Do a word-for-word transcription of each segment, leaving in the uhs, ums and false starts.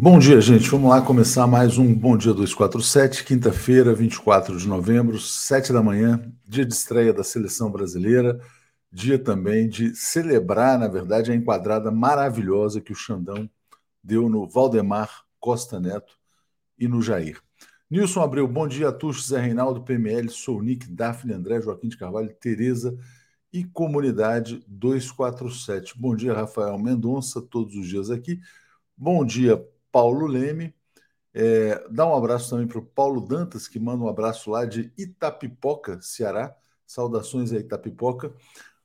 Bom dia, gente. Vamos lá começar mais um Bom Dia dois quatro sete, quinta-feira, vinte e quatro de novembro, sete da manhã, dia de estreia da seleção brasileira, dia também de celebrar, na verdade, a enquadrada maravilhosa que o Xandão deu no Valdemar Costa Neto e no Jair. Nilson Abreu, bom dia a todos, Zé Reinaldo, P M L, Sonic, Daphne, André, Joaquim de Carvalho, Tereza e Comunidade dois quatro sete. Bom dia, Rafael Mendonça, todos os dias aqui. Bom dia, Paulo Leme. É, dá um abraço também para o Paulo Dantas, que manda um abraço lá de Itapipoca, Ceará. Saudações a Itapipoca.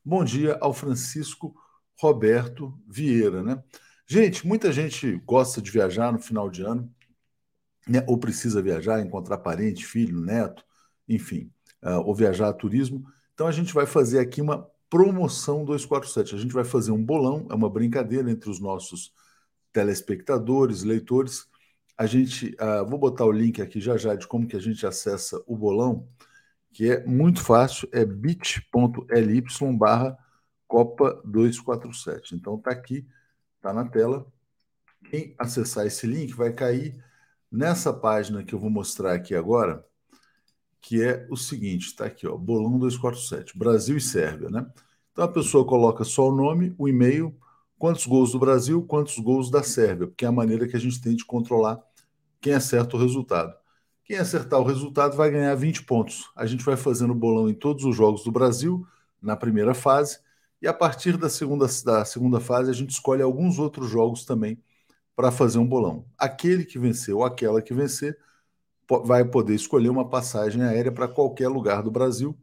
Bom dia ao Francisco Roberto Vieira, né? Gente, muita gente gosta de viajar no final de ano, né? Ou precisa viajar, encontrar parente, filho, neto, enfim, uh, ou viajar a turismo. Então a gente vai fazer aqui uma promoção dois quatro sete. A gente vai fazer um bolão, é uma brincadeira entre os nossos telespectadores, leitores. A gente, ah, vou botar o link aqui já já de como que a gente acessa o bolão, que é muito fácil, é bit.ly barra Copa dois quatro sete. Então tá aqui, tá na tela. Quem acessar esse link vai cair nessa página que eu vou mostrar aqui agora, que é o seguinte, tá aqui, ó, bolão dois quatro sete, Brasil e Sérvia, né? Então a pessoa coloca só o nome, o e-mail, quantos gols do Brasil, quantos gols da Sérvia, porque é a maneira que a gente tem de controlar quem acerta o resultado. Quem acertar o resultado vai ganhar vinte pontos. A gente vai fazendo bolão em todos os jogos do Brasil, na primeira fase, e a partir da segunda, da segunda fase a gente escolhe alguns outros jogos também para fazer um bolão. Aquele que vencer ou aquela que vencer vai poder escolher uma passagem aérea para qualquer lugar do Brasil,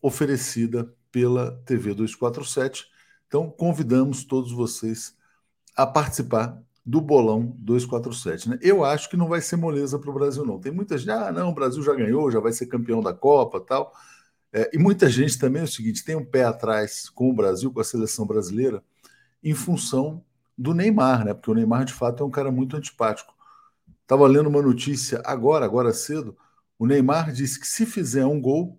oferecida pela T V dois quatro sete. Então, convidamos todos vocês a participar do Bolão dois quatro sete. Né? Eu acho que não vai ser moleza para o Brasil, não. Tem muita gente, ah, não, o Brasil já ganhou, já vai ser campeão da Copa e tal. É, e muita gente também é o seguinte, tem um pé atrás com o Brasil, com a seleção brasileira, em função do Neymar, né? Porque o Neymar, de fato, é um cara muito antipático. Estava lendo uma notícia agora, agora cedo, o Neymar disse que se fizer um gol,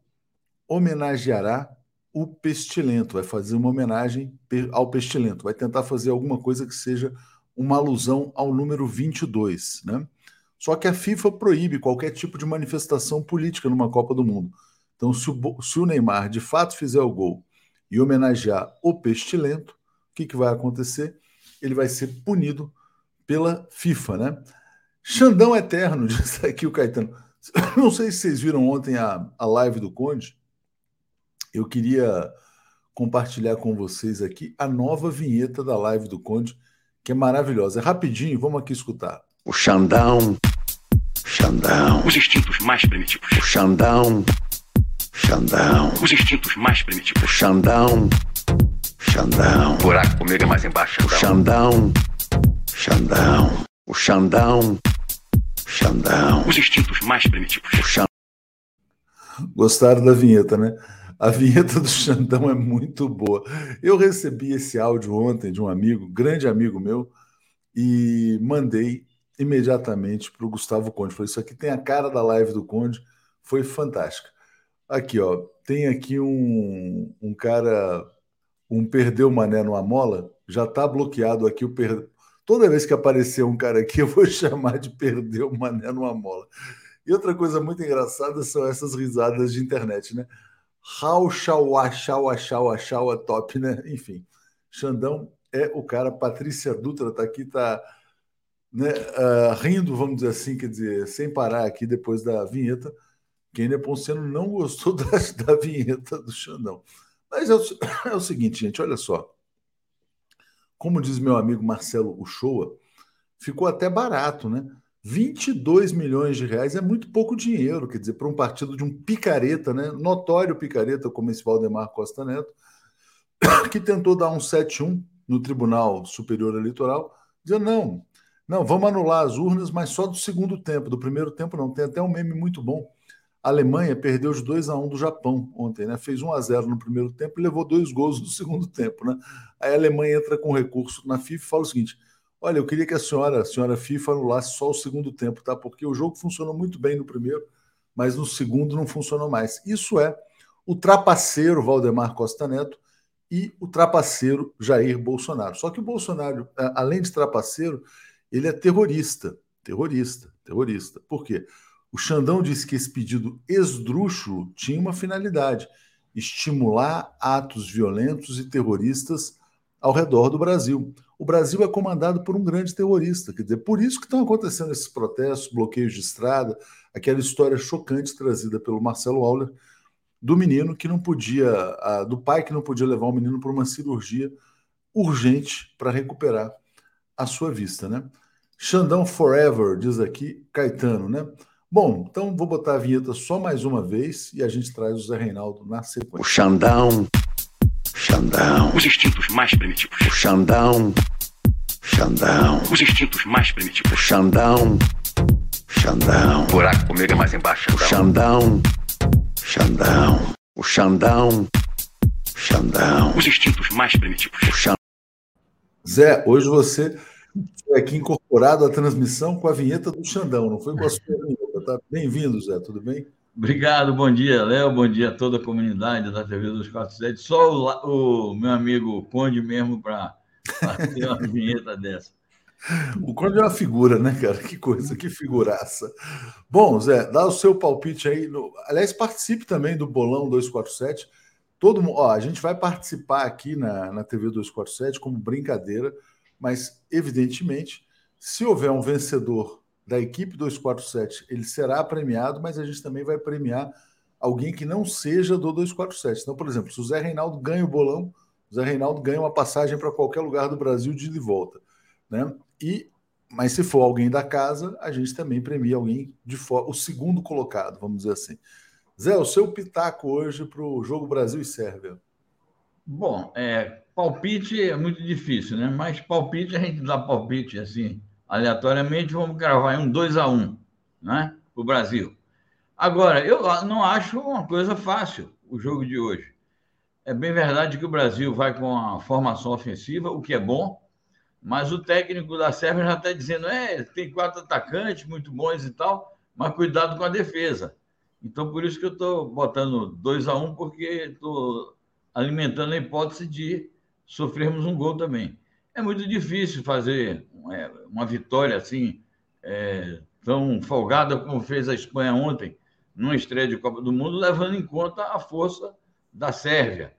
homenageará o Pestilento, vai fazer uma homenagem ao Pestilento, vai tentar fazer alguma coisa que seja uma alusão ao número vinte e dois, né? Só que a FIFA proíbe qualquer tipo de manifestação política numa Copa do Mundo. Então, se o, se o Neymar de fato fizer o gol e homenagear o Pestilento, o que, que vai acontecer? Ele vai ser punido pela FIFA, né? Xandão eterno, diz aqui o Caetano. Não sei se vocês viram ontem a, a live do Conde. Eu queria compartilhar com vocês aqui a nova vinheta da live do Conde, que é maravilhosa. É rapidinho, vamos aqui escutar. O Xandão, Xandão. Os instintos mais primitivos. O Xandão, Xandão. Os instintos mais primitivos. O Xandão, Xandão. O buraco comigo é mais embaixo, Xandão. O Xandão, Xandão. O Xandão, Xandão. Os instintos mais primitivos. O Xandão. Gostaram da vinheta, né? A vinheta do Xandão é muito boa. Eu recebi esse áudio ontem de um amigo, grande amigo meu, e mandei imediatamente para o Gustavo Conde. Falei, isso aqui tem a cara da live do Conde, foi fantástica. Aqui, ó, tem aqui um, um cara, um perdeu mané numa mola, já está bloqueado aqui o perdeu. Toda vez que aparecer um cara aqui, eu vou chamar de perdeu mané numa mola. E outra coisa muito engraçada são essas risadas de internet, né? How shall I, shall I, shall I, shall I, top, né? Enfim, Xandão é o cara. Patrícia Dutra está aqui, está né, uh, rindo, vamos dizer assim, quer dizer, sem parar aqui depois da vinheta. Quem é Ponciano não gostou da, da vinheta do Xandão. Mas é o, é o seguinte, gente, olha só. Como diz meu amigo Marcelo Uchoa, ficou até barato, né? vinte e dois milhões de reais é muito pouco dinheiro, quer dizer, para um partido de um picareta, né? Notório picareta como esse Valdemar Costa Neto, que tentou dar um sete a um no Tribunal Superior Eleitoral, dizendo, não, não, vamos anular as urnas, mas só do segundo tempo, do primeiro tempo não. Tem até um meme muito bom. A Alemanha perdeu de dois a um do Japão ontem, né? Fez um a zero no primeiro tempo e levou dois gols no segundo tempo, né? Aí a Alemanha entra com recurso na FIFA e fala o seguinte, olha, eu queria que a senhora, a senhora FIFA anulasse só o segundo tempo, tá? Porque o jogo funcionou muito bem no primeiro, mas no segundo não funcionou mais. Isso é o trapaceiro Valdemar Costa Neto e o trapaceiro Jair Bolsonaro. Só que o Bolsonaro, além de trapaceiro, ele é terrorista, terrorista, terrorista. Por quê? O Xandão disse que esse pedido esdrúxulo tinha uma finalidade: estimular atos violentos e terroristas ao redor do Brasil. O Brasil é comandado por um grande terrorista, quer dizer, por isso que estão acontecendo esses protestos, bloqueios de estrada, aquela história chocante trazida pelo Marcelo Auler, do menino que não podia, do pai que não podia levar o menino para uma cirurgia urgente para recuperar a sua vista, né? Xandão Forever, diz aqui Caetano, né? Bom, então vou botar a vinheta só mais uma vez e a gente traz o Zé Reinaldo na sequência. O Xandão, Xandão. Os instintos mais primitivos. O Xandão, Xandão. Os instintos mais primitivos. O Xandão, Xandão. O buraco comigo é mais embaixo. O Xandão, Xandão. O Xandão, Xandão. Os instintos mais primitivos. O Xandão. Zé, hoje você foi aqui incorporado à transmissão com a vinheta do Xandão, não foi com a sua vinheta, tá? Bem-vindo, Zé, tudo bem? Obrigado, bom dia, Léo, bom dia a toda a comunidade da T V duzentos e quarenta e sete, só o, o meu amigo Conde mesmo para fazer uma vinheta dessa. O Conde é uma figura, né, cara? Que coisa, que figuraça. Bom, Zé, dá o seu palpite aí, no... aliás, participe também do Bolão duzentos e quarenta e sete, Todo mundo, ó, a gente vai participar aqui na, na T V duzentos e quarenta e sete como brincadeira, mas, evidentemente, se houver um vencedor da equipe duzentos e quarenta e sete, ele será premiado, mas a gente também vai premiar alguém que não seja do duzentos e quarenta e sete. Então, por exemplo, se o Zé Reinaldo ganha o bolão, o Zé Reinaldo ganha uma passagem para qualquer lugar do Brasil de ida e volta, né? E, mas se for alguém da casa, a gente também premia alguém de fora, o segundo colocado, vamos dizer assim. Zé, o seu pitaco hoje para o jogo Brasil e Sérvia? Bom, é, palpite é muito difícil, né? Mas palpite, a gente dá palpite assim, aleatoriamente, vamos gravar um dois a um, né? Para o Brasil. Agora, eu não acho uma coisa fácil o jogo de hoje. É bem verdade que o Brasil vai com a formação ofensiva, o que é bom, mas o técnico da Sérvia já está dizendo, é, tem quatro atacantes muito bons e tal, mas cuidado com a defesa. Então, por isso que eu estou botando dois a um, porque estou alimentando a hipótese de sofrermos um gol também. É muito difícil fazer uma vitória assim, é, tão folgada como fez a Espanha ontem, numa estreia de Copa do Mundo, levando em conta a força da Sérvia.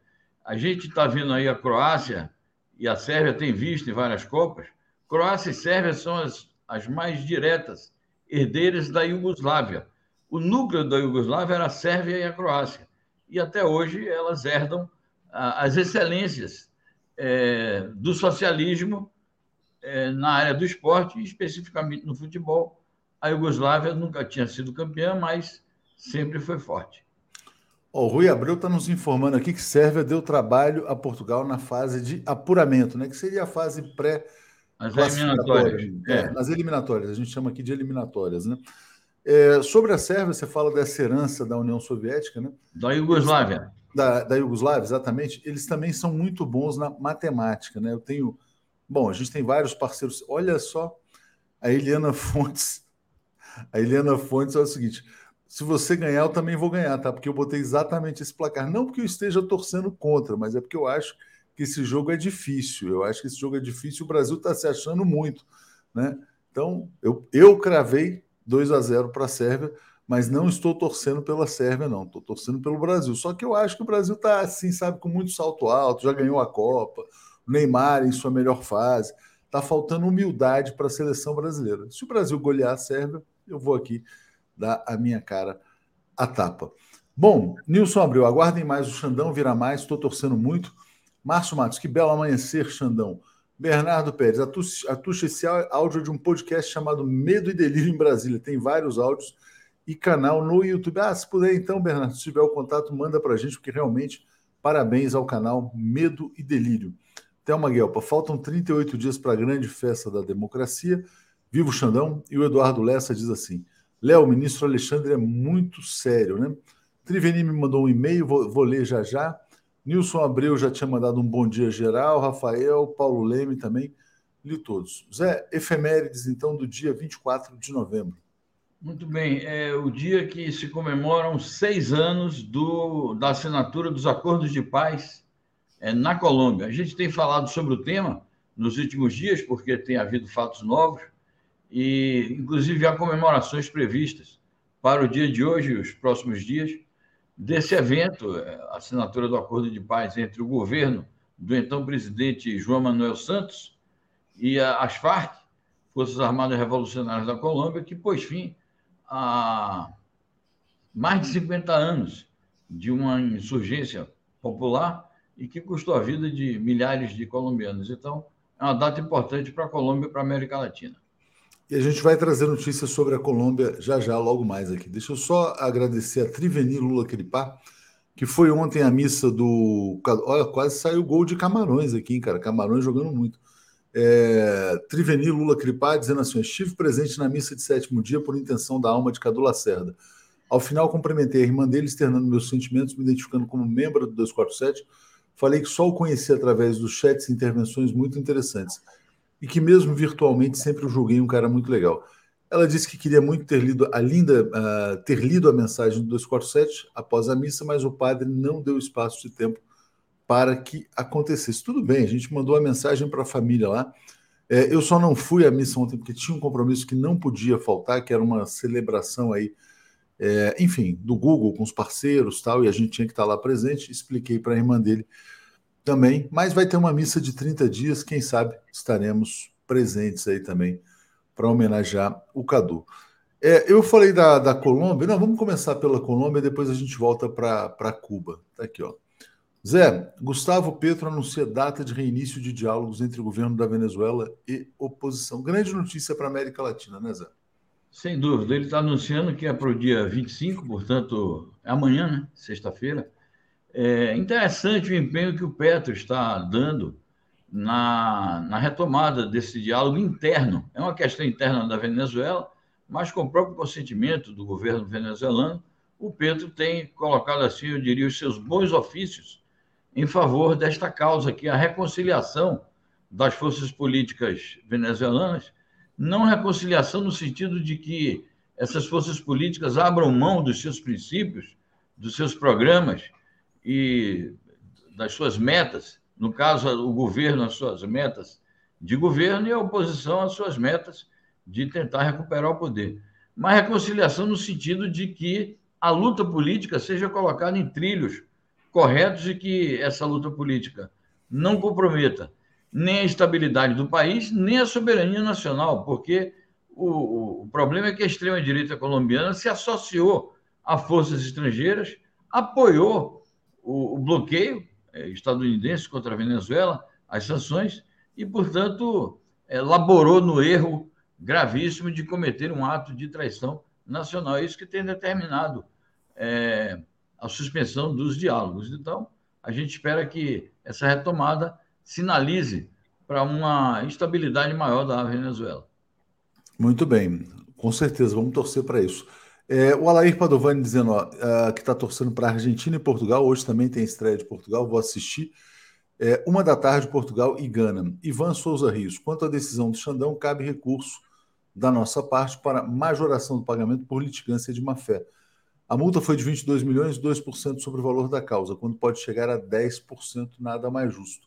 A gente está vendo aí a Croácia, e a Sérvia tem visto em várias Copas, Croácia e Sérvia são as, as mais diretas herdeiras da Iugoslávia. O núcleo da Iugoslávia era a Sérvia e a Croácia. E até hoje elas herdam as excelências é, do socialismo é, na área do esporte, especificamente no futebol. A Iugoslávia nunca tinha sido campeã, mas sempre foi forte. O Rui Abreu está nos informando aqui que Sérvia deu trabalho a Portugal na fase de apuramento, né? Que seria a fase pré-classificatória. As eliminatórias. É, é. Nas eliminatórias, a gente chama aqui de eliminatórias, né? É, sobre a Sérvia, você fala dessa herança da União Soviética, né? Da Iugoslávia. Da, da Iugoslávia, exatamente. Eles também são muito bons na matemática, né? Eu tenho... Bom, a gente tem vários parceiros. Olha só, a Eliana Fontes. A Eliana Fontes é o seguinte, se você ganhar, eu também vou ganhar, tá? Porque eu botei exatamente esse placar. Não porque eu esteja torcendo contra, mas é porque eu acho que esse jogo é difícil. Eu acho que esse jogo é difícil, o Brasil está se achando muito, né? Então, eu, eu cravei dois a zero para a Sérvia, mas não estou torcendo pela Sérvia, não. Estou torcendo pelo Brasil. Só que eu acho que o Brasil está, assim, sabe, com muito salto alto, já ganhou a Copa, o Neymar em sua melhor fase. Está faltando humildade para a seleção brasileira. Se o Brasil golear a Sérvia, eu vou aqui dar a minha cara à tapa. Bom, Nilson Abreu, aguardem mais o Xandão, virá mais, estou torcendo muito. Márcio Matos, que belo amanhecer, Xandão. Bernardo Pérez, atuxa esse áudio de um podcast chamado Medo e Delírio em Brasília. Tem vários áudios e canal no YouTube. Ah, se puder então, Bernardo, se tiver o contato, manda pra gente, porque realmente parabéns ao canal Medo e Delírio. Thelma Guelpa, faltam trinta e oito dias para a grande festa da democracia. Viva o Xandão. E o Eduardo Lessa diz assim, Léo, o ministro Alexandre é muito sério, né? Triveni me mandou um e-mail, vou, vou ler já já. Nilson Abreu já tinha mandado um bom dia geral, Rafael, Paulo Leme também, li todos. Zé, efemérides, então, do dia vinte e quatro de novembro. Muito bem, é o dia que se comemoram seis anos do, da assinatura dos acordos de paz é, na Colômbia. A gente tem falado sobre o tema nos últimos dias, porque tem havido fatos novos, e inclusive há comemorações previstas para o dia de hoje e os próximos dias desse evento, a assinatura do acordo de paz entre o governo do então presidente João Manuel Santos e as F A R C, Forças Armadas Revolucionárias da Colômbia, que pôs fim a mais de cinquenta anos de uma insurgência popular e que custou a vida de milhares de colombianos. Então, é uma data importante para a Colômbia e para a América Latina. E a gente vai trazer notícias sobre a Colômbia já já, logo mais aqui. Deixa eu só agradecer a Triveni Lula Cripá, que foi ontem a missa do... Olha, quase saiu gol de Camarões aqui, hein, cara? Camarões jogando muito. É... Triveni Lula Cripá dizendo assim: estive presente na missa de sétimo dia por intenção da alma de Cadu Lacerda. Ao final, cumprimentei a irmã dele, externando meus sentimentos, me identificando como membro do dois quatro sete. Falei que só o conheci através dos chats e intervenções muito interessantes. E que mesmo virtualmente sempre o julguei um cara muito legal. Ela disse que queria muito ter lido a, linda, uh, ter lido a mensagem do dois quatro sete após a missa, mas o padre não deu espaço de tempo para que acontecesse. Tudo bem, a gente mandou a mensagem para a família lá. É, eu só não fui à missa ontem porque tinha um compromisso que não podia faltar, que era uma celebração aí, é, enfim, do Google com os parceiros e tal, e a gente tinha que estar lá presente. Expliquei para a irmã dele também, mas vai ter uma missa de trinta dias, quem sabe estaremos presentes aí também para homenagear o Cadu. É, eu falei da, da Colômbia, não, vamos começar pela Colômbia e depois a gente volta para Cuba. Tá aqui, ó. Zé, Gustavo Petro anuncia data de reinício de diálogos entre o governo da Venezuela e oposição. Grande notícia para a América Latina, né, Zé? Sem dúvida, ele está anunciando que é para o dia vinte e cinco, portanto, é amanhã, né, sexta-feira. É interessante o empenho que o Petro está dando na, na retomada desse diálogo interno. É uma questão interna da Venezuela, mas com o próprio consentimento do governo venezuelano, o Petro tem colocado, assim, eu diria, os seus bons ofícios em favor desta causa, que é a reconciliação das forças políticas venezuelanas, não reconciliação no sentido de que essas forças políticas abram mão dos seus princípios, dos seus programas, e das suas metas, no caso, o governo, as suas metas de governo e a oposição, as suas metas de tentar recuperar o poder. Mas reconciliação no sentido de que a luta política seja colocada em trilhos corretos e que essa luta política não comprometa nem a estabilidade do país, nem a soberania nacional, porque o, o problema é que a extrema-direita colombiana se associou a forças estrangeiras, apoiou o bloqueio estadunidense contra a Venezuela, as sanções, e, portanto, laborou no erro gravíssimo de cometer um ato de traição nacional. É isso que tem determinado é, a suspensão dos diálogos. Então, a gente espera que essa retomada sinalize para uma estabilidade maior da Venezuela. Muito bem, com certeza, vamos torcer para isso. É, o Alair Padovani dizendo ó, uh, que está torcendo para a Argentina e Portugal. Hoje também tem estreia de Portugal, vou assistir. É, uma da tarde, Portugal e Gana. Ivan Souza Rios, quanto à decisão do Xandão, cabe recurso da nossa parte para majoração do pagamento por litigância de má-fé. A multa foi de vinte e dois milhões, dois por cento sobre o valor da causa, quando pode chegar a dez por cento, nada mais justo.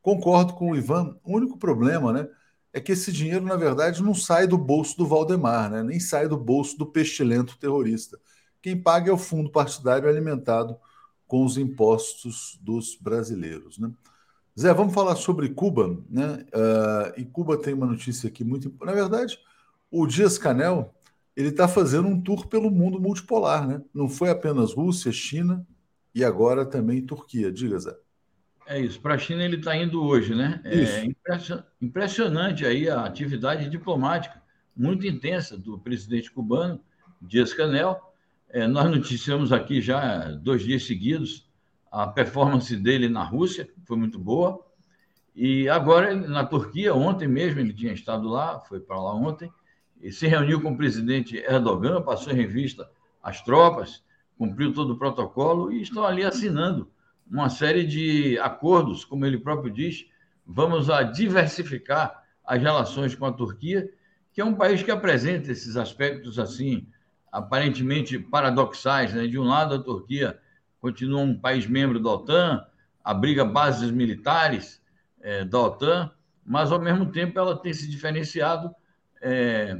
Concordo com o Ivan, o único problema, né, é que esse dinheiro, na verdade, não sai do bolso do Valdemar, né? Nem sai do bolso do pestilento terrorista. Quem paga é o fundo partidário alimentado com os impostos dos brasileiros, né? Zé, vamos falar sobre Cuba, né? Uh, e Cuba tem uma notícia aqui muito... Na verdade, o Dias-Canel está fazendo um tour pelo mundo multipolar, né? Não foi apenas Rússia, China e agora também Turquia. Diga, Zé. É isso, para a China ele está indo hoje, né? Isso. É impressionante aí a atividade diplomática muito intensa do presidente cubano, Dias-Canel. É, nós noticiamos aqui já dois dias seguidos a performance dele na Rússia, foi muito boa. E agora na Turquia, ontem mesmo ele tinha estado lá, foi para lá ontem, e se reuniu com o presidente Erdogan, passou em revista as tropas, cumpriu todo o protocolo e estão ali assinando uma série de acordos, como ele próprio diz, vamos a diversificar as relações com a Turquia, que é um país que apresenta esses aspectos assim aparentemente paradoxais, né? De um lado, a Turquia continua um país membro da OTAN, abriga bases militares é, da OTAN, mas, ao mesmo tempo, ela tem se diferenciado é,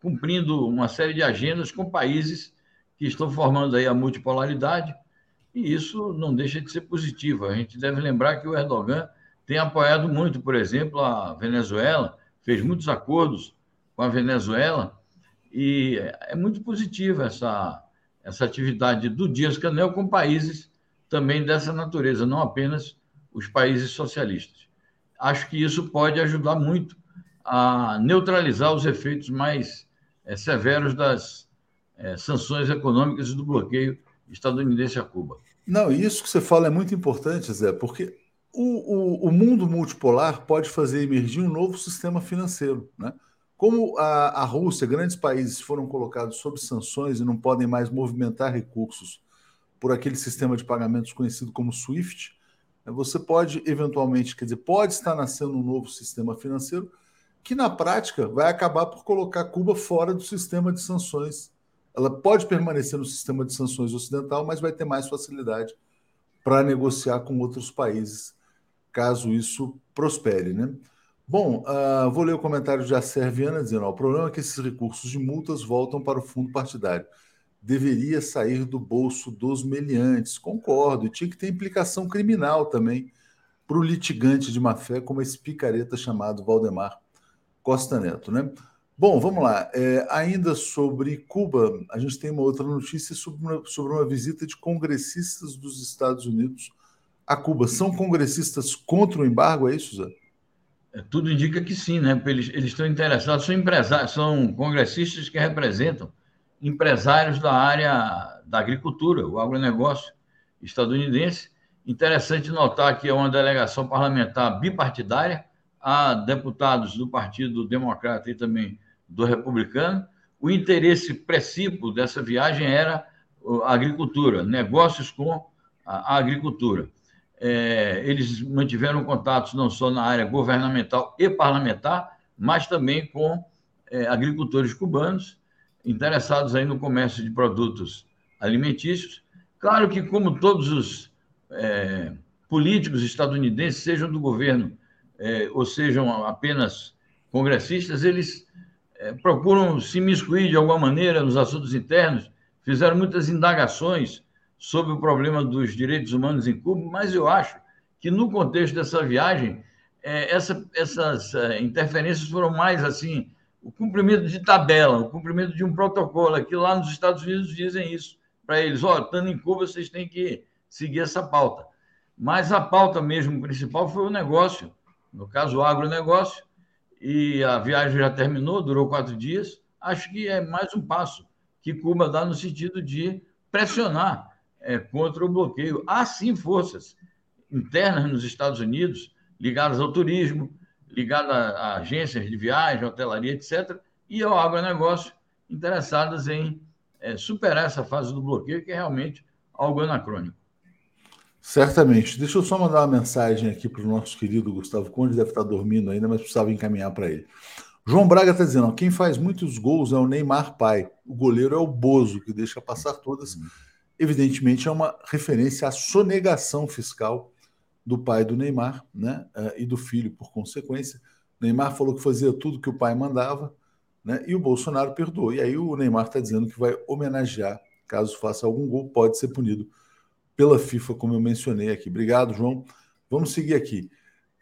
cumprindo uma série de agendas com países que estão formando aí a multipolaridade, e isso não deixa de ser positivo. A gente deve lembrar que o Erdogan tem apoiado muito, por exemplo, a Venezuela, fez muitos acordos com a Venezuela, e é muito positiva essa, essa atividade do Dias-Canel com países também dessa natureza, não apenas os países socialistas. Acho que isso pode ajudar muito a neutralizar os efeitos mais é, severos das é, sanções econômicas e do bloqueio estadunidense a Cuba. Não, isso que você fala é muito importante, Zé, porque o, o, o mundo multipolar pode fazer emergir um novo sistema financeiro, né? Como a, a Rússia, grandes países foram colocados sob sanções e não podem mais movimentar recursos por aquele sistema de pagamentos conhecido como SWIFT, você pode eventualmente, quer dizer, pode estar nascendo um novo sistema financeiro que na prática vai acabar por colocar Cuba fora do sistema de sanções. Ela pode permanecer no sistema de sanções ocidental, mas vai ter mais facilidade para negociar com outros países, caso isso prospere, né? Bom, uh, vou ler o comentário de Acer Viana dizendo: ó, o problema é que esses recursos de multas voltam para o fundo partidário. Deveria sair do bolso dos meliantes. Concordo, e tinha que ter implicação criminal também para o litigante de má-fé, como esse picareta chamado Valdemar Costa Neto, né? Bom, vamos lá. É, ainda sobre Cuba, a gente tem uma outra notícia sobre uma, sobre uma visita de congressistas dos Estados Unidos a Cuba. São congressistas contra o embargo, é isso, Zé? É, tudo indica que sim, né? Eles, eles estão interessados, são empresários, são congressistas que representam empresários da área da agricultura, o agronegócio estadunidense. Interessante notar que é uma delegação parlamentar bipartidária, há deputados do Partido Democrata e também do Republicano. O interesse principal dessa viagem era a agricultura, negócios com a agricultura. É, eles mantiveram contatos não só na área governamental e parlamentar, mas também com é, agricultores cubanos, interessados aí no comércio de produtos alimentícios. Claro que, como todos os é, políticos estadunidenses, sejam do governo é, ou sejam apenas congressistas, eles é, procuram se imiscuir de alguma maneira nos assuntos internos, fizeram muitas indagações sobre o problema dos direitos humanos em Cuba, mas eu acho que, no contexto dessa viagem, é, essa, essas é, interferências foram mais assim... o cumprimento de tabela, o cumprimento de um protocolo, aqui lá nos Estados Unidos dizem isso para eles: ó, estando em Cuba, vocês têm que seguir essa pauta. Mas a pauta mesmo principal foi o negócio, no caso o agronegócio, e a viagem já terminou, durou quatro dias. Acho que é mais um passo que Cuba dá no sentido de pressionar é, contra o bloqueio. Há sim forças internas nos Estados Unidos, ligadas ao turismo, ligada a agências de viagem, hotelaria, etcétera, e ao agronegócio, interessadas em é, superar essa fase do bloqueio, que é realmente algo anacrônico. Certamente. Deixa eu só mandar uma mensagem aqui para o nosso querido Gustavo Conde, deve estar dormindo ainda, mas precisava encaminhar para ele. João Braga está dizendo: ó, quem faz muitos gols é o Neymar pai, o goleiro é o Bozo, que deixa passar todas. Evidentemente, é uma referência à sonegação fiscal do pai do Neymar, né, e do filho, por consequência. O Neymar falou que fazia tudo que o pai mandava, né, e o Bolsonaro perdoou. E aí o Neymar está dizendo que vai homenagear, caso faça algum gol, pode ser punido pela FIFA, como eu mencionei aqui. Obrigado, João. Vamos seguir aqui.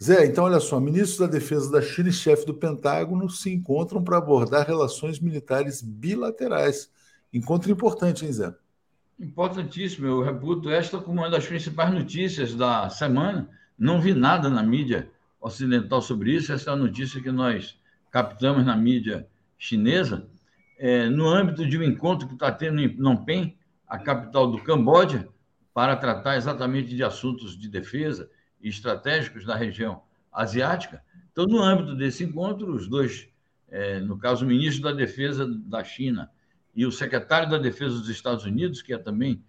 Zé, então olha só, ministros da Defesa da China e chefe do Pentágono se encontram para abordar relações militares bilaterais. Encontro importante, hein, Zé? Importantíssimo. Eu reputo esta como uma das principais notícias da semana. Não vi nada na mídia ocidental sobre isso. Essa é a notícia que nós captamos na mídia chinesa. É, no âmbito de um encontro que está tendo em Phnom Penh, a capital do Camboja, para tratar exatamente de assuntos de defesa e estratégicos da região asiática. Então, no âmbito desse encontro, os dois, é, no caso, o ministro da Defesa da China e o secretário da Defesa dos Estados Unidos, que é também,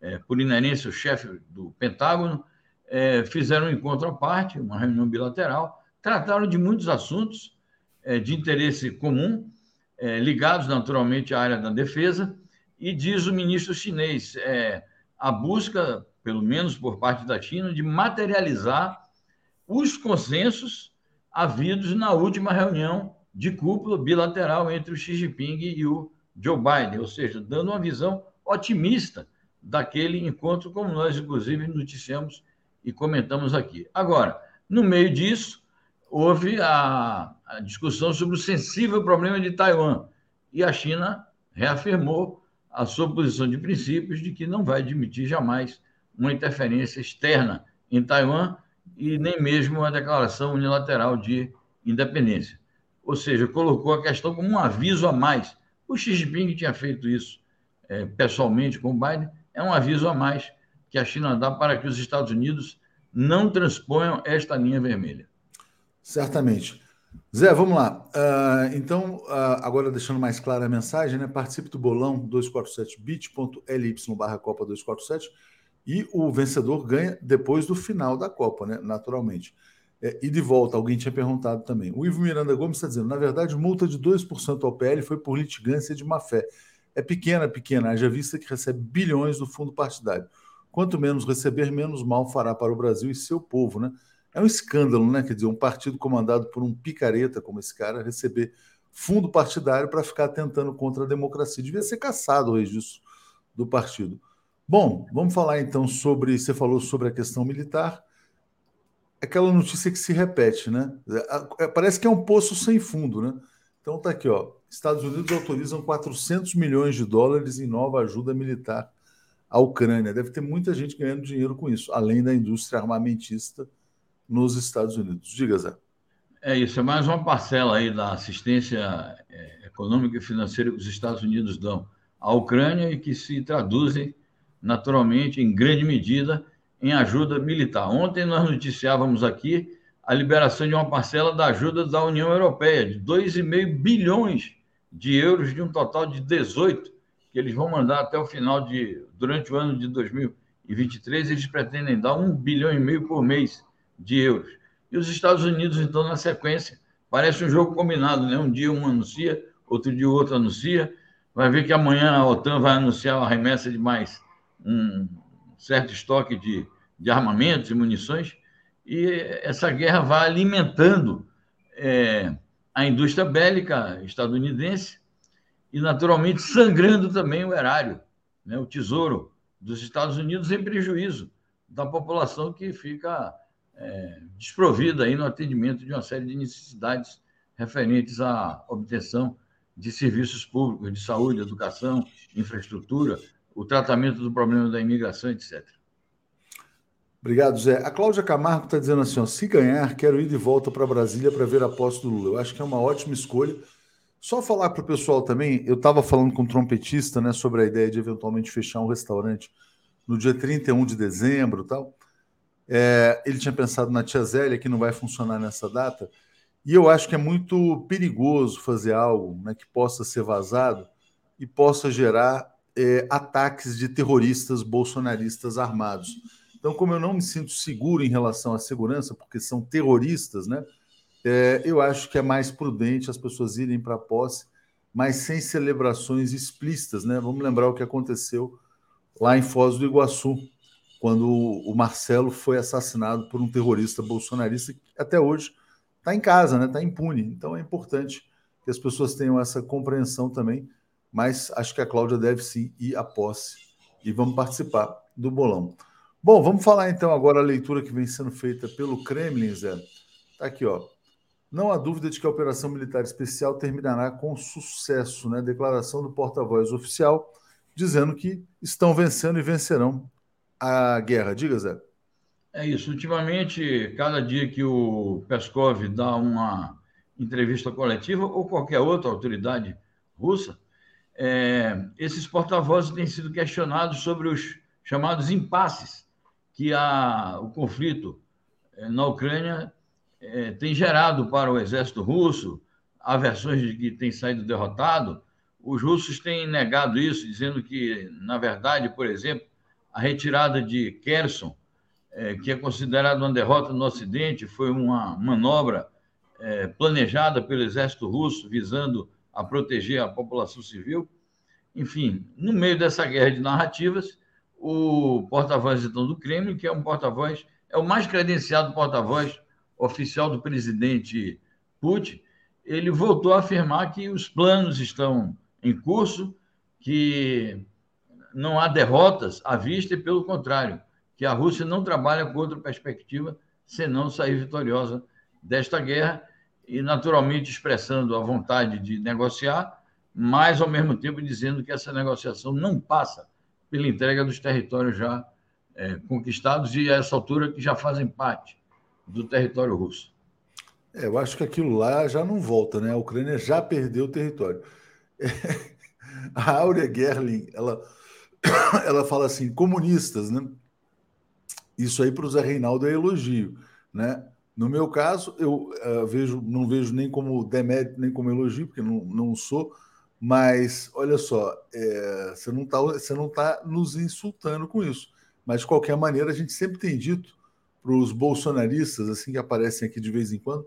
é, por inerência, o chefe do Pentágono, é, fizeram um encontro à parte, uma reunião bilateral, trataram de muitos assuntos é, de interesse comum, é, ligados naturalmente à área da defesa, e diz o ministro chinês, é, a busca, pelo menos por parte da China, de materializar os consensos havidos na última reunião de cúpula bilateral entre o Xi Jinping e o Joe Biden, ou seja, dando uma visão otimista daquele encontro, como nós, inclusive, noticiamos e comentamos aqui. Agora, no meio disso, houve a, a discussão sobre o sensível problema de Taiwan, e a China reafirmou a sua posição de princípios de que não vai admitir jamais uma interferência externa em Taiwan e nem mesmo uma declaração unilateral de independência. Ou seja, colocou a questão como um aviso a mais. O Xi Jinping tinha feito isso é, pessoalmente com o Biden, é um aviso a mais que a China dá para que os Estados Unidos não transponham esta linha vermelha. Certamente. Zé, vamos lá. Uh, então, uh, agora deixando mais clara a mensagem, né? Participe do bolão dois quatro sete bit ponto l y barra Copa dois quatro sete e o vencedor ganha depois do final da Copa, né? Naturalmente. É, e de volta, alguém tinha perguntado também. O Ivo Miranda Gomes está dizendo, na verdade, multa de dois por cento ao P L foi por litigância de má-fé. É pequena, pequena, haja vista que recebe bilhões do fundo partidário. Quanto menos receber, menos mal fará para o Brasil e seu povo, né? É um escândalo, né? Quer dizer, um partido comandado por um picareta como esse cara receber fundo partidário para ficar tentando contra a democracia. Devia ser caçado o registro do partido. Bom, vamos falar então sobre... Você falou sobre a questão militar... Aquela notícia que se repete, né? Parece que é um poço sem fundo, né? Então tá aqui, ó. Estados Unidos autorizam quatrocentos milhões de dólares em nova ajuda militar à Ucrânia. Deve ter muita gente ganhando dinheiro com isso, além da indústria armamentista nos Estados Unidos. Diga, Zé. É isso, é mais uma parcela aí da assistência econômica e financeira que os Estados Unidos dão à Ucrânia e que se traduzem naturalmente, em grande medida, em ajuda militar. Ontem nós noticiávamos aqui a liberação de uma parcela da ajuda da União Europeia, de dois vírgula cinco bilhões de euros, de um total de dezoito, que eles vão mandar até o final de... Durante o ano de dois mil e vinte e três, eles pretendem dar um bilhão e meio por mês de euros. E os Estados Unidos, então, na sequência, parece um jogo combinado, né? Um dia um anuncia, outro dia o outro anuncia, vai ver que amanhã a OTAN vai anunciar a remessa de mais um certo estoque de... de armamentos e munições, e essa guerra vai alimentando é, a indústria bélica estadunidense e, naturalmente, sangrando também o erário, né, o tesouro dos Estados Unidos em prejuízo da população que fica é, desprovida aí no atendimento de uma série de necessidades referentes à obtenção de serviços públicos, de saúde, educação, infraestrutura, o tratamento do problema da imigração, etcétera. Obrigado, Zé. A Cláudia Camargo está dizendo assim, ó, se ganhar, quero ir de volta para Brasília para ver a posse do Lula. Eu acho que é uma ótima escolha. Só falar para o pessoal também, eu estava falando com um trompetista, né, sobre a ideia de eventualmente fechar um restaurante no dia trinta e um de dezembro e tal. É, ele tinha pensado na Tia Zélia, que não vai funcionar nessa data. E eu acho que é muito perigoso fazer algo, né, que possa ser vazado e possa gerar é, ataques de terroristas bolsonaristas armados. Então, como eu não me sinto seguro em relação à segurança, porque são terroristas, né? É, eu acho que é mais prudente as pessoas irem para a posse, mas sem celebrações explícitas, né? Vamos lembrar o que aconteceu lá em Foz do Iguaçu, quando o Marcelo foi assassinado por um terrorista bolsonarista que até hoje está em casa, né? Está impune. Então, é importante que as pessoas tenham essa compreensão também, mas acho que a Cláudia deve sim ir à posse e vamos participar do bolão. Bom, vamos falar então agora a leitura que vem sendo feita pelo Kremlin, Zé. Está aqui, ó. Não há dúvida de que a operação militar especial terminará com sucesso, né? Declaração do porta-voz oficial dizendo que estão vencendo e vencerão a guerra. Diga, Zé. É isso. Ultimamente, cada dia que o Peskov dá uma entrevista coletiva ou qualquer outra autoridade russa, é, esses porta-vozes têm sido questionados sobre os chamados impasses que a, o conflito na Ucrânia é, tem gerado para o exército russo, há versões de que tem saído derrotado. Os russos têm negado isso, dizendo que, na verdade, por exemplo, a retirada de Kherson, é, que é considerada uma derrota no Ocidente, foi uma manobra é, planejada pelo exército russo, visando a proteger a população civil. Enfim, no meio dessa guerra de narrativas, o porta-voz, então, do Kremlin, que é um porta-voz, é o mais credenciado porta-voz oficial do presidente Putin, ele voltou a afirmar que os planos estão em curso, que não há derrotas à vista e, pelo contrário, que a Rússia não trabalha com outra perspectiva senão sair vitoriosa desta guerra e, naturalmente, expressando a vontade de negociar, mas, ao mesmo tempo, dizendo que essa negociação não passa pela entrega dos territórios já é, conquistados e, a essa altura, que já fazem parte do território russo. É, eu acho que aquilo lá já não volta, né? A Ucrânia já perdeu o território. É, a Áurea Gerling, ela, ela fala assim, comunistas, né? Isso aí para o Zé Reinaldo é elogio, né? No meu caso, eu uh, vejo, não vejo nem como demérito, nem como elogio, porque não, não sou, mas, olha só, é, você não está você não tá nos insultando com isso. Mas, de qualquer maneira, a gente sempre tem dito para os bolsonaristas, assim que aparecem aqui de vez em quando,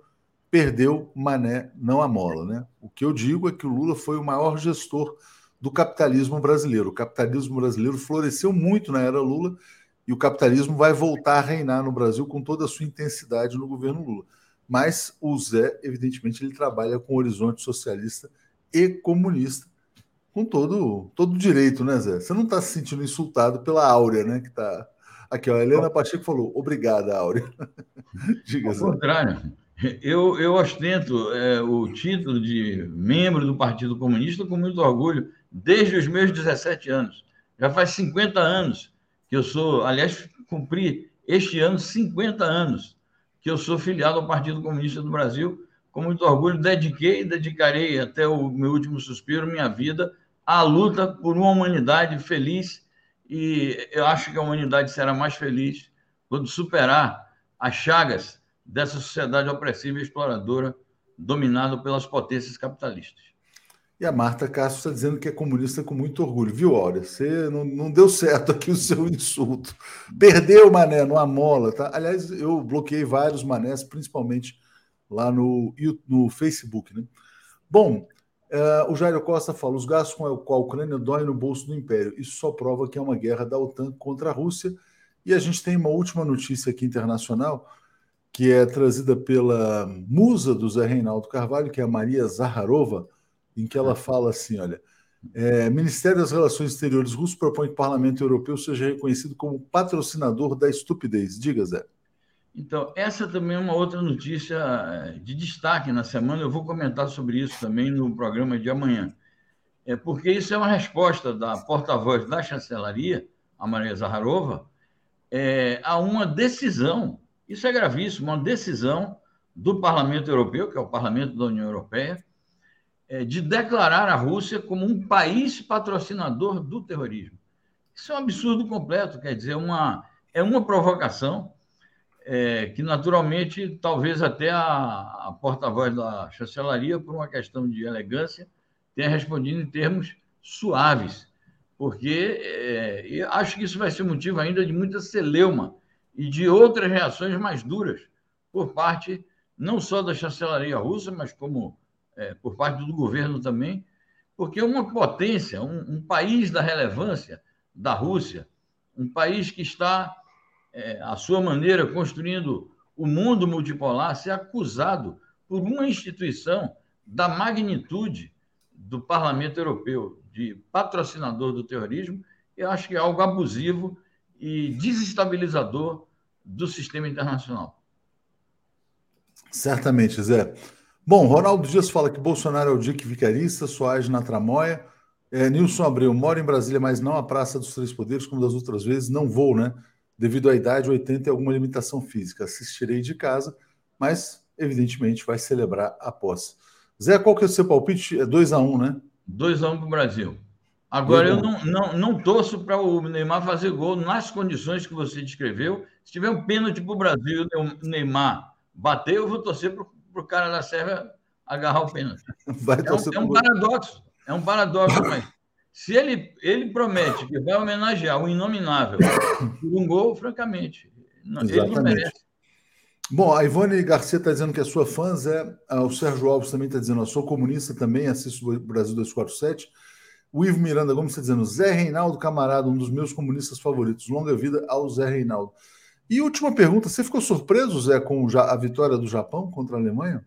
perdeu, mané, não a mola, né? O que eu digo é que o Lula foi o maior gestor do capitalismo brasileiro. O capitalismo brasileiro floresceu muito na era Lula, e o capitalismo vai voltar a reinar no Brasil com toda a sua intensidade no governo Lula. Mas o Zé, evidentemente, ele trabalha com o horizonte socialista e comunista, com todo todo direito, né, Zé? Você não está se sentindo insultado pela Áurea, né? Que tá... Aqui, ó, a Helena Pacheco falou, obrigada, Áurea. Diga, Zé. Ao contrário, eu, eu ostento é, o título de membro do Partido Comunista com muito orgulho, desde os meus dezessete anos. Já faz cinquenta anos. Que eu sou, aliás, cumpri este ano cinquenta anos, que eu sou filiado ao Partido Comunista do Brasil, com muito orgulho, dediquei e dedicarei até o meu último suspiro, minha vida, à luta por uma humanidade feliz, e eu acho que a humanidade será mais feliz quando superar as chagas dessa sociedade opressiva e exploradora dominada pelas potências capitalistas. E a Marta Castro está dizendo que é comunista com muito orgulho. Viu, Áurea? Você não, não deu certo aqui o seu insulto. Perdeu, mané, não amola, tá? Aliás, eu bloqueei vários manés, principalmente lá no, no Facebook, né? Bom, uh, o Jair Costa fala, os gastos com a Ucrânia doem no bolso do Império. Isso só prova que é uma guerra da OTAN contra a Rússia. E a gente tem uma última notícia aqui internacional, que é trazida pela musa do Zé Reinaldo Carvalho, que é a Maria Zaharova, em que ela fala assim, olha, é, Ministério das Relações Exteriores russo propõe que o Parlamento Europeu seja reconhecido como patrocinador da estupidez. Diga, Zé. Então, essa também é uma outra notícia de destaque na semana, eu vou comentar sobre isso também no programa de amanhã, é porque isso é uma resposta da porta-voz da chancelaria, a Maria Zaharova, é, a uma decisão, isso é gravíssimo, uma decisão do Parlamento Europeu, que é o Parlamento da União Europeia, de declarar a Rússia como um país patrocinador do terrorismo. Isso é um absurdo completo, quer dizer, uma, é uma provocação é, que, naturalmente, talvez até a, a porta-voz da chancelaria, por uma questão de elegância, tenha respondido em termos suaves, porque é, acho que isso vai ser motivo ainda de muita celeuma e de outras reações mais duras por parte não só da chancelaria russa, mas como É, por parte do governo também, porque uma potência, um, um país da relevância da Rússia, um país que está, é, à sua maneira, construindo o mundo multipolar, ser acusado por uma instituição da magnitude do Parlamento Europeu de patrocinador do terrorismo, eu acho que é algo abusivo e desestabilizador do sistema internacional. Certamente, Zé. Bom, Ronaldo Dias fala que Bolsonaro é o dique vicarista, só age na tramóia. É, Nilson Abreu, mora em Brasília, mas não a Praça dos Três Poderes, como das outras vezes, não vou, né? Devido à idade, oitenta e alguma limitação física. Assistirei de casa, mas, evidentemente, vai celebrar a posse. Zé, qual que é o seu palpite? É dois a um, né? dois a um para o Brasil. Agora, eu não, não, não torço para o Neymar fazer gol nas condições que você descreveu. Se tiver um pênalti para o Brasil e o Neymar bater, eu vou torcer para o para o cara da Sérvia agarrar o pênalti. É um, é um paradoxo, é um paradoxo, mas se ele, ele promete que vai homenagear o inominável por um gol, francamente, não, ele não merece. Bom, a Ivone Garcia está dizendo que é sua fã, Zé. O Sérgio Alves também está dizendo, eu sou comunista também, assisto o Brasil dois quatro sete. O Ivo Miranda Gomes está dizendo, Zé Reinaldo, camarada, um dos meus comunistas favoritos. Longa vida ao Zé Reinaldo. E última pergunta, você ficou surpreso, Zé, com a vitória do Japão contra a Alemanha?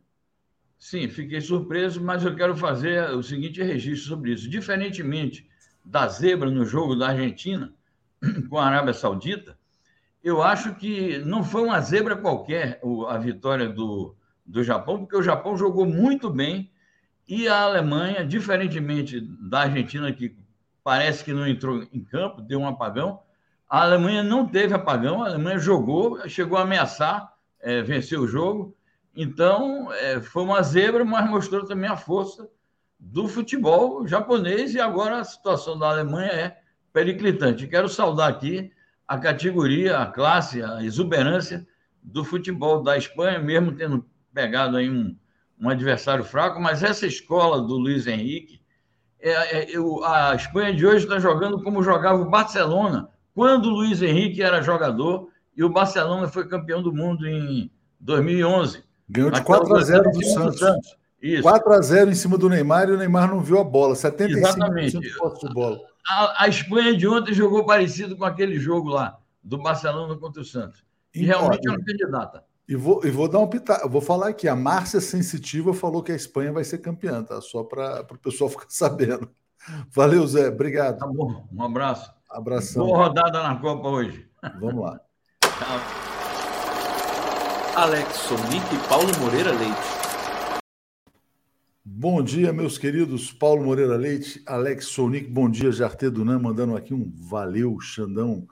Sim, fiquei surpreso, mas eu quero fazer o seguinte registro sobre isso. Diferentemente da zebra no jogo da Argentina com a Arábia Saudita, eu acho que não foi uma zebra qualquer a vitória do, do Japão, porque o Japão jogou muito bem e a Alemanha, diferentemente da Argentina, que parece que não entrou em campo, deu um apagão, a Alemanha não teve apagão, a Alemanha jogou, chegou a ameaçar, é, vencer o jogo. Então, é, foi uma zebra, mas mostrou também a força do futebol japonês e agora a situação da Alemanha é periclitante. Quero saudar aqui a categoria, a classe, a exuberância do futebol da Espanha, mesmo tendo pegado aí um, um adversário fraco, mas essa escola do Luiz Henrique, é, é, eu, a Espanha de hoje está jogando como jogava o Barcelona, quando o Luiz Henrique era jogador e o Barcelona foi campeão do mundo em dois mil e onze. Ganhou de quatro a zero do Santos. Isso. quatro a zero em cima do Neymar e o Neymar não viu a bola. setenta e cinco por cento de posse de bola. A, a Espanha de ontem jogou parecido com aquele jogo lá, do Barcelona contra o Santos. E então, realmente é uma candidata. E vou, e vou dar um pitaco. Vou falar aqui, a Márcia Sensitiva falou que a Espanha vai ser campeã, tá? Só para o pessoal ficar sabendo. Valeu, Zé. Obrigado. Tá bom. Um abraço. Abração. Boa rodada na Copa hoje. Vamos lá. Tchau. Alex Sonic e Paulo Moreira Leite. Bom dia, meus queridos. Paulo Moreira Leite, Alex Sonic, bom dia, Jartê Dunã, mandando aqui um valeu, Xandão.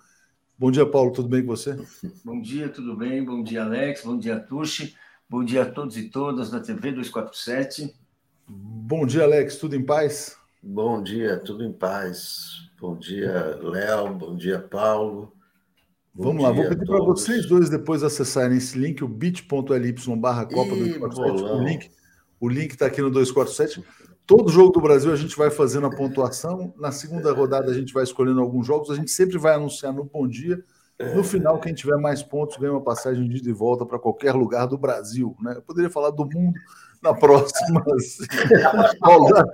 Bom dia, Paulo, tudo bem com você? Bom dia, tudo bem. Bom dia, Alex. Bom dia, Tuxi. Bom dia a todos e todas da T V duzentos e quarenta e sete. Bom dia, Alex, tudo em paz? Bom dia, tudo em paz. Bom dia, Léo. Bom dia, Paulo. Bom Vamos lá, vou pedir para vocês dois depois acessarem esse link, o bit.ly barra Copa duzentos e quarenta e sete. O link está aqui no duzentos e quarenta e sete. Todo jogo do Brasil a gente vai fazendo a pontuação. Na segunda rodada a gente vai escolhendo alguns jogos. A gente sempre vai anunciar no Bom Dia. No final, quem tiver mais pontos ganha uma passagem de ida e volta para qualquer lugar do Brasil, né? Eu poderia falar do mundo na próxima. Paulo, dá,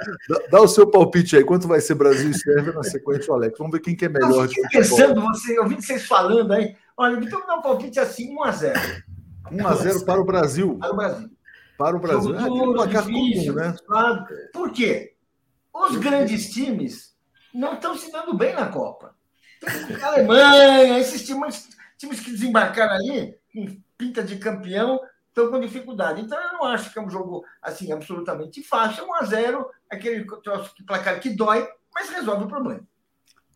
dá o seu palpite aí. Quanto vai ser Brasil e Sérvia na sequência, Alex? Vamos ver quem que é melhor. Eu fiquei pensando, você, ouvindo vocês falando aí. Olha, então me dá um palpite assim, um a zero. um a zero para o Brasil. Para o Brasil. Para o Brasil. Ah, um placar comum, né? Por quê? Os grandes times não estão se dando bem na Copa. A Alemanha, esses times, times que desembarcaram ali, com pinta de campeão, estão com dificuldade. Então, eu não acho que é um jogo assim, absolutamente fácil. um a zero, aquele placar que dói, mas resolve o problema.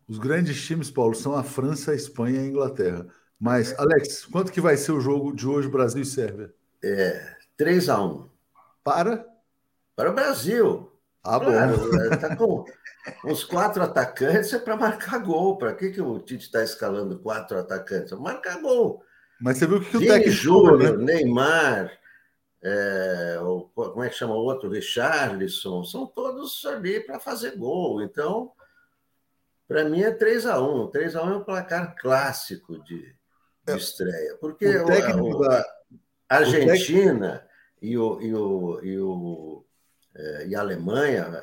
Os grandes times, Paulo, são a França, a Espanha e a Inglaterra. Mas, Alex, quanto que vai ser o jogo de hoje, Brasil e Sérvia? É, três a um. Para? Para o Brasil. Ah, bom. Está com... Os quatro atacantes é para marcar gol. Para que, que o Tite está escalando quatro atacantes? Marcar gol. Mas você viu que o técnico... Júnior, né? Neymar, é, o, como é que chama o outro? Richarlison. São todos ali para fazer gol. Então, para mim é três a um. três a um é um placar clássico de, de estreia. Porque o técnico a, a, a Argentina o técnico... e o... E o, e o e a Alemanha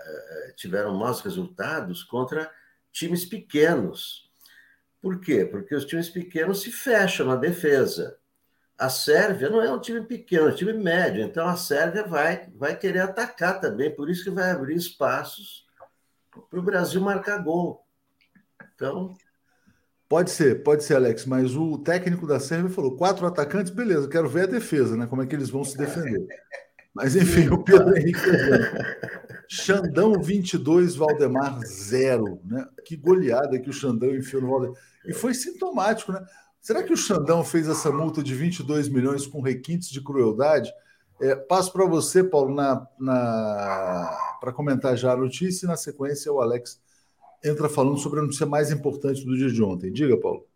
tiveram maus resultados contra times pequenos. Por quê? Porque os times pequenos se fecham na defesa. A Sérvia não é um time pequeno, é um time médio. Então, a Sérvia vai, vai querer atacar também, por isso que vai abrir espaços para o Brasil marcar gol. Então... Pode ser, pode ser, Alex, mas o técnico da Sérvia falou quatro atacantes, beleza, quero ver a defesa, né? Como é que eles vão se defender. Mas, enfim, o Pedro Henrique... Xandão vinte e dois, Valdemar zero. Né? Que goleada que o Xandão enfiou no Valdemar. E foi sintomático, né? Será que o Xandão fez essa multa de vinte e dois milhões com requintes de crueldade? É, passo para você, Paulo, na, na... para comentar já a notícia e, na sequência, o Alex entra falando sobre a notícia mais importante do dia de ontem. Diga, Paulo.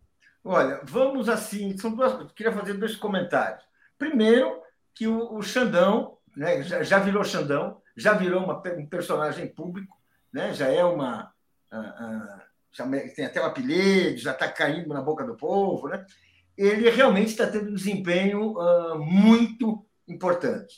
Olha, vamos assim... São duas... Eu queria fazer dois comentários. Primeiro, que o, o Xandão... Né? Já, já virou Xandão, já virou uma, um personagem público, né? Já é uma... A, a, já tem até um apelido, já está caindo na boca do povo. Né? Ele realmente está tendo um desempenho uh, muito importante.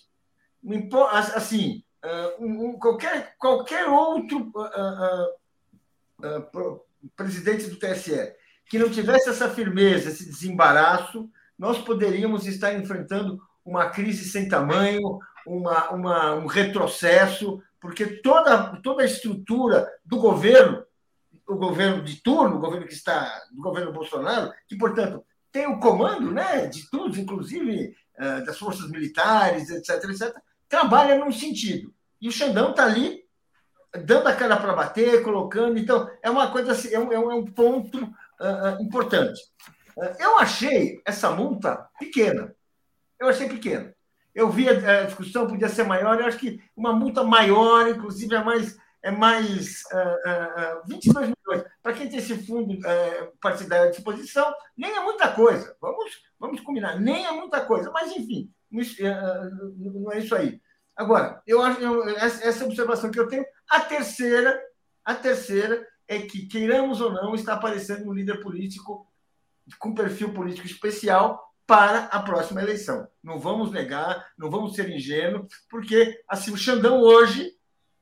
Assim, uh, um, um, qualquer, qualquer outro uh, uh, uh, presidente do T S E que não tivesse essa firmeza, esse desembaraço, nós poderíamos estar enfrentando uma crise sem tamanho, uma, uma, um retrocesso, porque toda, toda a estrutura do governo, o governo de turno, o governo que está, do governo Bolsonaro, que, portanto, tem o comando, né, de tudo, inclusive das forças militares, etc, etcétera, trabalha num sentido. E o Xandão está ali dando a cara para bater, colocando. Então, é uma coisa assim, é um, é um ponto uh, importante. Uh, eu achei essa multa pequena. Eu achei pequena. Eu vi a, a discussão, podia ser maior. Eu acho que uma multa maior, inclusive, é mais, é mais uh, uh, vinte e dois milhões. Para quem tem esse fundo uh, partidário à disposição, nem é muita coisa. Vamos, vamos combinar, nem é muita coisa. Mas, enfim, não é isso aí. Agora, eu acho, eu, essa observação que eu tenho, a terceira, a terceira é que, queiramos ou não, está aparecendo um líder político com perfil político especial para a próxima eleição. Não vamos negar, não vamos ser ingênuos, porque assim, o Xandão hoje,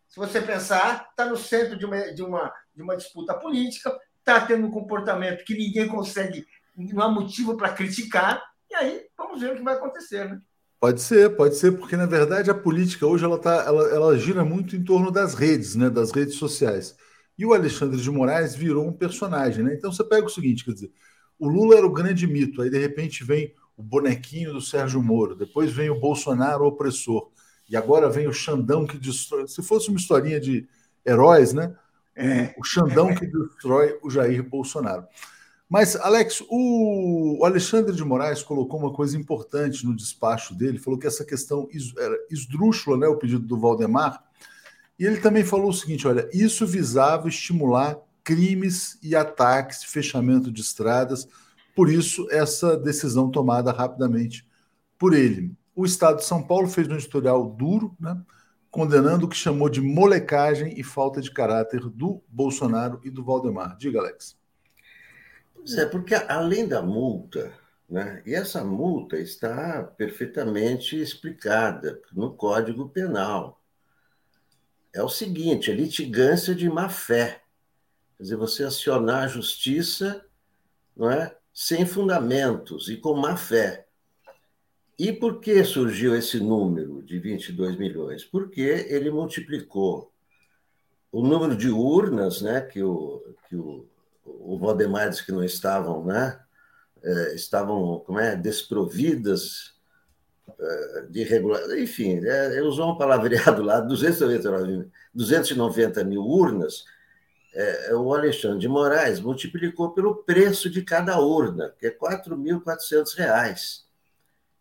se você pensar, está no centro de uma, de uma, de uma disputa política, está tendo um comportamento que ninguém consegue, não há motivo para criticar, e aí vamos ver o que vai acontecer, né? Pode ser, pode ser, porque, na verdade, a política hoje ela, tá, ela, ela gira muito em torno das redes, né, das redes sociais. E o Alexandre de Moraes virou um personagem, né? Então, você pega o seguinte, quer dizer, o Lula era o grande mito, aí, de repente, vem o bonequinho do Sérgio Moro, depois vem o Bolsonaro, o opressor, e agora vem o Xandão que destrói... Se fosse uma historinha de heróis, né? É. O Xandão que destrói o Jair Bolsonaro. Mas, Alex, o Alexandre de Moraes colocou uma coisa importante no despacho dele, falou que essa questão era esdrúxula, né, o pedido do Valdemar, e ele também falou o seguinte, olha, isso visava estimular crimes e ataques, fechamento de estradas, por isso essa decisão tomada rapidamente por ele. O Estado de São Paulo fez um editorial duro, né, condenando o que chamou de molecagem e falta de caráter do Bolsonaro e do Valdemar. Diga, Alex. Pois é, porque além da multa, né, e essa multa está perfeitamente explicada no Código Penal. É o seguinte, é litigância de má-fé. Quer dizer, você acionar a justiça, não é, sem fundamentos e com má-fé. E por que surgiu esse número de vinte e dois milhões? Porque ele multiplicou o número de urnas, né, que o... Que o o Valdemar disse que não estavam, né? Estavam, como é, desprovidas de regularidade. Enfim, ele usou um palavreado lá, duzentos e noventa mil urnas. O Alexandre de Moraes multiplicou pelo preço de cada urna, que é quatro mil e quatrocentos reais.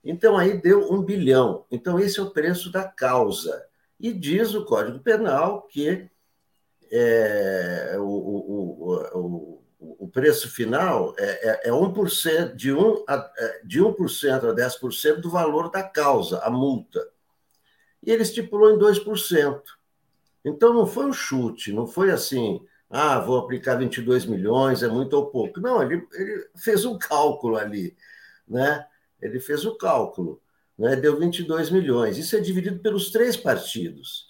Então, aí deu um bilhão. Então, esse é o preço da causa. E diz o Código Penal que é, o, o, o, o preço final é, é, é um por cento, de um por cento a, de um por cento a dez por cento do valor da causa, a multa. E ele estipulou em dois por cento. Então, não foi um chute, não foi assim, ah, vou aplicar vinte e dois milhões, é muito ou pouco. Não, ele, ele fez um cálculo ali, né? Ele fez o cálculo, né? Deu vinte e dois milhões. Isso é dividido pelos três partidos.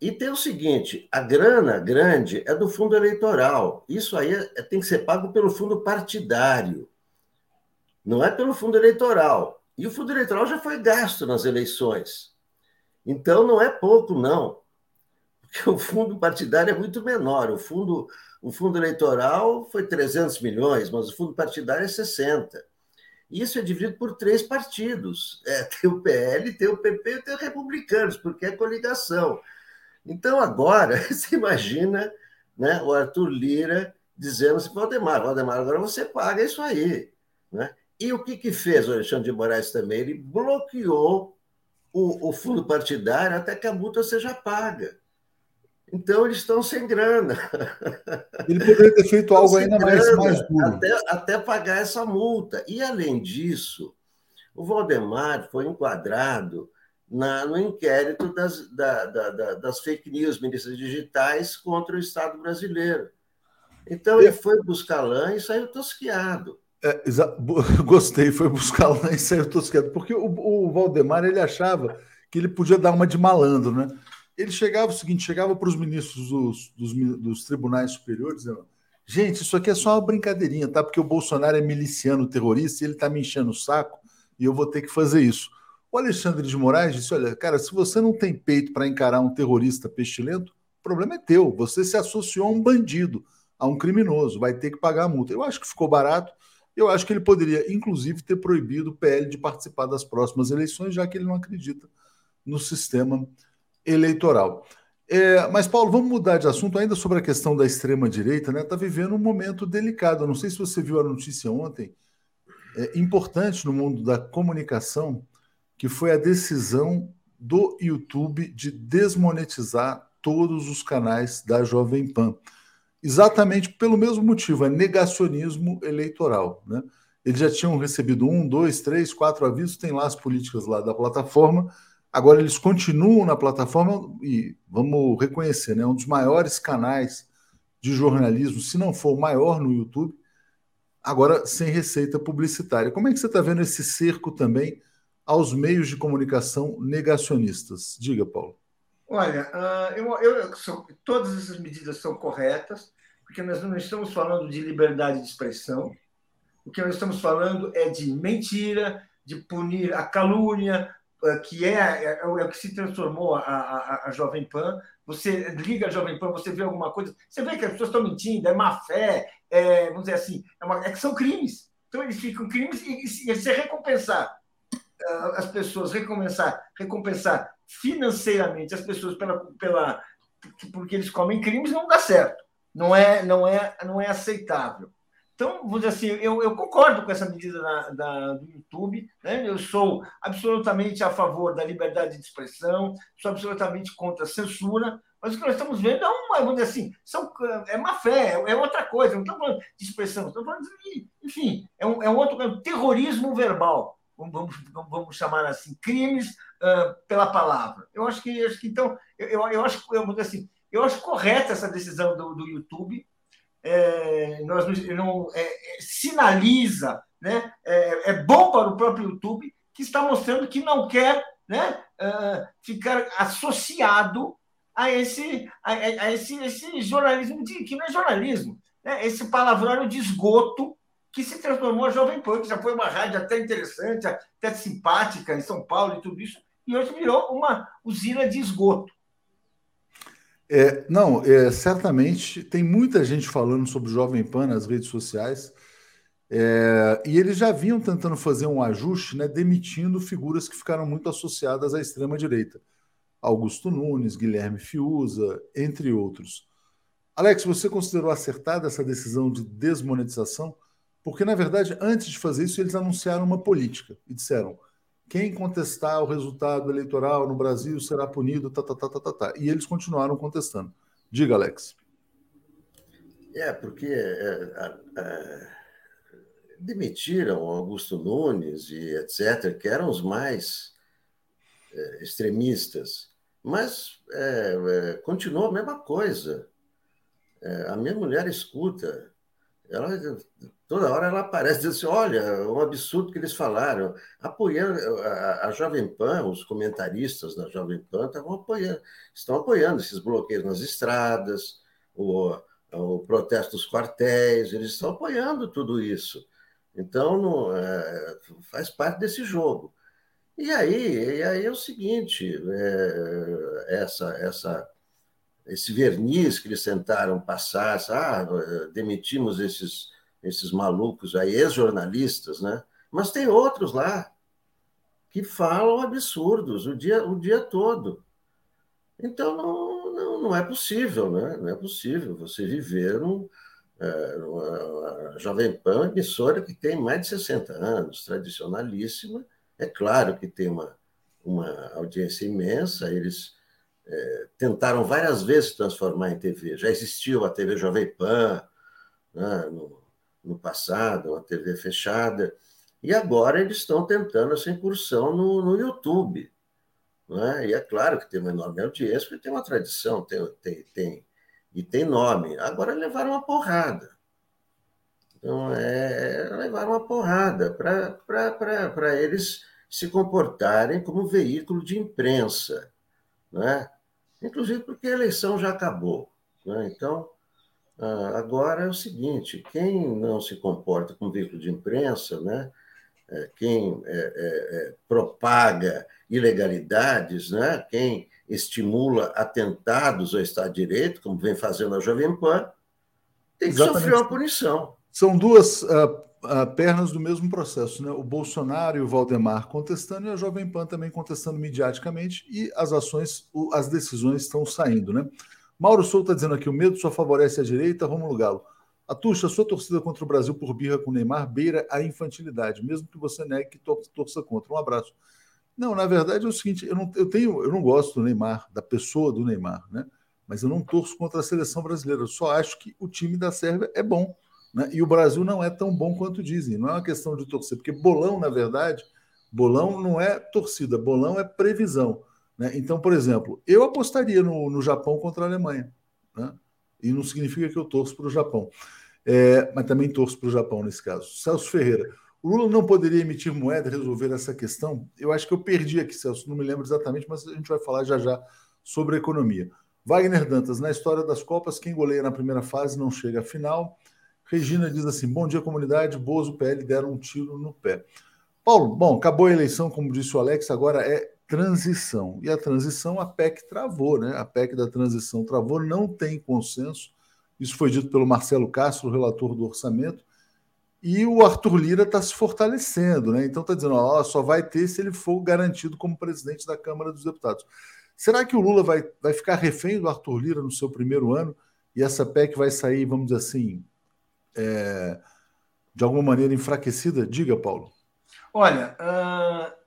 E tem o seguinte, a grana grande é do fundo eleitoral. Isso aí é, tem que ser pago pelo fundo partidário, não é pelo fundo eleitoral. E o fundo eleitoral já foi gasto nas eleições. Então, não é pouco, não. Porque o fundo partidário é muito menor. O fundo, o fundo eleitoral foi trezentos milhões, mas o fundo partidário é sessenta. Isso é dividido por três partidos. É, tem o P L, tem o P P e tem os republicanos, porque é coligação. Então, agora, você imagina, né, o Arthur Lira dizendo assim, Valdemar, Valdemar, agora você paga isso aí. Né? E o que, que fez o Alexandre de Moraes também? Ele bloqueou o, o fundo partidário até que a multa seja paga. Então, eles estão sem grana. Ele poderia ter feito algo ainda mais, mais duro. Até, até pagar essa multa. E, além disso, o Valdemar foi enquadrado Na, no inquérito das, da, da, da, das fake news, milícias digitais contra o Estado brasileiro. Então, ele foi buscar lã e saiu tosquiado. É, exa- Gostei, foi buscar lã e saiu tosquiado. Porque o, o Valdemar ele achava que ele podia dar uma de malandro, né? Ele chegava o seguinte, chegava para os ministros dos, dos, dos tribunais superiores, dizendo, gente, isso aqui é só uma brincadeirinha, tá? Porque o Bolsonaro é miliciano terrorista e ele está me enchendo o saco e eu vou ter que fazer isso. O Alexandre de Moraes disse, olha, cara, se você não tem peito para encarar um terrorista pestilento, o problema é teu, você se associou a um bandido, a um criminoso, vai ter que pagar a multa. Eu acho que ficou barato, eu acho que ele poderia, inclusive, ter proibido o P L de participar das próximas eleições, já que ele não acredita no sistema eleitoral. É, mas, Paulo, vamos mudar de assunto ainda sobre a questão da extrema-direita, né? Está vivendo um momento delicado. Eu não sei se você viu a notícia ontem, é, importante no mundo da comunicação, que foi a decisão do YouTube de desmonetizar todos os canais da Jovem Pan. Exatamente pelo mesmo motivo, é negacionismo eleitoral, né? Eles já tinham recebido um, dois, três, quatro avisos, tem lá as políticas lá da plataforma. Agora eles continuam na plataforma e vamos reconhecer, né? Um dos maiores canais de jornalismo, se não for o maior no YouTube, agora sem receita publicitária. Como é que você está vendo esse cerco também aos meios de comunicação negacionistas? Diga, Paulo. Olha, eu, eu, são, todas essas medidas são corretas, porque nós não estamos falando de liberdade de expressão, o que nós estamos falando é de mentira, de punir a calúnia, que é, é, é o que se transformou a, a, a Jovem Pan. Você liga a Jovem Pan, você vê alguma coisa, você vê que as pessoas estão mentindo, é má fé, é, vamos dizer assim, é, uma, é que são crimes. Então, eles ficam crimes e, e se recompensar as pessoas, recompensar, recompensar financeiramente as pessoas pela, pela, porque eles comem crimes, não dá certo. Não é, não é, não é aceitável. Então, vamos dizer assim, eu, eu concordo com essa medida da, da, do YouTube, né? Eu sou absolutamente a favor da liberdade de expressão, sou absolutamente contra a censura, mas o que nós estamos vendo é uma, vamos dizer assim, são, é má fé, é outra coisa, não estamos falando de expressão, estamos falando de, enfim, é um, é um outro, é um terrorismo verbal, vamos, vamos chamar assim, crimes uh, pela palavra. Eu acho que, acho que então, eu, eu, acho, eu, assim, eu acho correta essa decisão do, do YouTube. É, nós não, é, sinaliza, né? é, é bom para o próprio YouTube, que está mostrando que não quer, né, uh, ficar associado a esse, a, a esse, esse jornalismo, de, que não é jornalismo, né? Esse palavrário de esgoto que se transformou a Jovem Pan, que já foi uma rádio até interessante, até simpática em São Paulo e tudo isso, e hoje virou uma usina de esgoto. É, não, é, certamente tem muita gente falando sobre o Jovem Pan nas redes sociais, é, e eles já vinham tentando fazer um ajuste, né, demitindo figuras que ficaram muito associadas à extrema-direita. Augusto Nunes, Guilherme Fiúza, entre outros. Alex, você considerou acertada essa decisão de desmonetização? Porque, na verdade, antes de fazer isso, eles anunciaram uma política e disseram: quem contestar o resultado eleitoral no Brasil será punido, tá, tá, tá, tá, tá, tá. E eles continuaram contestando. Diga, Alex. É, porque é, é, é, demitiram Augusto Nunes e etcétera, que eram os mais é, extremistas. Mas é, é, continuou a mesma coisa. É, a minha mulher escuta, ela... Toda hora ela aparece e diz assim, olha, um absurdo que eles falaram. Apoiando a, a Jovem Pan, os comentaristas da Jovem Pan estavam apoiando, estão apoiando esses bloqueios nas estradas, o, o protesto dos quartéis, eles estão apoiando tudo isso. Então, não, é, faz parte desse jogo. E aí, e aí é o seguinte, é, essa... essa esse verniz que eles tentaram passar, ah, demitimos esses... esses malucos aí, ex-jornalistas, né? Mas tem outros lá que falam absurdos o dia, o dia todo. Então, não, não, não é possível, né? Não é possível você viver num, uh, uma Jovem Pan, emissora que tem mais de sessenta anos, tradicionalíssima. É claro que tem uma, uma audiência imensa, eles eh, tentaram várias vezes transformar em T V. Já existiu a T V Jovem Pan, né? no, no passado, uma T V fechada, e agora eles estão tentando essa incursão no, no YouTube. Né? E é claro que tem uma enorme audiência, porque tem uma tradição, tem, tem, tem, e tem nome. Agora levaram uma porrada. Então, é, levaram uma porrada para eles se comportarem como veículo de imprensa. Né? Inclusive porque a eleição já acabou. Né? Então, agora é o seguinte, quem não se comporta como veículo de imprensa, né, quem é, é, é, propaga ilegalidades, né? Quem estimula atentados ao Estado de Direito, como vem fazendo a Jovem Pan, tem que Exatamente. sofrer uma punição. São duas uh, uh, pernas do mesmo processo, né? O Bolsonaro e o Valdemar contestando e a Jovem Pan também contestando mediaticamente, e as ações, o, as decisões estão saindo, né? Mauro Souto está dizendo aqui, o medo só favorece a direita, Rômulo Galo. Atucha, sua torcida contra o Brasil por birra com o Neymar beira a infantilidade, mesmo que você negue que torça contra. Um abraço. Não, na verdade é o seguinte, eu não, eu tenho, eu não gosto do Neymar, da pessoa do Neymar, né? Mas eu não torço contra a seleção brasileira, eu só acho que o time da Sérvia é bom, né? E o Brasil não é tão bom quanto dizem, não é uma questão de torcer, porque bolão, na verdade, bolão não é torcida, bolão é previsão, né? Então, por exemplo, eu apostaria no, no Japão contra a Alemanha, né? E não significa que eu torço para o Japão. É, mas também torço para o Japão nesse caso. Celso Ferreira. O Lula não poderia emitir moeda, resolver essa questão? Eu acho que eu perdi aqui, Celso. Não me lembro exatamente, mas a gente vai falar já já sobre a economia. Wagner Dantas. Na história das Copas, quem goleia na primeira fase não chega à final. Regina diz assim, bom dia, comunidade. Bozo, P L deram um tiro no pé. Paulo, bom, acabou a eleição, como disse o Alex, agora é transição. E a transição, a P E C travou, né? A P E C da transição travou, não tem consenso. Isso foi dito pelo Marcelo Castro, relator do orçamento. E o Arthur Lira está se fortalecendo, né? Então está dizendo, ó, só vai ter se ele for garantido como presidente da Câmara dos Deputados. Será que o Lula vai, vai ficar refém do Arthur Lira no seu primeiro ano? E essa P E C vai sair, vamos dizer assim, é, de alguma maneira enfraquecida? Diga, Paulo. Olha... Uh...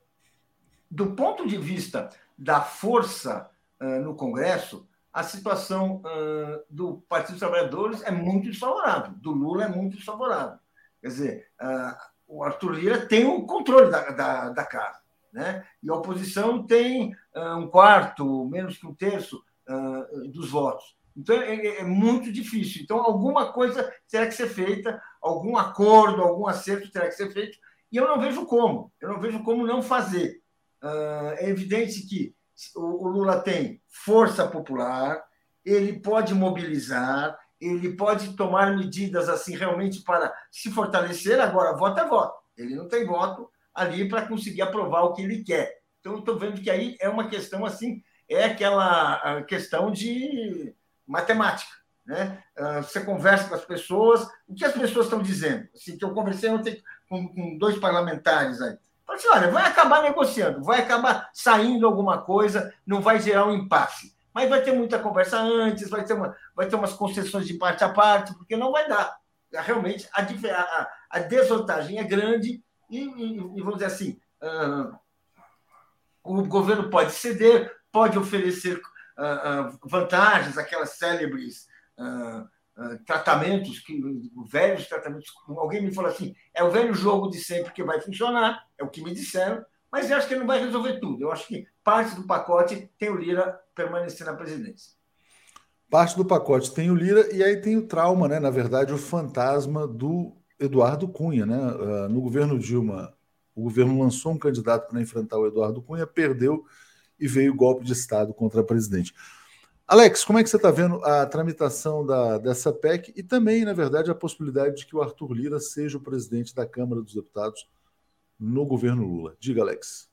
Do ponto de vista da força uh, no Congresso, a situação uh, do Partido dos Trabalhadores é muito desfavorável, do Lula é muito desfavorável. Quer dizer, uh, o Arthur Lira tem o controle da, da, da casa, né? E a oposição tem uh, um quarto, menos que um terço uh, dos votos. Então, é, é muito difícil. Então, alguma coisa terá que ser feita, algum acordo, algum acerto terá que ser feito, e eu não vejo como, eu não vejo como não fazer. Uh, é evidente que o, o Lula tem força popular, ele pode mobilizar, ele pode tomar medidas assim realmente para se fortalecer. Agora, voto é voto. Ele não tem voto ali para conseguir aprovar o que ele quer. Então, eu estou vendo que aí é uma questão assim, é aquela questão de matemática, né? Uh, você conversa com as pessoas, o que as pessoas estão dizendo? Assim, que eu conversei ontem com, com dois parlamentares aí. Olha, vai acabar negociando, vai acabar saindo alguma coisa, não vai gerar um impasse. Mas vai ter muita conversa antes, vai ter, uma, vai ter umas concessões de parte a parte, porque não vai dar. Realmente, a, a, a desvantagem é grande e, e, e vamos dizer assim, uh, o governo pode ceder, pode oferecer uh, uh, vantagens, aquelas célebres uh, uh, tratamentos, que, velhos tratamentos. Alguém me falou assim, é o velho jogo de sempre que vai funcionar, é o que me disseram, mas eu acho que ele não vai resolver tudo. Eu acho que parte do pacote tem o Lira permanecer na presidência. Parte do pacote tem o Lira e aí tem o trauma, né? Na verdade, o fantasma do Eduardo Cunha, né? No governo Dilma, o governo lançou um candidato para enfrentar o Eduardo Cunha, perdeu e veio o golpe de Estado contra a presidente. Alex, como é que você está vendo a tramitação da, dessa P E C e também, na verdade, a possibilidade de que o Arthur Lira seja o presidente da Câmara dos Deputados no governo Lula? Diga, Alex.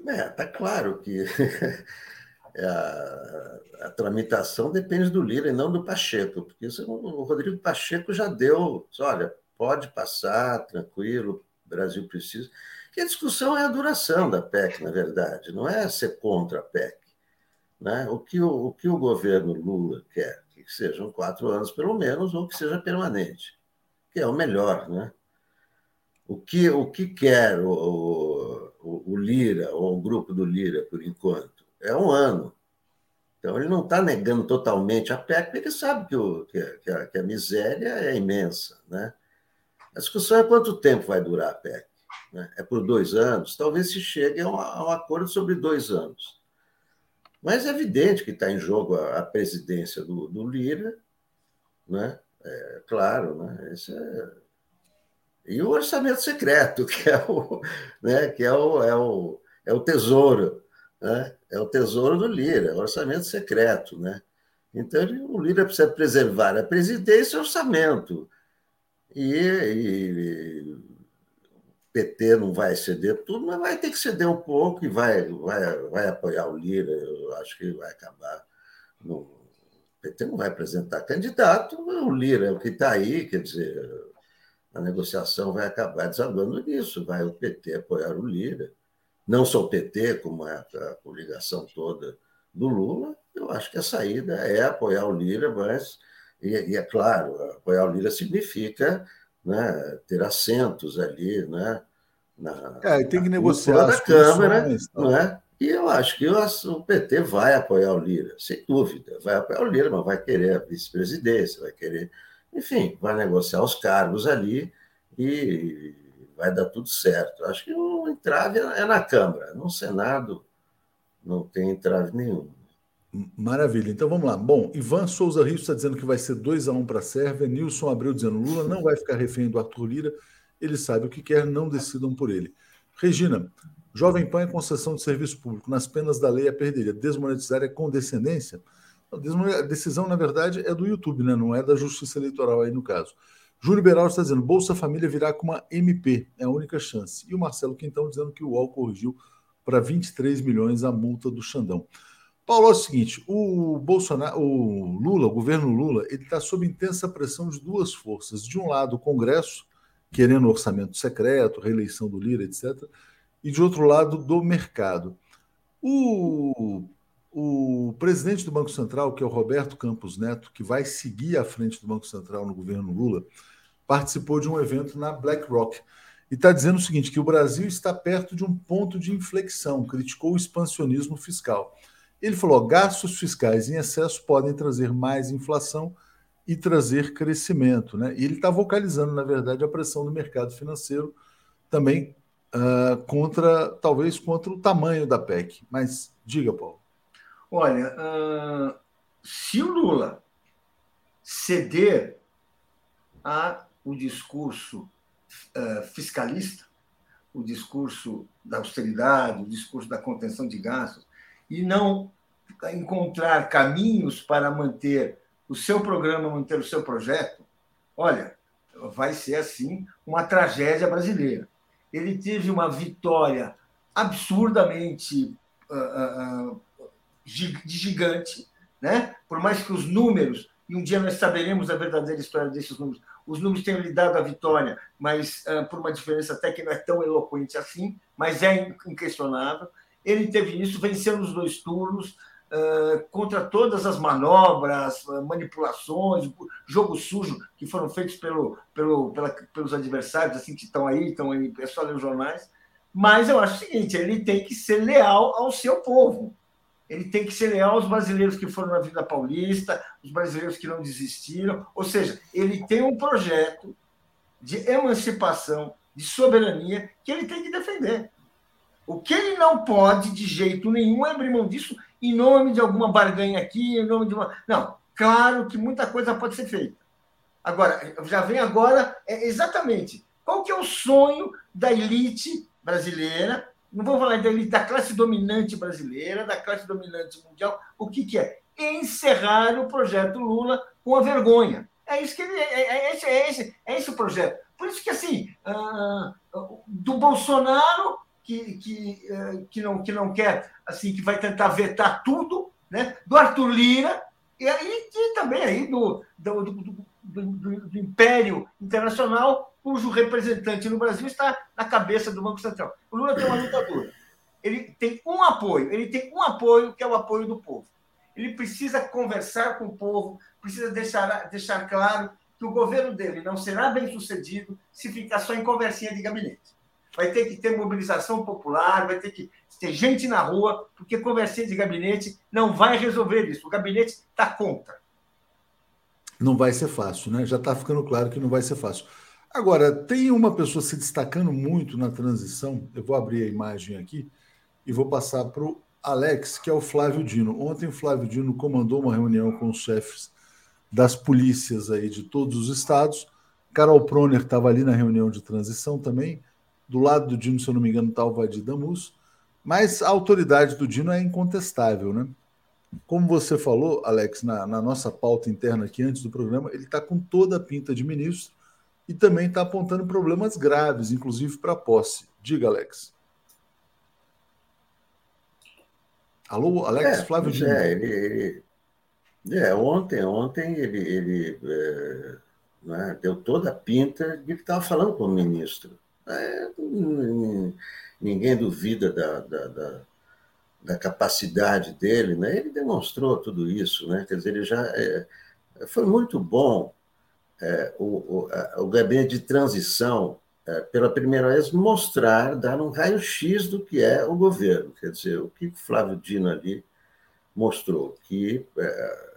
Está é, claro que a, a tramitação depende do Lira e não do Pacheco, porque isso, o Rodrigo Pacheco já deu, olha, pode passar, tranquilo, Brasil precisa. Que a discussão é a duração da P E C, na verdade, não é ser contra a P E C, né? O que o, o, que o governo Lula quer, que sejam quatro anos pelo menos, ou que seja permanente, que é o melhor, né? O que, o que quer o, o, o Lira, ou o grupo do Lira, por enquanto, é um ano. Então, ele não está negando totalmente a P E C, porque ele sabe que, o, que, a, que a miséria é imensa, né? A discussão é quanto tempo vai durar a P E C, né? É por dois anos? Talvez se chegue a um, a um acordo sobre dois anos. Mas é evidente que está em jogo a, a presidência do, do Lira, né? É claro, né? Isso é... E o orçamento secreto, que é o, né, que é o, é o, é o tesouro, né? É o tesouro do Lira, o orçamento secreto, né? Então, o Lira precisa preservar a presidência e o orçamento. E, e P T não vai ceder tudo, mas vai ter que ceder um pouco e vai, vai, vai apoiar o Lira. Eu acho que vai acabar. O P T não vai apresentar candidato, o Lira é o que está aí, quer dizer, a negociação vai acabar desabando nisso, vai o P T apoiar o Lira. Não só o P T, como a, a coligação toda do Lula, eu acho que a saída é apoiar o Lira, mas, e, e é claro, apoiar o Lira significa, né, ter assentos ali, né, na, é, tem que negociar na Câmara, né? E eu acho que o, o P T vai apoiar o Lira, sem dúvida, vai apoiar o Lira, mas vai querer a vice-presidência, vai querer, enfim, vai negociar os cargos ali e vai dar tudo certo. Acho que o entrave é na Câmara, no Senado não tem entrave nenhuma. Maravilha, então vamos lá. Bom, Ivan Souza Rios está dizendo que vai ser dois a um para a Sérvia, Nilson Abreu dizendo Lula não vai ficar refém do Arthur Lira, ele sabe o que quer, não decidam por ele. Regina, Jovem Pan é concessão de serviço público, nas penas da lei a perderia, desmonetizar é condescendência? A decisão, na verdade, é do YouTube, né? Não é da Justiça Eleitoral aí no caso. Júlio Beral está dizendo Bolsa Família virá com uma M P, é a única chance. E o Marcelo Quintão dizendo que o U O L corrigiu para vinte e três milhões a multa do Xandão. Paulo, é o seguinte, o, Bolsonaro, o Lula, o governo Lula, ele está sob intensa pressão de duas forças. De um lado, o Congresso, querendo orçamento secreto, reeleição do Lira, etcétera. E de outro lado, do mercado. O, o presidente do Banco Central, que é o Roberto Campos Neto, que vai seguir à frente do Banco Central no governo Lula, participou de um evento na BlackRock. E está dizendo o seguinte, que o Brasil está perto de um ponto de inflexão, criticou o expansionismo fiscal. Ele falou, gastos fiscais em excesso podem trazer mais inflação e trazer crescimento, né? E ele está vocalizando, na verdade, a pressão do mercado financeiro também uh, contra, talvez, contra o tamanho da P E C. Mas diga, Paulo. Olha, uh, se o Lula ceder a o discurso uh, fiscalista, o discurso da austeridade, o discurso da contenção de gastos, e não encontrar caminhos para manter o seu programa, manter o seu projeto, olha, vai ser, assim, uma tragédia brasileira. Ele teve uma vitória absurdamente uh, uh, gigante, né? Por mais que os números, e um dia nós saberemos a verdadeira história desses números, os números tenham lhe dado a vitória, mas uh, por uma diferença até que não é tão eloquente assim, mas é inquestionável. Ele teve isso, venceu nos dois turnos, uh, contra todas as manobras, manipulações, jogo sujo que foram feitos pelo, pelo, pela, pelos adversários, assim, que estão aí, estão aí, é só ler os jornais. Mas eu acho o seguinte, ele tem que ser leal ao seu povo. Ele tem que ser leal aos brasileiros que foram na Vida Paulista, os brasileiros que não desistiram. Ou seja, ele tem um projeto de emancipação, de soberania, que ele tem que defender. O que ele não pode, de jeito nenhum, é abrir mão disso em nome de alguma barganha aqui, em nome de uma... Não, claro que muita coisa pode ser feita. Agora, já vem agora, é exatamente, qual que é o sonho da elite brasileira, não vou falar da elite, da classe dominante brasileira, da classe dominante mundial, o que que é? Encerrar o projeto Lula com a vergonha. É isso que ele... É, é, esse, é, esse, é esse o projeto. Por isso que, assim, uh, do Bolsonaro... Que, que, que, não, que não quer, assim, que vai tentar vetar tudo, né? Do Arthur Lira e, aí, e também aí do, do, do, do, do Império Internacional, cujo representante no Brasil está na cabeça do Banco Central. O Lula tem uma luta dura. Ele tem um apoio, ele tem um apoio que é o apoio do povo. Ele precisa conversar com o povo, precisa deixar, deixar claro que o governo dele não será bem sucedido se ficar só em conversinha de gabinete. Vai ter que ter mobilização popular, vai ter que ter gente na rua, porque conversinha de gabinete não vai resolver isso. O gabinete está contra. Não vai ser fácil, né? Já está ficando claro que não vai ser fácil. Agora, tem uma pessoa se destacando muito na transição. Eu vou abrir a imagem aqui e vou passar para o Alex, que é o Flávio Dino. Ontem o Flávio Dino comandou uma reunião com os chefes das polícias aí de todos os estados. Carol Proner estava ali na reunião de transição também. Do lado do Dino, se eu não me engano, está o Vadir Damus, mas a autoridade do Dino é incontestável, né? Como você falou, Alex, na, na nossa pauta interna aqui antes do programa, ele está com toda a pinta de ministro e também está apontando problemas graves, inclusive para a posse. Diga, Alex. Alô, Alex, é, Flávio Dino. É, ele, ele, é, ontem, ontem ele, ele é, né, deu toda a pinta de que estava falando com o ministro. É, ninguém duvida da, da, da, da capacidade dele, né? Ele demonstrou tudo isso, né? Quer dizer, ele já é, foi muito bom. É, o, o, a, o gabinete de transição, é, pela primeira vez, mostrar, dar um raio-x do que é o governo. Quer dizer, o que o Flávio Dino ali mostrou, que é,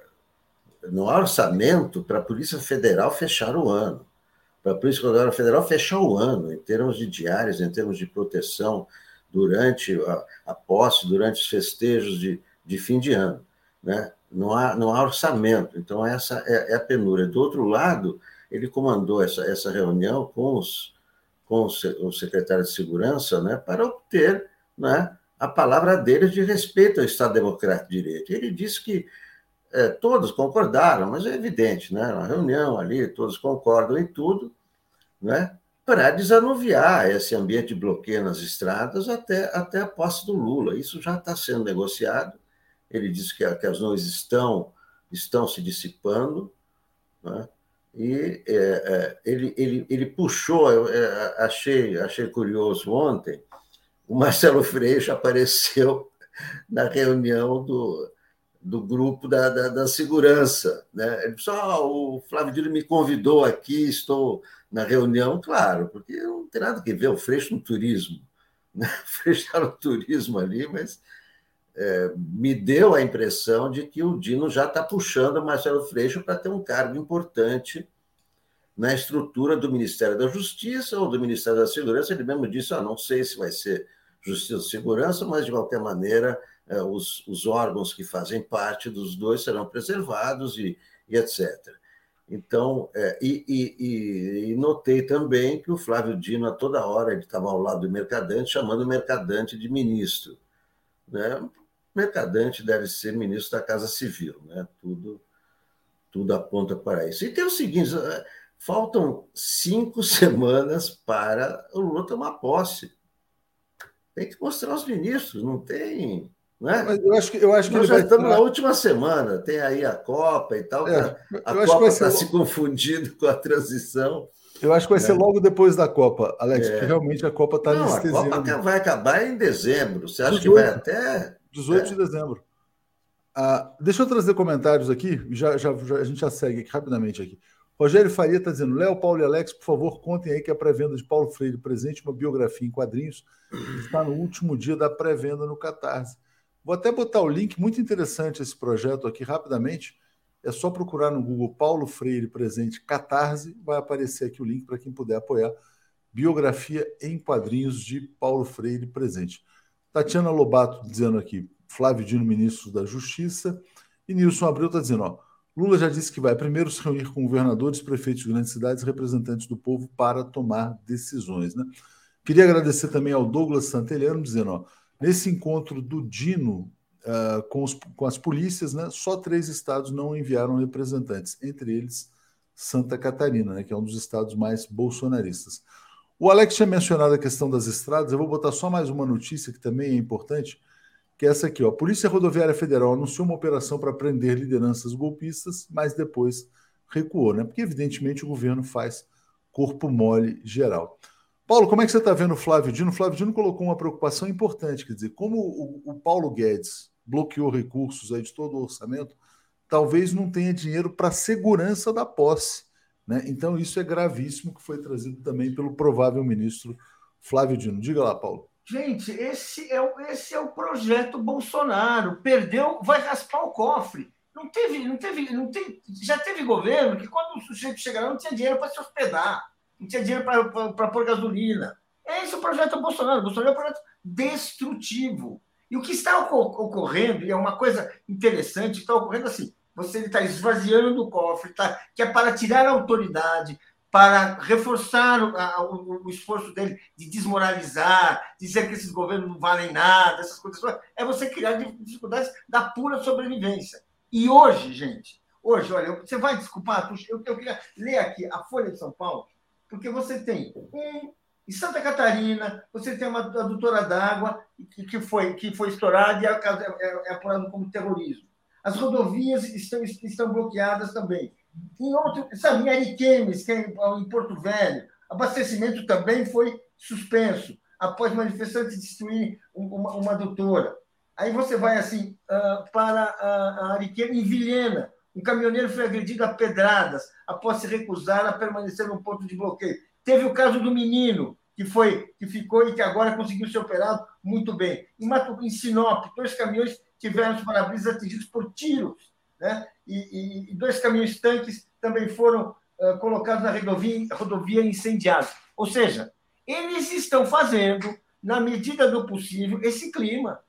não há orçamento para a Polícia Federal fechar o ano, para a Polícia Federal fechar o ano, em termos de diárias, em termos de proteção, durante a, a posse, durante os festejos de, de fim de ano, né? Não há, não há orçamento, então essa é a penúria. Do outro lado, ele comandou essa, essa reunião com, os, com o secretário de Segurança, né, para obter, né, a palavra dele de respeito ao Estado Democrático de Direito. Ele disse que é, todos concordaram, mas é evidente, né, na reunião ali, todos concordam em tudo, né, para desanuviar esse ambiente de bloqueio nas estradas até, até a posse do Lula. Isso já está sendo negociado. Ele disse que, que as nuvens estão, estão se dissipando, né? E é, é, ele, ele, ele puxou, eu, é, achei, achei curioso ontem, o Marcelo Freixo apareceu na reunião do, do grupo da, da, da segurança, né? Ele disse, ah, o Flávio Dino me convidou aqui, estou na reunião, claro, porque não tem nada a ver o Freixo no turismo, né? O Freixo está no turismo ali, mas... É, me deu a impressão de que o Dino já está puxando o Marcelo Freixo para ter um cargo importante na estrutura do Ministério da Justiça ou do Ministério da Segurança. Ele mesmo disse, ah, não sei se vai ser Justiça ou Segurança, mas, de qualquer maneira, é, os, os órgãos que fazem parte dos dois serão preservados e, e etcétera. Então, é, e, e, e notei também que o Flávio Dino, a toda hora, ele estava ao lado do Mercadante, chamando o Mercadante de ministro, né? Mercadante deve ser ministro da Casa Civil, né? Tudo, tudo aponta para isso. E tem o seguinte, faltam cinco semanas para o Lula tomar posse. Tem que mostrar os ministros, não tem... Né? Mas eu acho que, eu acho que nós já vai... estamos na última semana, tem aí a Copa e tal, é, a, a Copa está ser... se confundindo com a transição. Eu acho que vai é. ser logo depois da Copa, Alex, é. porque realmente a Copa está anestesiando. Não, a Copa vai acabar em dezembro, você acha dezoito, que vai até... dezoito é. de dezembro. Ah, deixa eu trazer comentários aqui, já, já, já, a gente já segue aqui, rapidamente aqui. Rogério Faria está dizendo, Léo, Paulo e Alex, por favor, contem aí que a pré-venda de Paulo Freire Presente, uma biografia em quadrinhos, está no último dia da pré-venda no Catarse. Vou até botar o link, muito interessante esse projeto aqui, rapidamente. É só procurar no Google Paulo Freire Presente Catarse, vai aparecer aqui o link para quem puder apoiar. Biografia em quadrinhos de Paulo Freire Presente. Tatiana Lobato dizendo aqui, Flávio Dino, ministro da Justiça. E Nilson Abreu está dizendo, ó, Lula já disse que vai primeiro se reunir com governadores, prefeitos de grandes cidades, representantes do povo para tomar decisões, né? Queria agradecer também ao Douglas Santeliano, dizendo, ó, nesse encontro do Dino... Uh, com, os, com as polícias, né? Só três estados não enviaram representantes, entre eles Santa Catarina, né? Que é um dos estados mais bolsonaristas. O Alex tinha mencionado a questão das estradas, eu vou botar só mais uma notícia que também é importante, que é essa aqui, ó. A Polícia Rodoviária Federal anunciou uma operação para prender lideranças golpistas, mas depois recuou, né? Porque evidentemente o governo faz corpo mole geral. Paulo, como é que você está vendo o Flávio Dino? O Flávio Dino colocou uma preocupação importante, quer dizer, como o, o Paulo Guedes bloqueou recursos aí de todo o orçamento, talvez não tenha dinheiro para a segurança da posse, né? Então isso é gravíssimo, que foi trazido também pelo provável ministro Flávio Dino. Diga lá, Paulo. Gente, esse é o, esse é o projeto Bolsonaro. Perdeu, vai raspar o cofre. Não teve, não teve, não teve, já teve governo que quando o sujeito chega lá não tinha dinheiro para se hospedar, não tinha dinheiro para pôr gasolina. Esse é o projeto Bolsonaro. O Bolsonaro é um projeto destrutivo. E o que está ocorrendo, e é uma coisa interessante, está ocorrendo assim, você está esvaziando o cofre, tá, que é para tirar a autoridade, para reforçar o, a, o, o esforço dele de desmoralizar, dizer que esses governos não valem nada, essas coisas. É você criar dificuldades da pura sobrevivência. E hoje, gente, hoje, olha, você vai desculpar, eu, eu queria ler aqui a Folha de São Paulo, porque você tem um... Em Santa Catarina, você tem uma adutora d'água que foi, que foi estourada e é, é, é apurado como terrorismo. As rodovias estão, estão bloqueadas também. Em outro, sabe, em Ariquemes, que é em Porto Velho, abastecimento também foi suspenso, após manifestantes destruírem uma, uma adutora. Aí você vai assim para Ariquemes, em Vilhena, um caminhoneiro foi agredido a pedradas após se recusar a permanecer num ponto de bloqueio. Teve o caso do menino, que, foi, que ficou e que agora conseguiu ser operado muito bem. Em, Mato, em Sinop, dois caminhões tiveram os para-brisas atingidos por tiros, né? E, e, e dois caminhões-tanques também foram uh, colocados na rodovia, rodovia incendiada. Ou seja, eles estão fazendo, na medida do possível, esse clima.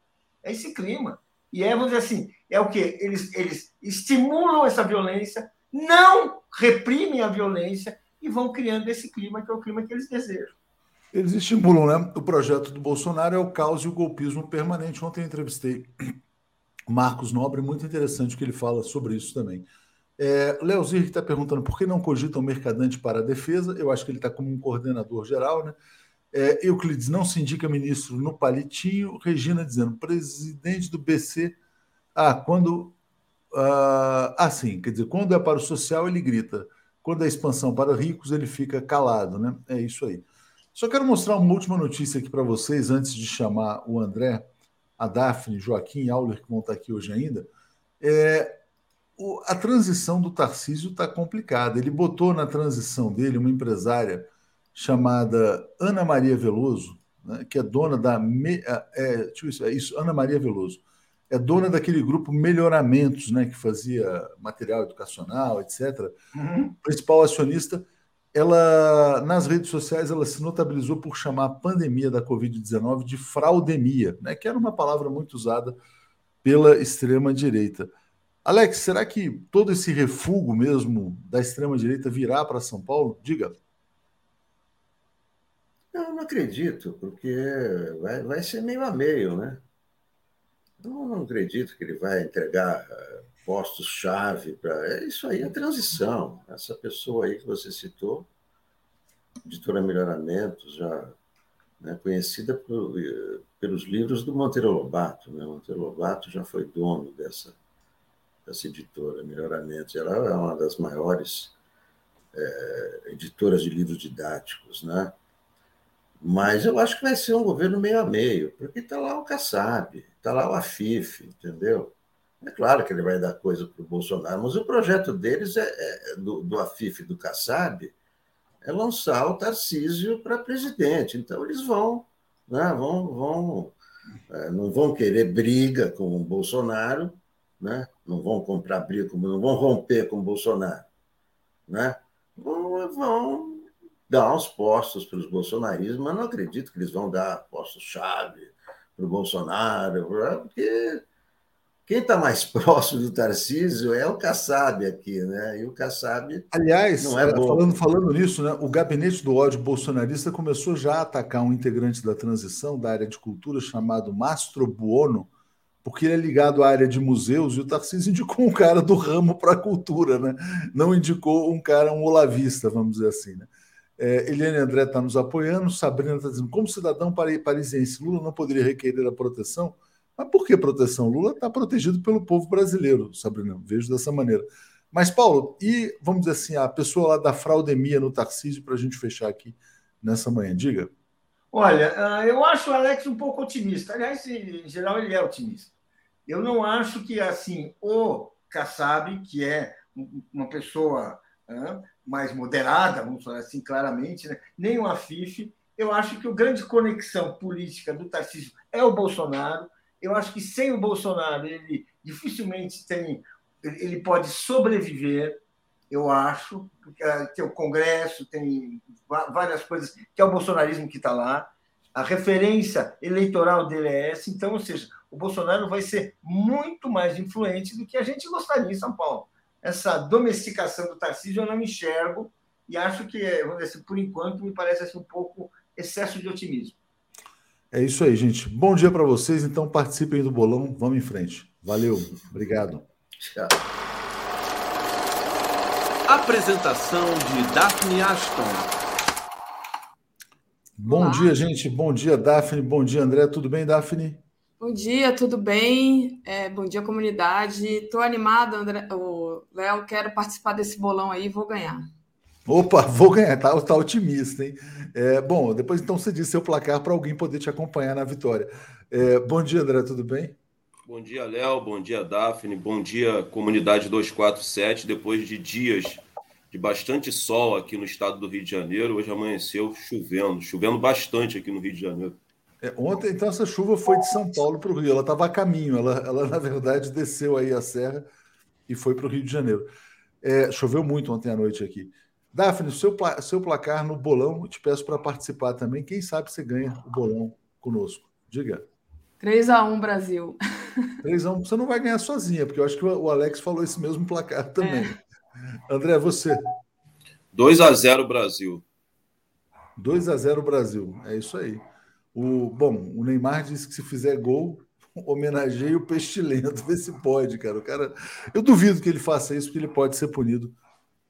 É esse clima. E é, vamos dizer assim, é o quê? Eles, eles estimulam essa violência, não reprimem a violência, e vão criando esse clima, que é o clima que eles desejam. Eles estimulam, né? O projeto do Bolsonaro é o caos e o golpismo permanente. Ontem eu entrevistei Marcos Nobre, muito interessante o que ele fala sobre isso também. É, Leozir, que está perguntando por que não cogitam mercadante para a defesa, eu acho que ele está como um coordenador geral, né? É, Euclides, não se indica ministro no palitinho. Regina dizendo, presidente do B C... Ah, quando... Ah, sim, quer dizer, quando é para o social, ele grita... Quando a expansão para ricos, ele fica calado, né? É isso aí. Só quero mostrar uma última notícia aqui para vocês, antes de chamar o André, a Daphne, Joaquim e Auler, que vão estar aqui hoje ainda. É, o, a transição do Tarcísio está complicada. Ele botou na transição dele uma empresária chamada Ana Maria Veloso, né, que é dona da... Me, é, deixa eu ver, é isso, Ana Maria Veloso. É dona daquele grupo Melhoramentos, né, que fazia material educacional, etcétera. Uhum. Principal acionista, ela, nas redes sociais, ela se notabilizou por chamar a pandemia da covid dezenove de fraudemia, né, que era uma palavra muito usada pela extrema-direita. Alex, será que todo esse refúgio mesmo da extrema-direita virá para São Paulo? Diga. Eu não acredito, porque vai, vai ser meio a meio, né? Eu não acredito que ele vai entregar postos-chave para... Isso aí é transição. Essa pessoa aí que você citou, editora Melhoramentos, já, né, conhecida por, pelos livros do Monteiro Lobato. Né? Monteiro Lobato já foi dono dessa, dessa editora Melhoramentos. Ela é uma das maiores é, editoras de livros didáticos, né? Mas eu acho que vai ser um governo meio a meio, porque está lá o Kassab, está lá o Afif, entendeu? É claro que ele vai dar coisa para o Bolsonaro, mas o projeto deles, é, é, do, do Afif e do Kassab, é lançar o Tarcísio para presidente. Então, eles vão, né, vão, vão é, não vão querer briga com o Bolsonaro, né, não vão comprar briga, não vão romper com o Bolsonaro. Né, vão... vão dar uns postos para os bolsonaristas, mas não acredito que eles vão dar postos-chave para o Bolsonaro, porque quem está mais próximo do Tarcísio é o Kassab aqui, né? E o Kassab. Aliás, não é bom. Falando, falando nisso, né? O gabinete do ódio bolsonarista começou já a atacar um integrante da transição da área de cultura chamado Mastro Buono, porque ele é ligado à área de museus, e o Tarcísio indicou um cara do ramo para a cultura, né? Não indicou um cara, um olavista, vamos dizer assim, né? É, Eliane André está nos apoiando, Sabrina está dizendo, como cidadão parisiense, Lula não poderia requerer a proteção? Mas por que proteção? Lula está protegido pelo povo brasileiro, Sabrina, vejo dessa maneira. Mas, Paulo, e, vamos dizer assim, a pessoa lá da fraudemia no Tarcísio, para a gente fechar aqui nessa manhã, diga. Olha, eu acho o Alex um pouco otimista, aliás, em geral ele é otimista. Eu não acho que, assim, o Kassab, que é uma pessoa... mais moderada, vamos falar assim claramente, né? Nem o Afif. Eu acho que a grande conexão política do Tarcísio é o Bolsonaro. Eu acho que sem o Bolsonaro ele dificilmente tem, ele pode sobreviver, eu acho, porque tem o Congresso, tem várias coisas, que é o bolsonarismo que está lá. A referência eleitoral dele é essa. Então, ou seja, o Bolsonaro vai ser muito mais influente do que a gente gostaria em São Paulo. Essa domesticação do Tarcísio eu não enxergo e acho que, vamos dizer assim, por enquanto, me parece assim, um pouco excesso de otimismo. É isso aí, gente. Bom dia para vocês. Então, participem do bolão. Vamos em frente. Valeu. Obrigado. Tchau. Apresentação de Daphne Ashton. Bom Olá. Dia, gente. Bom dia, Daphne. Bom dia, André. Tudo bem, Daphne? Bom dia, tudo bem? É, bom dia, comunidade. Estou animado, André. Léo, quero participar desse bolão aí, vou ganhar. Opa, vou ganhar. Tá, tá otimista, hein? É, bom, depois então você diz seu placar para alguém poder te acompanhar na vitória. É, bom dia, André. Tudo bem? Bom dia, Léo. Bom dia, Daphne. Bom dia, comunidade dois quatro sete. Depois de dias de bastante sol aqui no estado do Rio de Janeiro, hoje amanheceu chovendo, chovendo bastante aqui no Rio de Janeiro. É, ontem, então, essa chuva foi de São Paulo para o Rio, ela estava a caminho, ela, ela, na verdade, desceu aí a serra e foi para o Rio de Janeiro. É, choveu muito ontem à noite aqui. Daphne, seu, pla- seu placar no bolão, eu te peço para participar também, quem sabe você ganha o bolão conosco. Diga. três a um, Brasil. três a um, você não vai ganhar sozinha, porque eu acho que o Alex falou esse mesmo placar também. É. André, você. dois a zero Brasil. dois a zero Brasil, é isso aí. O, bom, o Neymar disse que se fizer gol, homenageia o Pestilento. Vê se pode, cara. O cara. Eu duvido que ele faça isso, porque ele pode ser punido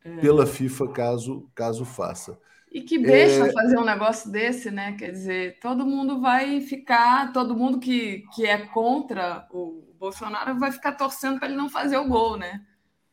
é. pela FIFA caso, caso faça. E que deixa é... fazer um negócio desse, né? Quer dizer, todo mundo vai ficar, todo mundo que, que é contra o Bolsonaro vai ficar torcendo para ele não fazer o gol, né?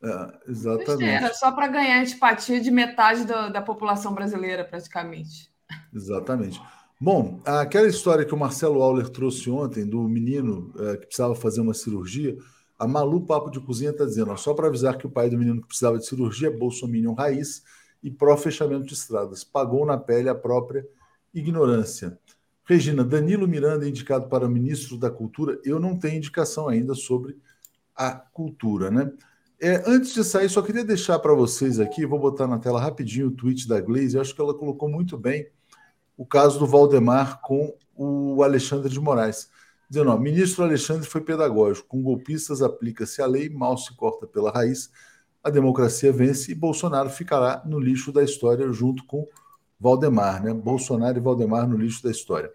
É, exatamente. Era só para ganhar a antipatia de metade da, da população brasileira, praticamente. Exatamente. Bom, aquela história que o Marcelo Auler trouxe ontem, do menino é, que precisava fazer uma cirurgia, a Malu Papo de Cozinha está dizendo, ó, só para avisar que o pai do menino que precisava de cirurgia é bolsominion raiz e pró-fechamento de estradas. Pagou na pele a própria ignorância. Regina, Danilo Miranda é indicado para ministro da Cultura. Eu não tenho indicação ainda sobre a cultura, né? É, antes de sair, só queria deixar para vocês aqui, vou botar na tela rapidinho o tweet da Gleisi, acho que ela colocou muito bem o caso do Valdemar com o Alexandre de Moraes, dizendo, ó, ministro Alexandre foi pedagógico, com golpistas aplica-se a lei, mal se corta pela raiz, a democracia vence e Bolsonaro ficará no lixo da história junto com Valdemar, né? Bolsonaro e Valdemar no lixo da história.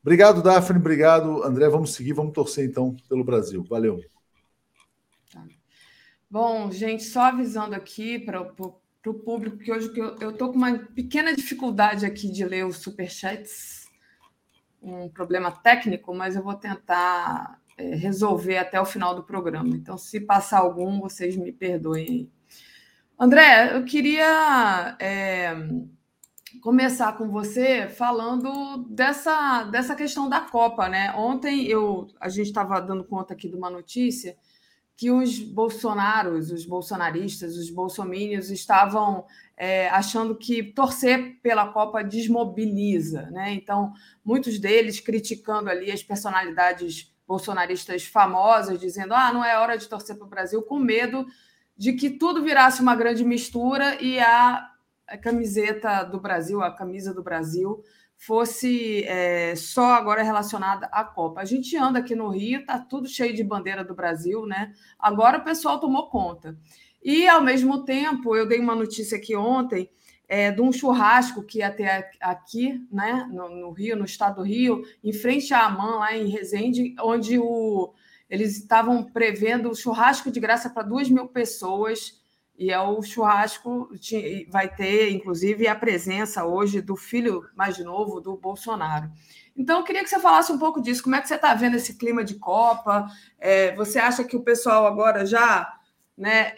Obrigado, Daphne, obrigado, André, vamos seguir, vamos torcer então pelo Brasil, valeu. Bom, gente, só avisando aqui para o público que hoje que eu estou com uma pequena dificuldade aqui de ler os superchats, um problema técnico, mas eu vou tentar é, resolver até o final do programa. Então, se passar algum, vocês me perdoem. André, eu queria é, começar com você falando dessa, dessa questão da Copa, né? Ontem eu, a gente estava dando conta aqui de uma notícia que os bolsonaros, os bolsonaristas, os bolsomínios estavam é, achando que torcer pela Copa desmobiliza, né? Então, muitos deles criticando ali as personalidades bolsonaristas famosas, dizendo ah, não é hora de torcer para o Brasil, com medo de que tudo virasse uma grande mistura e a camiseta do Brasil, a camisa do Brasil, fosse é, só agora relacionada à Copa. A gente anda aqui no Rio, está tudo cheio de bandeira do Brasil, né? Agora o pessoal tomou conta. E, ao mesmo tempo, eu dei uma notícia aqui ontem é, de um churrasco que ia ter aqui, né? no, no Rio, no estado do Rio, em frente à AMAN, lá em Resende, onde o, eles estavam prevendo o churrasco de graça para duas mil pessoas. E é o churrasco, vai ter, inclusive, a presença hoje do filho mais novo do Bolsonaro. Então, eu queria que você falasse um pouco disso. Como é que você está vendo esse clima de Copa? É, você acha que o pessoal agora já, né,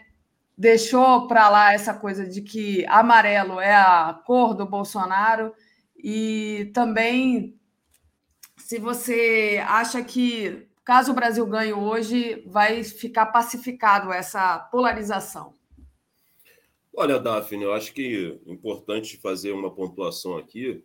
deixou para lá essa coisa de que amarelo é a cor do Bolsonaro? E também, se você acha que, caso o Brasil ganhe hoje, vai ficar pacificado essa polarização? Olha, Daphne, eu acho que é importante fazer uma pontuação aqui,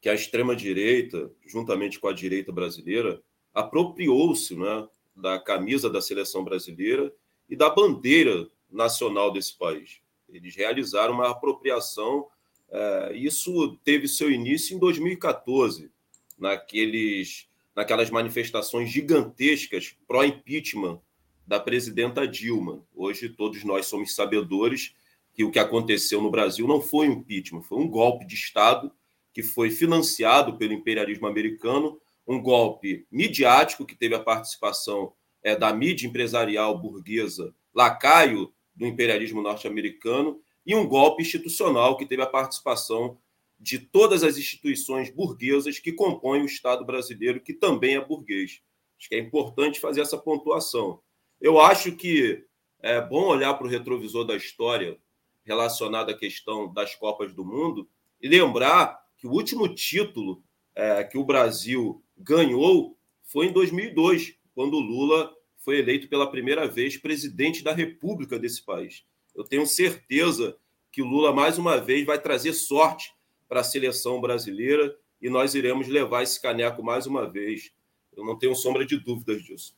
que a extrema-direita, juntamente com a direita brasileira, apropriou-se, né, da camisa da seleção brasileira e da bandeira nacional desse país. Eles realizaram uma apropriação, é, isso teve seu início em dois mil e catorze, naqueles, naquelas manifestações gigantescas pró-impeachment da presidenta Dilma. Hoje todos nós somos sabedores que o que aconteceu no Brasil não foi um impeachment, foi um golpe de Estado que foi financiado pelo imperialismo americano, um golpe midiático que teve a participação é, da mídia empresarial burguesa, lacaio do imperialismo norte-americano, e um golpe institucional que teve a participação de todas as instituições burguesas que compõem o Estado brasileiro, que também é burguês. Acho que é importante fazer essa pontuação. Eu acho que é bom olhar para o retrovisor da história relacionada à questão das Copas do Mundo e lembrar que o último título é, que o Brasil ganhou foi em dois mil e dois, quando o Lula foi eleito pela primeira vez presidente da República desse país. Eu tenho certeza que o Lula, mais uma vez, vai trazer sorte para a seleção brasileira e nós iremos levar esse caneco mais uma vez. Eu não tenho sombra de dúvidas disso.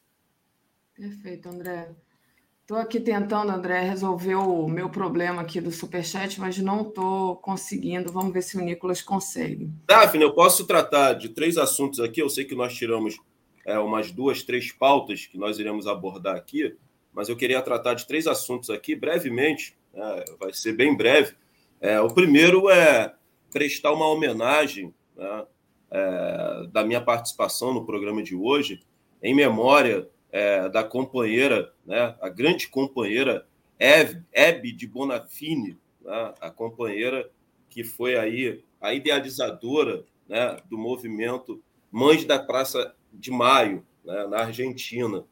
Perfeito, André. Estou aqui tentando, André, resolver o meu problema aqui do Superchat, mas não estou conseguindo. Vamos ver se o Nicolas consegue. Daphne, eu posso tratar de três assuntos aqui. Eu sei que nós tiramos é, umas duas, três pautas que nós iremos abordar aqui, mas eu queria tratar de três assuntos aqui brevemente. É, vai ser bem breve. É, o primeiro é prestar uma homenagem, né, é, da minha participação no programa de hoje, em memória é, da companheira, né, a grande companheira Hebe de Bonafini, né, a companheira que foi aí a idealizadora, né, do movimento Mães da Praça de Maio, né, na Argentina.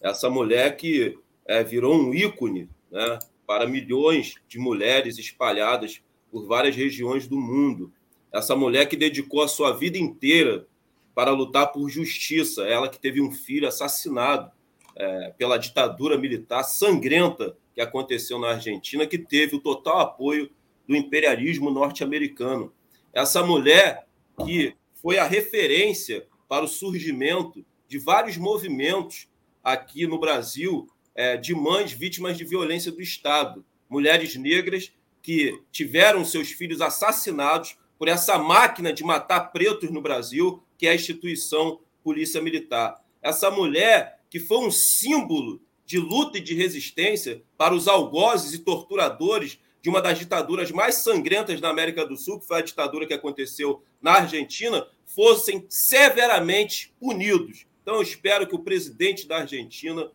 Essa mulher que é, virou um ícone, né, para milhões de mulheres espalhadas por várias regiões do mundo. Essa mulher que dedicou a sua vida inteira para lutar por justiça. Ela que teve um filho assassinado é, pela ditadura militar sangrenta que aconteceu na Argentina, que teve o total apoio do imperialismo norte-americano. Essa mulher que foi a referência para o surgimento de vários movimentos aqui no Brasil é, de mães vítimas de violência do Estado. Mulheres negras que tiveram seus filhos assassinados por essa máquina de matar pretos no Brasil, que é a instituição Polícia Militar. Essa mulher que foi um símbolo de luta e de resistência para os algozes e torturadores de uma das ditaduras mais sangrentas da América do Sul, que foi a ditadura que aconteceu na Argentina, fossem severamente punidos. Então, eu espero que o presidente da Argentina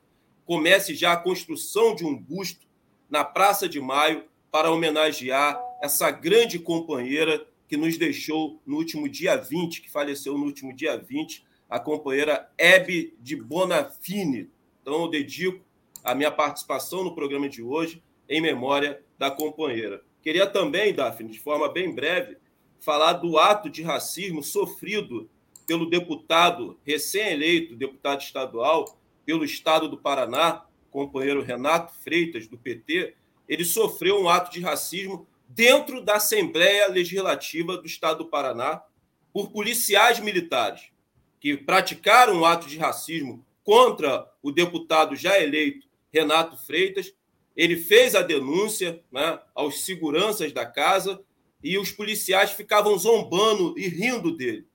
comece já a construção de um busto na Praça de Maio para homenagear essa grande companheira que nos deixou no último dia vinte, que faleceu no último dia vinte, a companheira Hebe de Bonafini. Então, eu dedico a minha participação no programa de hoje em memória da companheira. Queria também, Daphne, de forma bem breve, falar do ato de racismo sofrido pelo deputado recém-eleito, deputado estadual, pelo Estado do Paraná, companheiro Renato Freitas, do P T. Ele sofreu um ato de racismo dentro da Assembleia Legislativa do Estado do Paraná por policiais militares que praticaram um ato de racismo contra o deputado já eleito Renato Freitas. Ele fez a denúncia, né, aos seguranças da casa e os policiais ficavam zombando e rindo dele.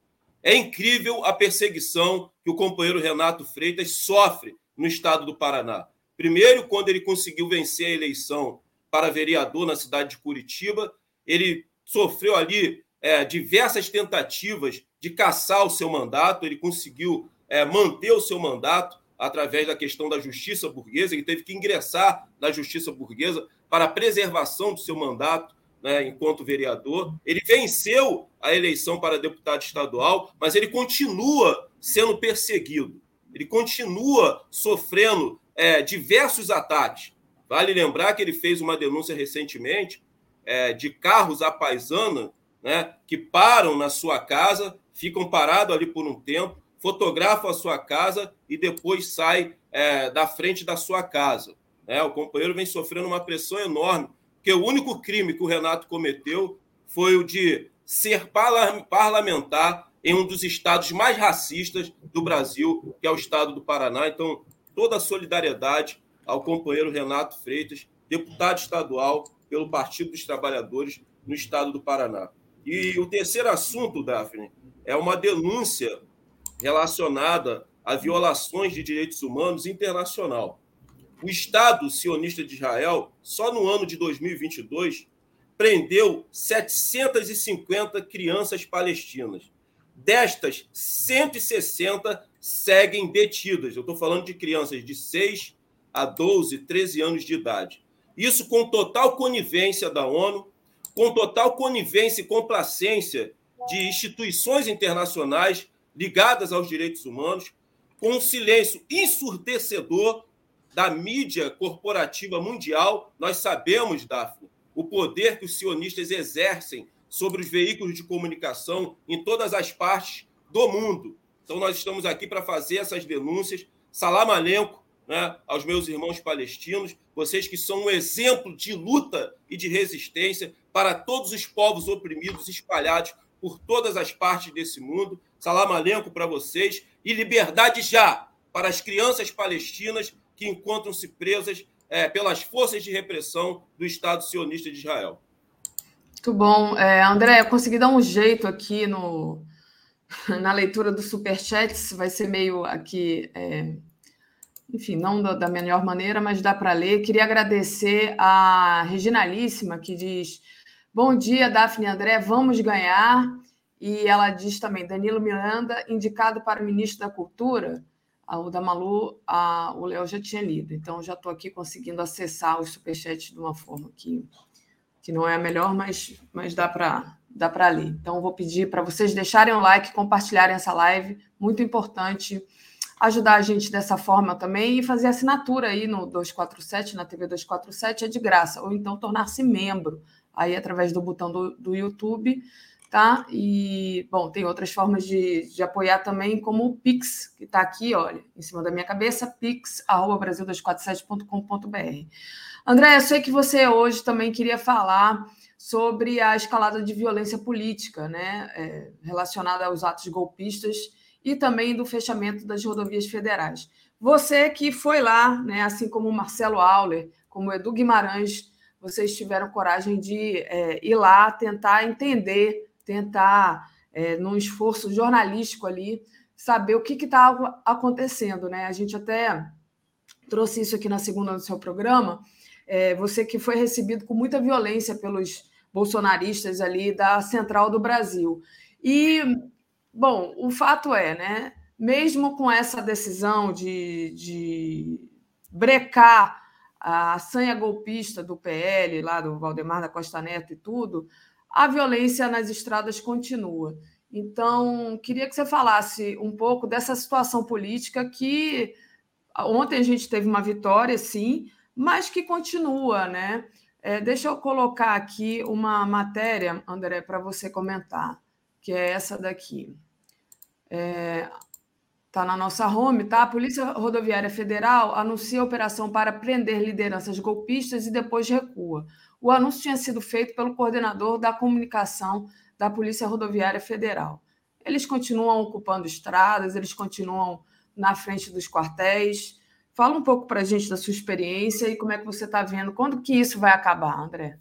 É incrível a perseguição que o companheiro Renato Freitas sofre no Estado do Paraná. Primeiro, quando ele conseguiu vencer a eleição para vereador na cidade de Curitiba, ele sofreu ali é, diversas tentativas de cassar o seu mandato, ele conseguiu é, manter o seu mandato através da questão da justiça burguesa, ele teve que ingressar na justiça burguesa para a preservação do seu mandato, né, enquanto vereador. Ele venceu a eleição para deputado estadual, mas ele continua sendo perseguido, ele continua sofrendo é, diversos ataques. Vale lembrar que ele fez uma denúncia recentemente é, de carros à paisana, né, que param na sua casa, ficam parados ali por um tempo, fotografam a sua casa e depois saem é, da frente da sua casa. É, o companheiro vem sofrendo uma pressão enorme, porque o único crime que o Renato cometeu foi o de ser parlamentar em um dos estados mais racistas do Brasil, que é o estado do Paraná. Então, toda a solidariedade ao companheiro Renato Freitas, deputado estadual pelo Partido dos Trabalhadores no Estado do Paraná. E o terceiro assunto, Daphne, é uma denúncia relacionada a violações de direitos humanos internacional. O Estado sionista de Israel, só no ano de dois mil e vinte e dois, prendeu setecentas e cinquenta crianças palestinas. Destas, cento e sessenta seguem detidas. Eu estou falando de crianças de seis a doze, treze anos de idade. Isso com total conivência da ONU, com total conivência e complacência de instituições internacionais ligadas aos direitos humanos, com um silêncio ensurdecedor da mídia corporativa mundial. Nós sabemos, Daphne, o poder que os sionistas exercem sobre os veículos de comunicação em todas as partes do mundo. Então, nós estamos aqui para fazer essas denúncias. Salam aleikum, né, aos meus irmãos palestinos, vocês que são um exemplo de luta e de resistência para todos os povos oprimidos espalhados por todas as partes desse mundo. Salam aleikum para vocês e liberdade já para as crianças palestinas que encontram-se presas é, pelas forças de repressão do Estado sionista de Israel. Muito bom. É, André, eu consegui dar um jeito aqui no... na leitura do superchat, vai ser meio aqui, é, enfim, não da, da melhor maneira, mas dá para ler. Queria agradecer a Reginalíssima, que diz: bom dia, Daphne e André, vamos ganhar. E ela diz também: Danilo Miranda, indicado para o ministro da Cultura. O da Malu, a, o Léo já tinha lido, então já estou aqui conseguindo acessar os superchats de uma forma que, que não é a melhor, mas, mas dá para... dá para ler. Então, vou pedir para vocês deixarem o like, compartilharem essa live, muito importante ajudar a gente dessa forma também e fazer assinatura aí no duzentos e quarenta e sete, na T V duzentos e quarenta e sete, é de graça, ou então tornar-se membro, aí através do botão do, do YouTube, tá? E, bom, tem outras formas de, de apoiar também, como o Pix, que está aqui, olha, em cima da minha cabeça, pix arroba brasil duzentos e quarenta e sete ponto com ponto br. André, eu sei que você hoje também queria falar sobre a escalada de violência política, né, é, relacionada aos atos golpistas e também do fechamento das rodovias federais. Você que foi lá, né, assim como o Marcelo Auler, como o Edu Guimarães, vocês tiveram coragem de é, ir lá tentar entender, tentar, é, num esforço jornalístico ali, saber o que está acontecendo, né? A gente até trouxe isso aqui na segunda no seu programa. É, você que foi recebido com muita violência pelos bolsonaristas ali da Central do Brasil. E, bom, o fato é, né, mesmo com essa decisão de, de brecar a sanha golpista do P L, lá do Valdemar da Costa Neto e tudo, a violência nas estradas continua. Então, queria que você falasse um pouco dessa situação política que ontem a gente teve uma vitória, sim, mas que continua, né? É, deixa eu colocar aqui uma matéria, André, para você comentar, que é essa daqui. É, tá na nossa home, tá? A Polícia Rodoviária Federal anuncia a operação para prender lideranças golpistas e depois recua. O anúncio tinha sido feito pelo coordenador da comunicação da Polícia Rodoviária Federal. Eles continuam ocupando estradas, eles continuam na frente dos quartéis. Fala um pouco para a gente da sua experiência e como é que você está vendo, quando que isso vai acabar, André?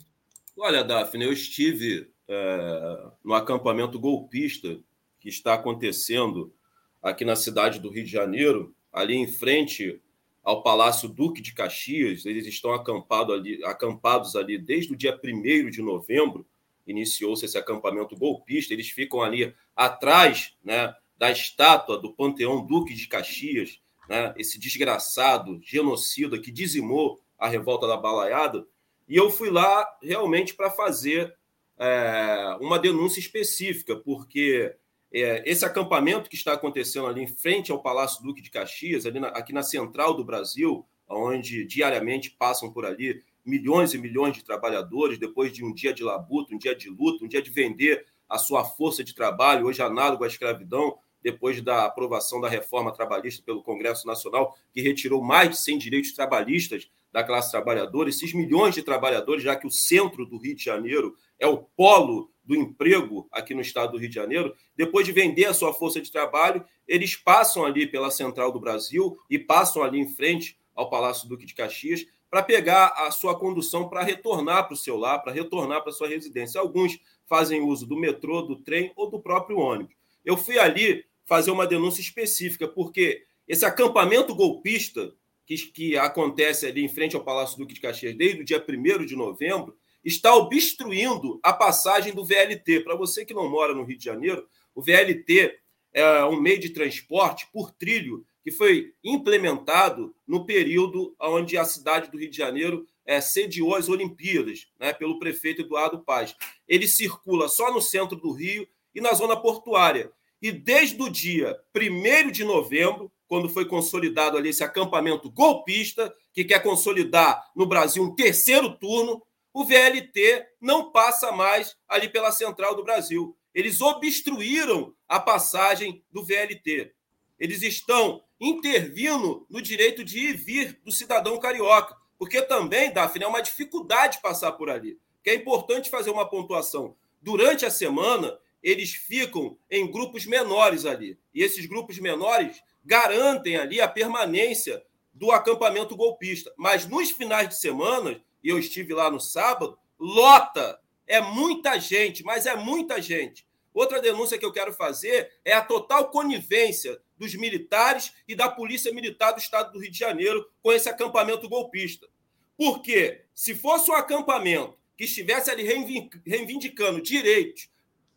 Olha, Daphne, eu estive é, no acampamento golpista que está acontecendo aqui na cidade do Rio de Janeiro, ali em frente ao Palácio Duque de Caxias. Eles estão acampado ali, acampados ali desde o dia primeiro de novembro, iniciou-se esse acampamento golpista. Eles ficam ali atrás, né, da estátua do Panteão Duque de Caxias, né, esse desgraçado genocida que dizimou a revolta da Balaiada. E eu fui lá realmente para fazer é, uma denúncia específica, porque é, esse acampamento que está acontecendo ali em frente ao Palácio Duque de Caxias, ali na, aqui na Central do Brasil, onde diariamente passam por ali milhões e milhões de trabalhadores, depois de um dia de labuta, um dia de luta, um dia de vender a sua força de trabalho, hoje análogo à escravidão, depois da aprovação da reforma trabalhista pelo Congresso Nacional, que retirou mais de cem direitos trabalhistas da classe trabalhadora, esses milhões de trabalhadores, já que o centro do Rio de Janeiro é o polo do emprego aqui no estado do Rio de Janeiro, depois de vender a sua força de trabalho, eles passam ali pela Central do Brasil e passam ali em frente ao Palácio Duque de Caxias para pegar a sua condução, para retornar para o seu lar, para retornar para a sua residência. Alguns fazem uso do metrô, do trem ou do próprio ônibus. Eu fui ali fazer uma denúncia específica, porque esse acampamento golpista que, que acontece ali em frente ao Palácio Duque de Caxias desde o dia primeiro de novembro está obstruindo a passagem do V L T. Para você que não mora no Rio de Janeiro, o V L T é um meio de transporte por trilho que foi implementado no período onde a cidade do Rio de Janeiro é, sediou as Olimpíadas, né, pelo prefeito Eduardo Paes. Ele circula só no centro do Rio e na zona portuária. E desde o dia primeiro de novembro, quando foi consolidado ali esse acampamento golpista, que quer consolidar no Brasil um terceiro turno, o V L T não passa mais ali pela Central do Brasil. Eles obstruíram a passagem do V L T. Eles estão intervindo no direito de ir e vir do cidadão carioca, porque também, Daphne, é uma dificuldade passar por ali. Que é importante fazer uma pontuação. Durante a semana, eles ficam em grupos menores ali. E esses grupos menores garantem ali a permanência do acampamento golpista. Mas nos finais de semana, e eu estive lá no sábado, lota. É muita gente, mas é muita gente. Outra denúncia que eu quero fazer é a total conivência dos militares e da Polícia Militar do Estado do Rio de Janeiro com esse acampamento golpista. Porque se fosse um acampamento que estivesse ali reivindicando direitos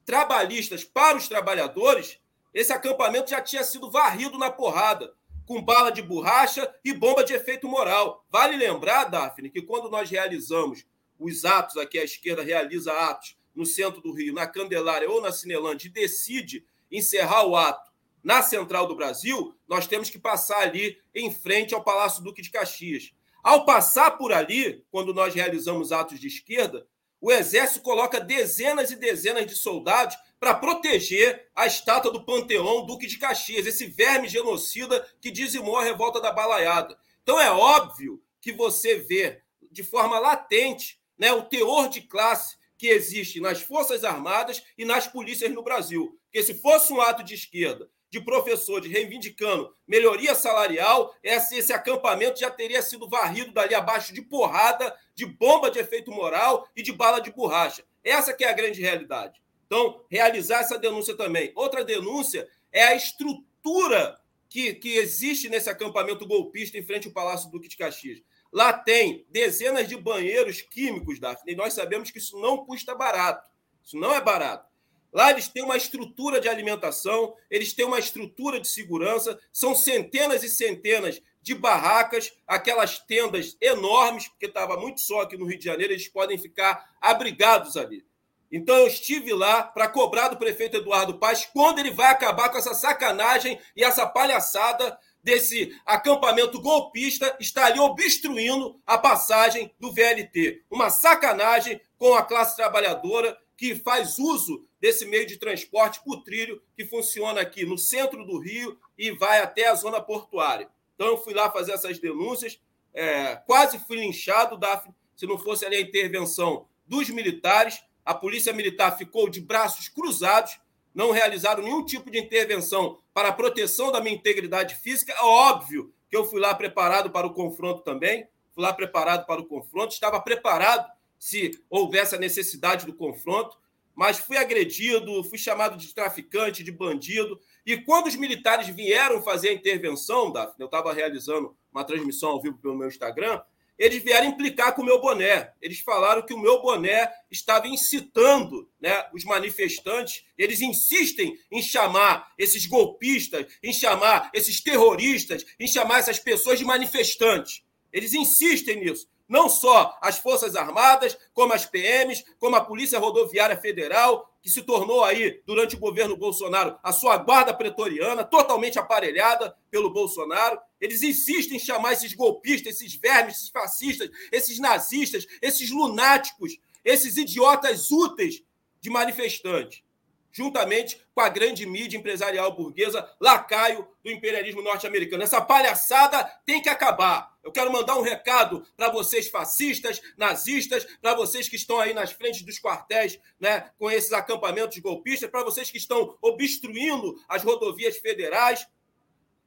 trabalhistas para os trabalhadores, esse acampamento já tinha sido varrido na porrada, com bala de borracha e bomba de efeito moral. Vale lembrar, Daphne, que quando nós realizamos os atos, aqui a esquerda realiza atos no centro do Rio, na Candelária ou na Cinelândia, e decide encerrar o ato na Central do Brasil, nós temos que passar ali em frente ao Palácio Duque de Caxias. Ao passar por ali, quando nós realizamos atos de esquerda, o Exército coloca dezenas e dezenas de soldados para proteger a estátua do Panteão Duque de Caxias, esse verme genocida que dizimou a revolta da Balaiada. Então é óbvio que você vê de forma latente, né, o teor de classe que existe nas Forças Armadas e nas polícias no Brasil. Porque se fosse um ato de esquerda, de professores reivindicando melhoria salarial, esse, esse acampamento já teria sido varrido dali abaixo de porrada, de bomba de efeito moral e de bala de borracha. Essa que é a grande realidade. Então, realizar essa denúncia também. Outra denúncia é a estrutura que, que existe nesse acampamento golpista em frente ao Palácio Duque de Caxias. Lá tem dezenas de banheiros químicos, Daphne, e nós sabemos que isso não custa barato. Isso não é barato. Lá eles têm uma estrutura de alimentação, eles têm uma estrutura de segurança, são centenas e centenas de barracas, aquelas tendas enormes, porque estava muito sol aqui no Rio de Janeiro, eles podem ficar abrigados ali. Então eu estive lá para cobrar do prefeito Eduardo Paes quando ele vai acabar com essa sacanagem e essa palhaçada desse acampamento golpista está ali obstruindo a passagem do V L T. Uma sacanagem com a classe trabalhadora que faz uso desse meio de transporte por trilho que funciona aqui no centro do Rio e vai até a zona portuária. Então, eu fui lá fazer essas denúncias, é, quase fui linchado, Daphne, se não fosse ali a intervenção dos militares. A Polícia Militar ficou de braços cruzados, não realizaram nenhum tipo de intervenção para a proteção da minha integridade física. É óbvio que eu fui lá preparado para o confronto também, fui lá preparado para o confronto, estava preparado se houvesse a necessidade do confronto, mas fui agredido, fui chamado de traficante, de bandido. E quando os militares vieram fazer a intervenção, Daphne, eu estava realizando uma transmissão ao vivo pelo meu Instagram, eles vieram implicar com o meu boné. Eles falaram que o meu boné estava incitando, né, os manifestantes. Eles insistem em chamar esses golpistas, em chamar esses terroristas, em chamar essas pessoas de manifestantes. Eles insistem nisso. Não só as Forças Armadas, como as P Ms, como a Polícia Rodoviária Federal, que se tornou aí, durante o governo Bolsonaro, a sua guarda pretoriana, totalmente aparelhada pelo Bolsonaro. Eles insistem em chamar esses golpistas, esses vermes, esses fascistas, esses nazistas, esses lunáticos, esses idiotas úteis de manifestantes, juntamente com a grande mídia empresarial burguesa, lacaio do imperialismo norte-americano. Essa palhaçada tem que acabar. Eu quero mandar um recado para vocês fascistas, nazistas, para vocês que estão aí nas frentes dos quartéis, né, com esses acampamentos golpistas, para vocês que estão obstruindo as rodovias federais.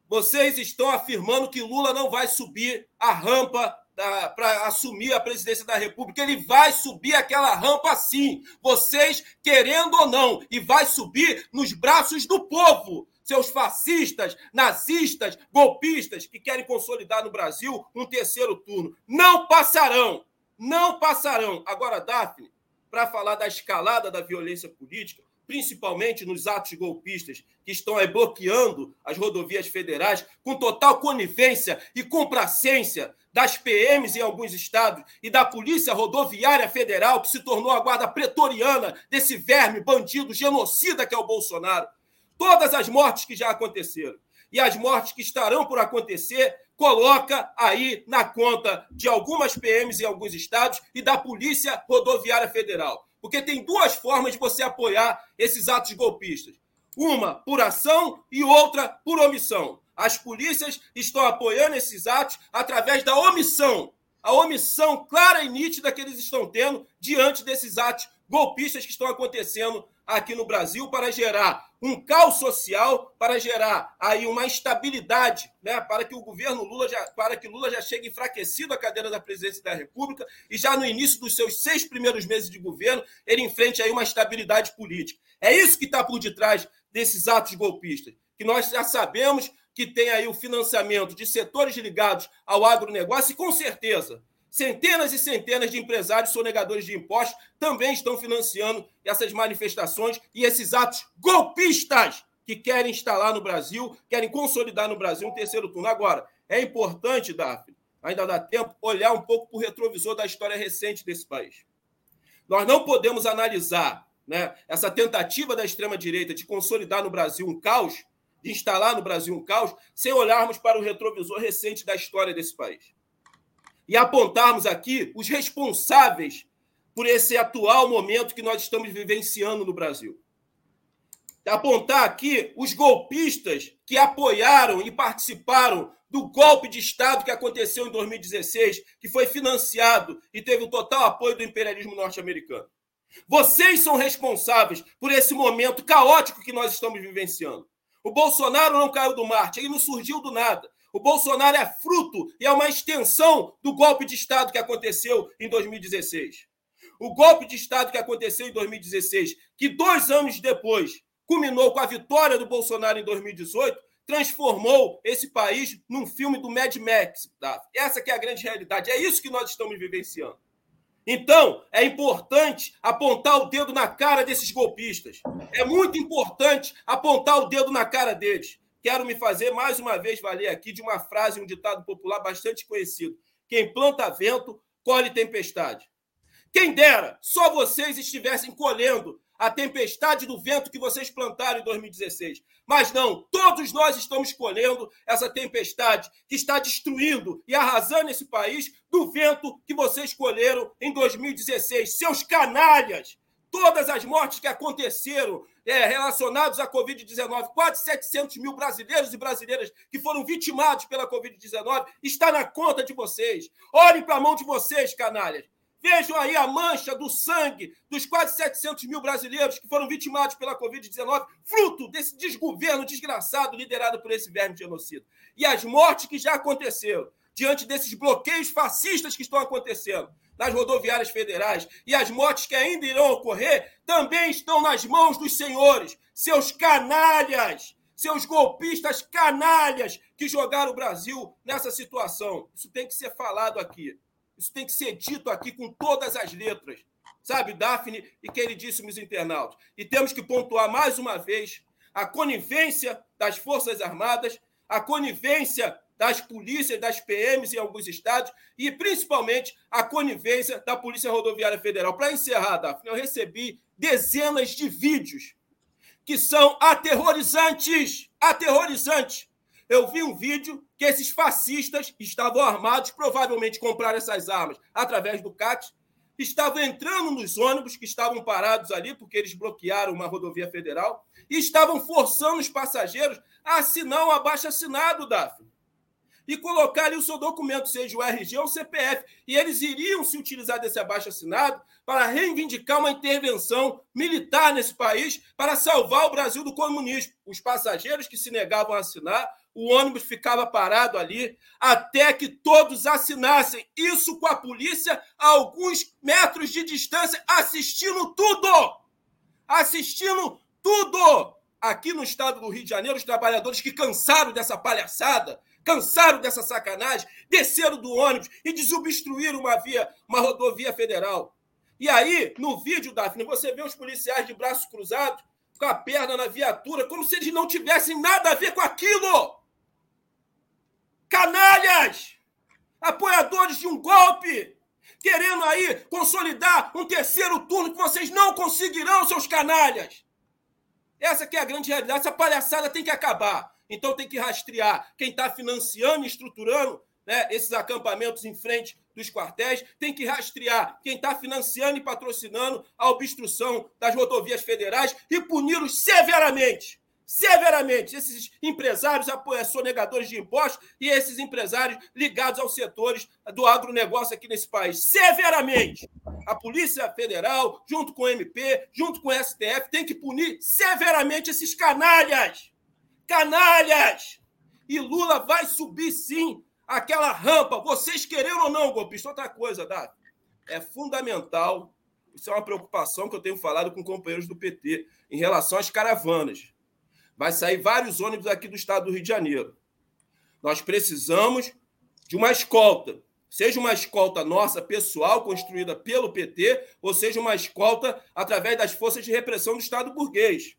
Vocês estão afirmando que Lula não vai subir a rampa para assumir a presidência da República. Ele vai subir aquela rampa sim, vocês querendo ou não, e vai subir nos braços do povo. Seus fascistas, nazistas, golpistas que querem consolidar no Brasil um terceiro turno. Não passarão, não passarão. Agora, Daphne, para falar da escalada da violência política, principalmente nos atos golpistas que estão aí bloqueando as rodovias federais, com total conivência e complacência das P Ms em alguns estados e da Polícia Rodoviária Federal, que se tornou a guarda pretoriana desse verme bandido genocida que é o Bolsonaro. Todas as mortes que já aconteceram e as mortes que estarão por acontecer, coloca aí na conta de algumas P Ms em alguns estados e da Polícia Rodoviária Federal. Porque tem duas formas de você apoiar esses atos golpistas. Uma por ação e outra por omissão. As polícias estão apoiando esses atos através da omissão. A omissão clara e nítida que eles estão tendo diante desses atos golpistas que estão acontecendo aqui no Brasil para gerar um caos social, para gerar aí uma instabilidade, né, para que o governo Lula já, para que Lula já chegue enfraquecido à cadeira da presidência da República e já no início dos seus seis primeiros meses de governo ele enfrente aí uma instabilidade política. É isso que está por detrás desses atos golpistas, que nós já sabemos que tem aí o financiamento de setores ligados ao agronegócio e com certeza centenas e centenas de empresários sonegadores de impostos também estão financiando essas manifestações e esses atos golpistas que querem instalar no Brasil, querem consolidar no Brasil um terceiro turno. Agora, é importante, Daphne, ainda dá tempo, olhar um pouco para o retrovisor da história recente desse país. Nós não podemos analisar, né, essa tentativa da extrema-direita de consolidar no Brasil um caos, de instalar no Brasil um caos, sem olharmos para o retrovisor recente da história desse país. E apontarmos aqui os responsáveis por esse atual momento que nós estamos vivenciando no Brasil. Apontar aqui os golpistas que apoiaram e participaram do golpe de Estado que aconteceu em dois mil e dezesseis, que foi financiado e teve o total apoio do imperialismo norte-americano. Vocês são responsáveis por esse momento caótico que nós estamos vivenciando. O Bolsonaro não caiu do Marte, ele não surgiu do nada. O Bolsonaro é fruto e é uma extensão do golpe de Estado que aconteceu em dois mil e dezesseis. O golpe de Estado que aconteceu em dois mil e dezesseis, que dois anos depois culminou com a vitória do Bolsonaro em dois mil e dezoito, transformou esse país num filme do Mad Max. Tá? Essa que é a grande realidade, é isso que nós estamos vivenciando. Então, é importante apontar o dedo na cara desses golpistas. É muito importante apontar o dedo na cara deles. Quero me fazer, mais uma vez, valer aqui de uma frase, um ditado popular bastante conhecido. Quem planta vento, colhe tempestade. Quem dera, só vocês estivessem colhendo a tempestade do vento que vocês plantaram em dois mil e dezesseis. Mas não, todos nós estamos colhendo essa tempestade que está destruindo e arrasando esse país do vento que vocês colheram em dois mil e dezesseis. Seus canalhas! Todas as mortes que aconteceram é, relacionadas à covid dezenove, quase setecentos mil brasileiros e brasileiras que foram vitimados pela covid dezenove, está na conta de vocês. Olhem para a mão de vocês, canalhas. Vejam aí a mancha do sangue dos quase setecentos mil brasileiros que foram vitimados pela covid dezenove, fruto desse desgoverno desgraçado liderado por esse verme de genocida. E as mortes que já aconteceram diante desses bloqueios fascistas que estão acontecendo nas rodoviárias federais e as mortes que ainda irão ocorrer também estão nas mãos dos senhores, seus canalhas, seus golpistas canalhas que jogaram o Brasil nessa situação. Isso tem que ser falado aqui. Isso tem que ser dito aqui com todas as letras. Sabe, Daphne e queridíssimos internautas. E temos que pontuar mais uma vez a conivência das Forças Armadas, a conivência das polícias, das P Ms em alguns estados e, principalmente, a conivência da Polícia Rodoviária Federal. Para encerrar, Daphne, eu recebi dezenas de vídeos que são aterrorizantes, aterrorizantes. Eu vi um vídeo que esses fascistas estavam armados, provavelmente compraram essas armas através do C A C, estavam entrando nos ônibus que estavam parados ali porque eles bloquearam uma rodovia federal e estavam forçando os passageiros a assinar um abaixo-assinado, Daphne, e colocar ali o seu documento, seja o R G ou o C P F. E eles iriam se utilizar desse abaixo-assinado para reivindicar uma intervenção militar nesse país para salvar o Brasil do comunismo. Os passageiros que se negavam a assinar, o ônibus ficava parado ali até que todos assinassem. Isso com a polícia a alguns metros de distância, assistindo tudo! Assistindo tudo! Aqui no estado do Rio de Janeiro, os trabalhadores que cansaram dessa palhaçada, cansaram dessa sacanagem, desceram do ônibus e desobstruíram uma via, uma rodovia federal. E aí, no vídeo, Daphne, você vê os policiais de braços cruzados com a perna na viatura, como se eles não tivessem nada a ver com aquilo. Canalhas! Apoiadores de um golpe! Querendo aí consolidar um terceiro turno que vocês não conseguirão, seus canalhas! Essa que é a grande realidade. Essa palhaçada tem que acabar. Então tem que rastrear quem está financiando e estruturando, né, esses acampamentos em frente dos quartéis, tem que rastrear quem está financiando e patrocinando a obstrução das rodovias federais e puni-los severamente. Severamente. Esses empresários sonegadores de impostos e esses empresários ligados aos setores do agronegócio aqui nesse país. Severamente. A Polícia Federal, junto com o M P, junto com o S T F, tem que punir severamente esses canalhas. Canalhas! E Lula vai subir, sim, aquela rampa, vocês querendo ou não, golpista. Outra coisa, Daphne, é fundamental, isso é uma preocupação que eu tenho falado com companheiros do P T, em relação às caravanas. Vai sair vários ônibus aqui do estado do Rio de Janeiro. Nós precisamos de uma escolta, seja uma escolta nossa, pessoal, construída pelo P T, ou seja uma escolta através das forças de repressão do Estado burguês.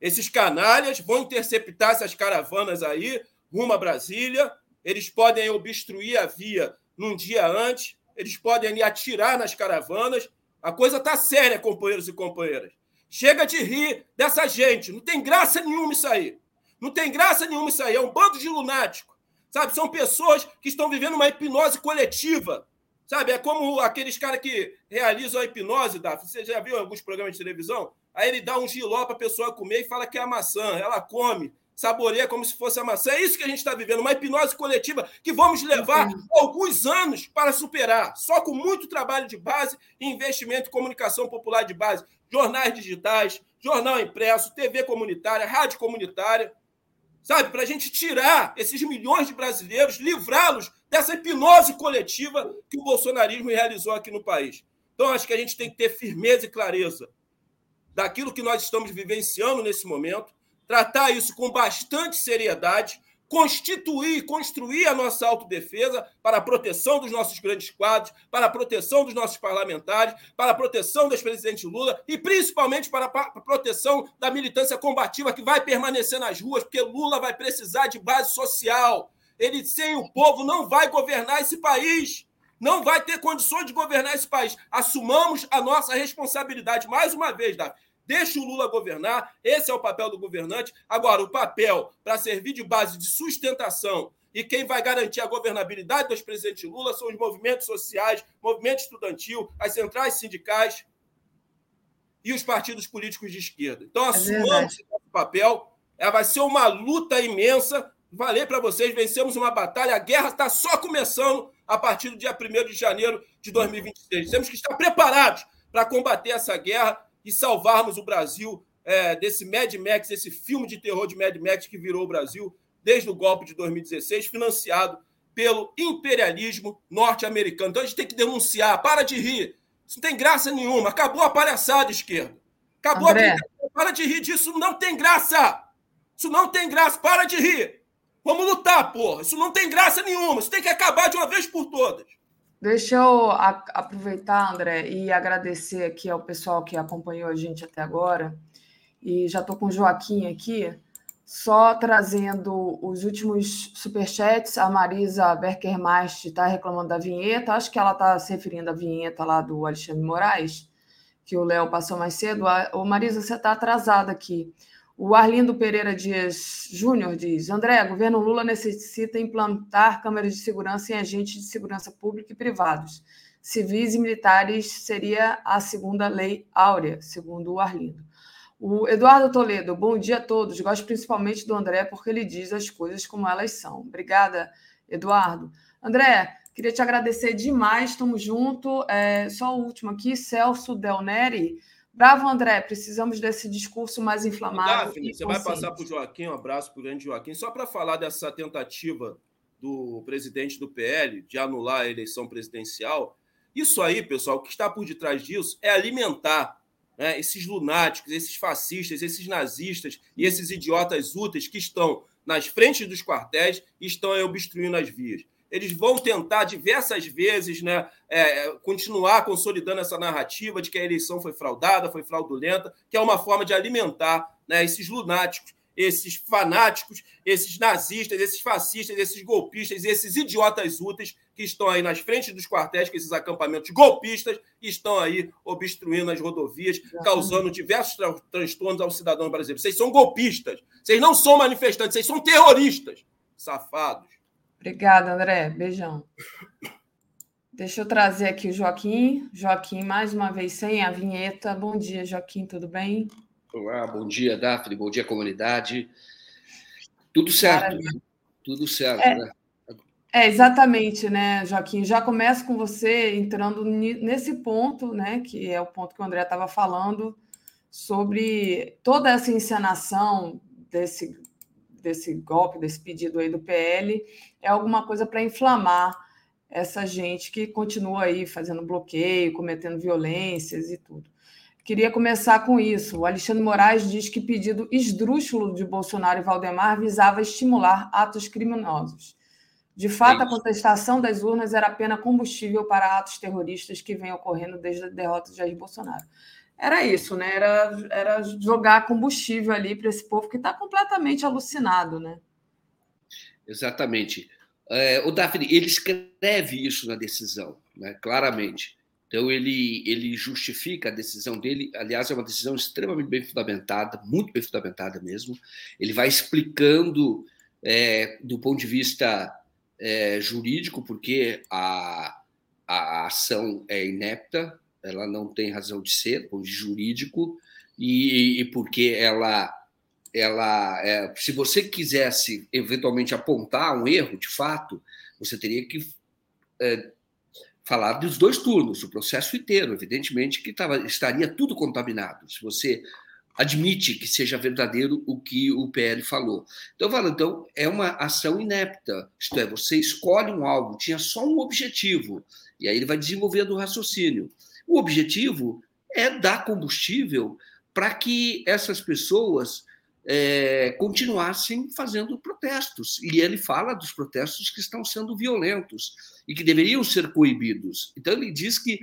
Esses canalhas vão interceptar essas caravanas aí, rumo a Brasília, eles podem obstruir a via num dia antes, eles podem atirar nas caravanas. A coisa está séria, companheiros e companheiras. Chega de rir dessa gente, não tem graça nenhuma isso aí. Não tem graça nenhuma isso aí, é um bando de lunático, sabe? São pessoas que estão vivendo uma hipnose coletiva, sabe? É como aqueles caras que realizam a hipnose, Daphne. Você já viu alguns programas de televisão? Aí ele dá um giló para a pessoa comer e fala que é a maçã. Ela come, saboreia como se fosse a maçã. É isso que a gente está vivendo, uma hipnose coletiva que vamos levar alguns anos para superar, só com muito trabalho de base e investimento em comunicação popular de base. Jornais digitais, jornal impresso, T V comunitária, rádio comunitária, sabe? Para a gente tirar esses milhões de brasileiros, livrá-los dessa hipnose coletiva que o bolsonarismo realizou aqui no país. Então, acho que a gente tem que ter firmeza e clareza daquilo que nós estamos vivenciando nesse momento, tratar isso com bastante seriedade, constituir e construir a nossa autodefesa para a proteção dos nossos grandes quadros, para a proteção dos nossos parlamentares, para a proteção do ex-presidente Lula e, principalmente, para a proteção da militância combativa que vai permanecer nas ruas, porque Lula vai precisar de base social. Ele, sem o povo, não vai governar esse país. Não vai ter condições de governar esse país. Assumamos a nossa responsabilidade. Mais uma vez, Davi, deixa o Lula governar. Esse é o papel do governante. Agora, o papel para servir de base de sustentação e quem vai garantir a governabilidade do ex-presidente Lula são os movimentos sociais, movimento estudantil, as centrais sindicais e os partidos políticos de esquerda. Então, assumamos é o papel. Ela vai ser uma luta imensa. Valeu para vocês, vencemos uma batalha. A guerra está só começando a partir do dia primeiro de janeiro de dois mil e vinte e três. Temos que estar preparados para combater essa guerra e salvarmos o Brasil é, desse Mad Max, esse filme de terror de Mad Max que virou o Brasil desde o golpe de dois mil e dezesseis, financiado pelo imperialismo norte-americano. Então a gente tem que denunciar, para de rir. Isso não tem graça nenhuma. Acabou a palhaçada, esquerda. Acabou André. a brincadeira. Para de rir disso, não tem graça. Isso não tem graça, para de rir. Vamos lutar, porra. Isso não tem graça nenhuma. Isso tem que acabar de uma vez por todas. Deixa eu a- aproveitar, André, e agradecer aqui ao pessoal que acompanhou a gente até agora. E já estou com o Joaquim aqui, só trazendo os últimos superchats. A Marisa Berkermast está reclamando da vinheta. Acho que ela está se referindo à vinheta lá do Alexandre de Moraes, que o Léo passou mais cedo. Ô, Marisa, você está atrasada aqui. O Arlindo Pereira Dias Júnior diz: André, governo Lula necessita implantar câmeras de segurança em agentes de segurança pública e privados. Civis e militares seria a segunda lei áurea, segundo o Arlindo. O Eduardo Toledo: bom dia a todos. Gosto principalmente do André porque ele diz as coisas como elas são. Obrigada, Eduardo. André, queria te agradecer demais. Estamos juntos. É, só o último aqui, Celso Del Neri. Bravo, André, precisamos desse discurso mais inflamado. Daphne, você vai passar para o Joaquim, um abraço para o grande Joaquim, só para falar dessa tentativa do presidente do P L de anular a eleição presidencial. Isso aí, pessoal, o que está por detrás disso é alimentar, né, esses lunáticos, esses fascistas, esses nazistas e esses idiotas úteis que estão nas frentes dos quartéis e estão aí obstruindo as vias. eles vão tentar diversas vezes, né, é, continuar consolidando essa narrativa de que a eleição foi fraudada, foi fraudulenta, que é uma forma de alimentar, né, esses lunáticos, esses fanáticos, esses nazistas, esses fascistas, esses golpistas, esses idiotas úteis que estão aí nas frentes dos quartéis, que esses acampamentos golpistas estão aí obstruindo as rodovias, causando diversos tra- transtornos ao cidadão brasileiro. Vocês são golpistas, vocês não são manifestantes, vocês são terroristas, safados. Obrigada, André. Beijão. Deixa eu trazer aqui o Joaquim. Joaquim, mais uma vez, sem a vinheta. Bom dia, Joaquim, tudo bem? Olá, bom dia, Daphne, bom dia, comunidade. Tudo certo, né? Tudo certo, é, né? É, exatamente, né, Joaquim? Já começo com você entrando nesse ponto, né, que é o ponto que o André estava falando, sobre toda essa encenação desse, desse golpe, desse pedido aí do P L, é alguma coisa para inflamar essa gente que continua aí fazendo bloqueio, cometendo violências e tudo. Queria começar com isso. O Alexandre de Moraes diz que pedido esdrúxulo de Bolsonaro e Valdemar visava estimular atos criminosos. De fato, a contestação das urnas era apenas combustível para atos terroristas que vêm ocorrendo desde a derrota de Jair Bolsonaro. Era isso, né? Era, era jogar combustível ali para esse povo que está completamente alucinado, né? Exatamente. É, o Daphne, ele escreve isso na decisão, né? Claramente. Então, ele, ele justifica a decisão dele. Aliás, é uma decisão extremamente bem fundamentada, muito bem fundamentada mesmo. Ele vai explicando, é, do ponto de vista, é, jurídico, porque a, a ação é inepta, ela não tem razão de ser, do ponto de vista jurídico, e, e porque ela... ela é, se você quisesse, eventualmente, apontar um erro, de fato, você teria que... É, falar dos dois turnos, o processo inteiro, evidentemente que tava, estaria tudo contaminado, se você admite que seja verdadeiro o que o P L falou. Então, fala, então é uma ação inepta, isto é, você escolhe um alvo, tinha só um objetivo, e aí ele vai desenvolvendo o raciocínio. O objetivo é dar combustível para que essas pessoas é, continuassem fazendo protestos. E ele fala dos protestos que estão sendo violentos e que deveriam ser coibidos. Então, ele diz que...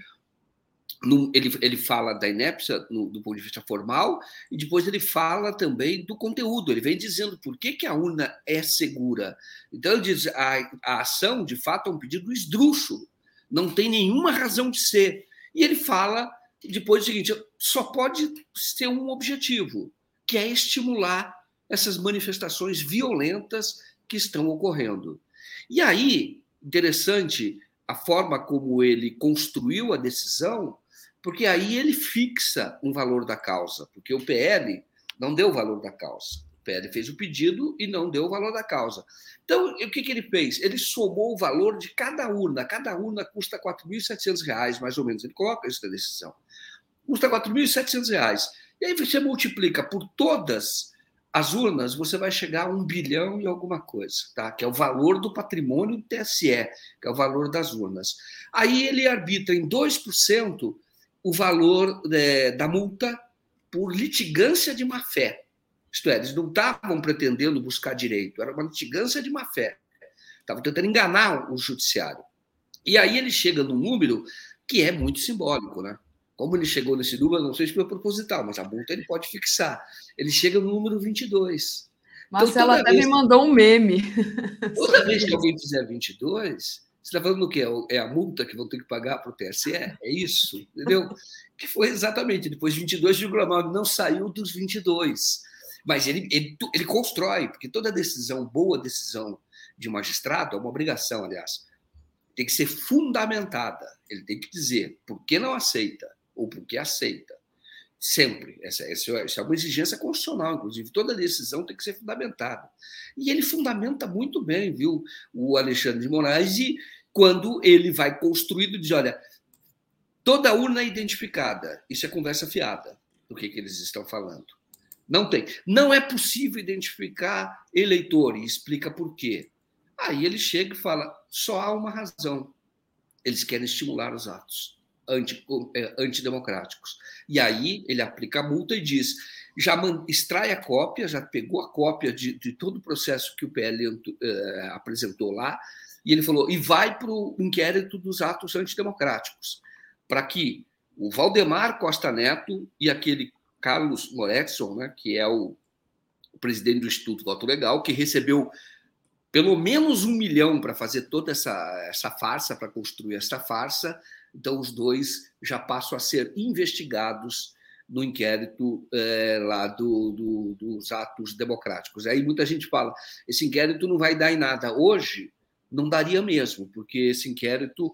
No, ele, ele fala da inépcia no, do ponto de vista formal e depois ele fala também do conteúdo. Ele vem dizendo por que, que a urna é segura. Então, ele diz que a, a ação, de fato, é um pedido esdrúxulo. Não tem nenhuma razão de ser. E ele fala depois o seguinte, só pode ser um objetivo, que é estimular essas manifestações violentas que estão ocorrendo. E aí, interessante a forma como ele construiu a decisão, porque aí ele fixa um valor da causa, porque o P L não deu o valor da causa. O P L fez o pedido e não deu o valor da causa. Então, o que, que ele fez? Ele somou o valor de cada urna. Cada urna custa quatro mil e setecentos reais, mais ou menos. Ele coloca isso na decisão. Custa quatro mil e setecentos reais. E aí você multiplica por todas as urnas, você vai chegar a um bilhão e alguma coisa, tá? Que é o valor do patrimônio do T S E, que é o valor das urnas. Aí ele arbitra em dois por cento o valor é, da multa por litigância de má-fé. Isto é, eles não estavam pretendendo buscar direito, era uma litigância de má-fé. Estavam tentando enganar o judiciário. E aí ele chega num número que é muito simbólico, né? Como ele chegou nesse número, não sei se foi proposital, mas a multa ele pode fixar. Ele chega no número vinte e dois. Marcela então, até vez... me mandou um meme. Toda vez que alguém fizer vinte e dois, você está falando o quê? É a multa que vão ter que pagar para o T S E? É isso, entendeu? Que foi exatamente, depois vinte e dois vírgula nove, não saiu dos vinte e dois. Mas ele, ele, ele constrói, porque toda decisão, boa decisão de magistrado, é uma obrigação, aliás, tem que ser fundamentada. Ele tem que dizer por que não aceita, ou porque aceita. Sempre. Essa, essa, essa é uma exigência constitucional, inclusive. Toda decisão tem que ser fundamentada. E ele fundamenta muito bem, viu, o Alexandre de Moraes, e quando ele vai construindo, diz, olha, toda urna é identificada. Isso é conversa fiada do que, que eles estão falando. Não tem. Não é possível identificar eleitor, e explica por quê. Aí ele chega e fala, só há uma razão. Eles querem estimular os atos antidemocráticos. E aí ele aplica a multa e diz, já extrai a cópia, já pegou a cópia de, de todo o processo que o P L apresentou lá, e ele falou, e vai para o inquérito dos atos antidemocráticos, para que o Valdemar Costa Neto e aquele Carlos Moretson, né, que é o, o presidente do Instituto Voto Legal, que recebeu pelo menos um milhão para fazer toda essa, essa farsa, para construir essa farsa, então os dois já passam a ser investigados no inquérito é, lá do, do, dos atos democráticos. Aí muita gente fala, esse inquérito não vai dar em nada. Hoje não daria mesmo, porque esse inquérito,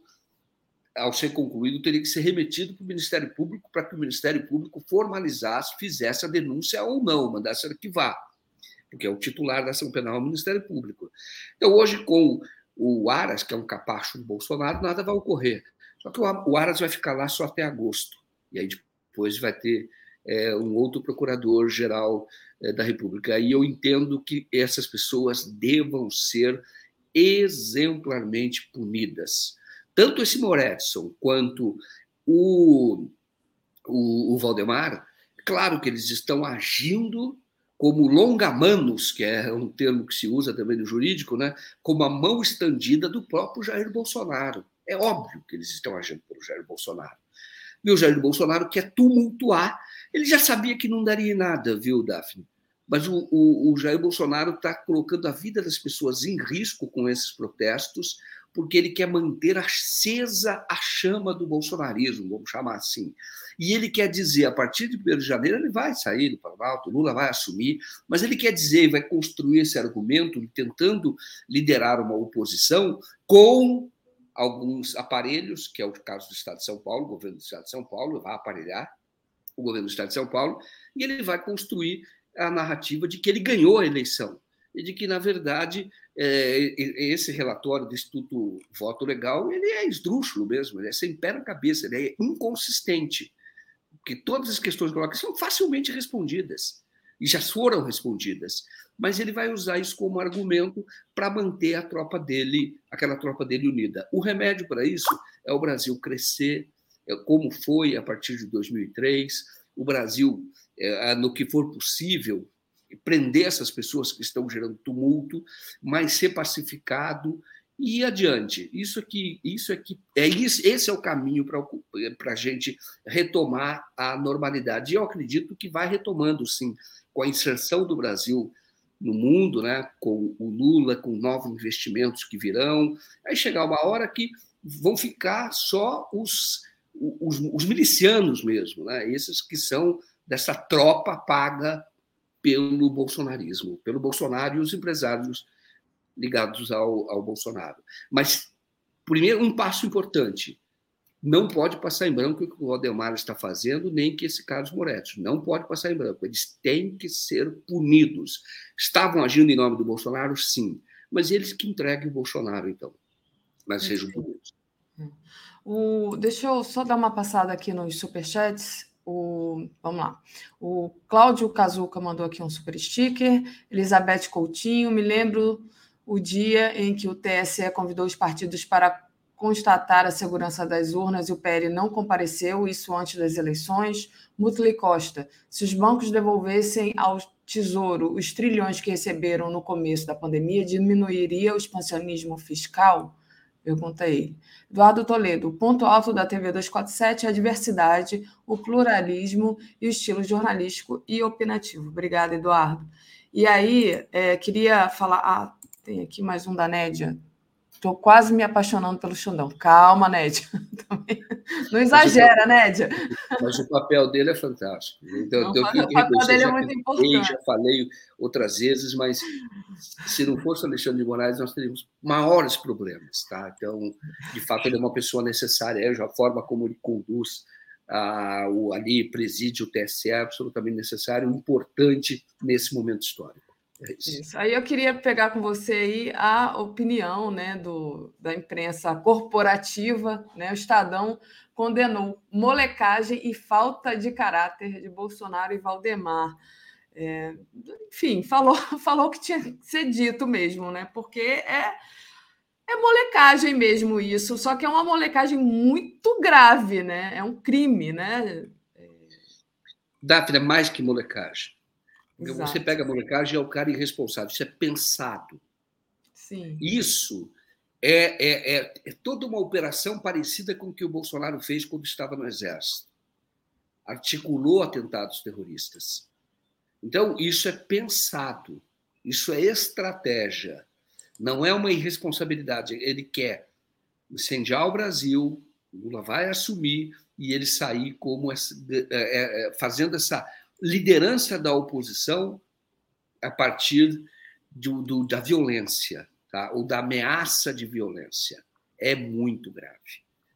ao ser concluído, teria que ser remetido para o Ministério Público para que o Ministério Público formalizasse, fizesse a denúncia ou não, mandasse arquivar, porque é o titular da ação penal, o Ministério Público. Então, hoje, com o Aras, que é um capacho do Bolsonaro, nada vai ocorrer. Só que o Aras vai ficar lá só até agosto. E aí depois vai ter é, um outro procurador-geral é, da República. Aí eu entendo que essas pessoas devam ser exemplarmente punidas. Tanto esse Moretson quanto o, o, o Valdemar, claro que eles estão agindo como longa-manos, que é um termo que se usa também no jurídico, né? Como a mão estendida do próprio Jair Bolsonaro. É óbvio que eles estão agindo pelo Jair Bolsonaro. E o Jair Bolsonaro quer tumultuar. Ele já sabia que não daria nada, viu, Daphne? Mas o, o, o Jair Bolsonaro está colocando a vida das pessoas em risco com esses protestos, porque ele quer manter acesa a chama do bolsonarismo, vamos chamar assim. E ele quer dizer, a partir de primeiro de janeiro, ele vai sair do Planalto, Lula vai assumir, mas ele quer dizer e vai construir esse argumento, tentando liderar uma oposição com alguns aparelhos, que é o caso do Estado de São Paulo, o governo do Estado de São Paulo vai aparelhar o governo do Estado de São Paulo, e ele vai construir a narrativa de que ele ganhou a eleição e de que, na verdade, é, esse relatório do Instituto Voto Legal, ele é esdrúxulo mesmo, ele é sem pé na cabeça, ele é inconsistente, porque todas as questões colocadas são facilmente respondidas, e já foram respondidas, mas ele vai usar isso como argumento para manter a tropa dele, aquela tropa dele unida. O remédio para isso é o Brasil crescer, como foi a partir de dois mil e três, o Brasil, no que for possível, prender essas pessoas que estão gerando tumulto, mas ser pacificado e ir adiante. Isso aqui, isso aqui, é isso, esse é o caminho para a gente retomar a normalidade. E eu acredito que vai retomando, sim, com a inserção do Brasil no mundo, né, com o Lula, com novos investimentos que virão. Aí chegar uma hora que vão ficar só os, os, os milicianos mesmo, né, esses que são dessa tropa paga pelo bolsonarismo, pelo Bolsonaro e os empresários ligados ao, ao Bolsonaro. Mas, primeiro, um passo importante, não pode passar em branco o que o Valdemar está fazendo, nem que esse Carlos Moretti, não pode passar em branco, eles têm que ser punidos. Estavam agindo em nome do Bolsonaro, sim, mas eles que entreguem o Bolsonaro, então, mas sejam punidos. O, deixa eu só dar uma passada aqui nos superchats. O, vamos lá, o Cláudio Cazuca mandou aqui um super sticker, Elizabeth Coutinho, me lembro o dia em que o T S E convidou os partidos para constatar a segurança das urnas e o P L não compareceu, isso antes das eleições. Mutli Costa, se os bancos devolvessem ao Tesouro os trilhões que receberam no começo da pandemia, diminuiria o expansionismo fiscal? Pergunta ele. Eduardo Toledo, o ponto alto da T V duzentos e quarenta e sete é a diversidade, o pluralismo e o estilo jornalístico e opinativo. Obrigada, Eduardo. E aí, é, queria falar... Ah, tem aqui mais um da Nédia. Estou quase me apaixonando pelo Xandão. Calma, Nédia. Não exagera, Nédia. Mas o papel dele é fantástico. Então, não, eu tenho o que papel dele é muito importante. Já falei outras vezes, mas se não fosse o Alexandre de Moraes, nós teríamos maiores problemas. Tá? Então, de fato, ele é uma pessoa necessária. A forma como ele conduz, a, o, ali preside o T S E é absolutamente necessário, importante nesse momento histórico. É isso. Isso. Aí eu queria pegar com você aí a opinião, né, do, da imprensa corporativa, né? O Estadão condenou molecagem e falta de caráter de Bolsonaro e Valdemar. É, enfim, falou, falou que tinha que ser dito mesmo, né? Porque é, é molecagem mesmo isso, só que é uma molecagem muito grave, né? É um crime, né? Daphne, é mais que molecagem. Então, você pega a molecagem e é o cara irresponsável. Isso é pensado. Sim. Isso É, é, é, é toda uma operação parecida com o que o Bolsonaro fez quando estava no Exército. Articulou atentados terroristas. Então, isso é pensado, isso é estratégia, não é uma irresponsabilidade. Ele quer incendiar o Brasil, o Lula vai assumir e ele sair como essa, é, é, fazendo essa liderança da oposição a partir do, do, da violência, tá? Ou da ameaça de violência. É muito grave.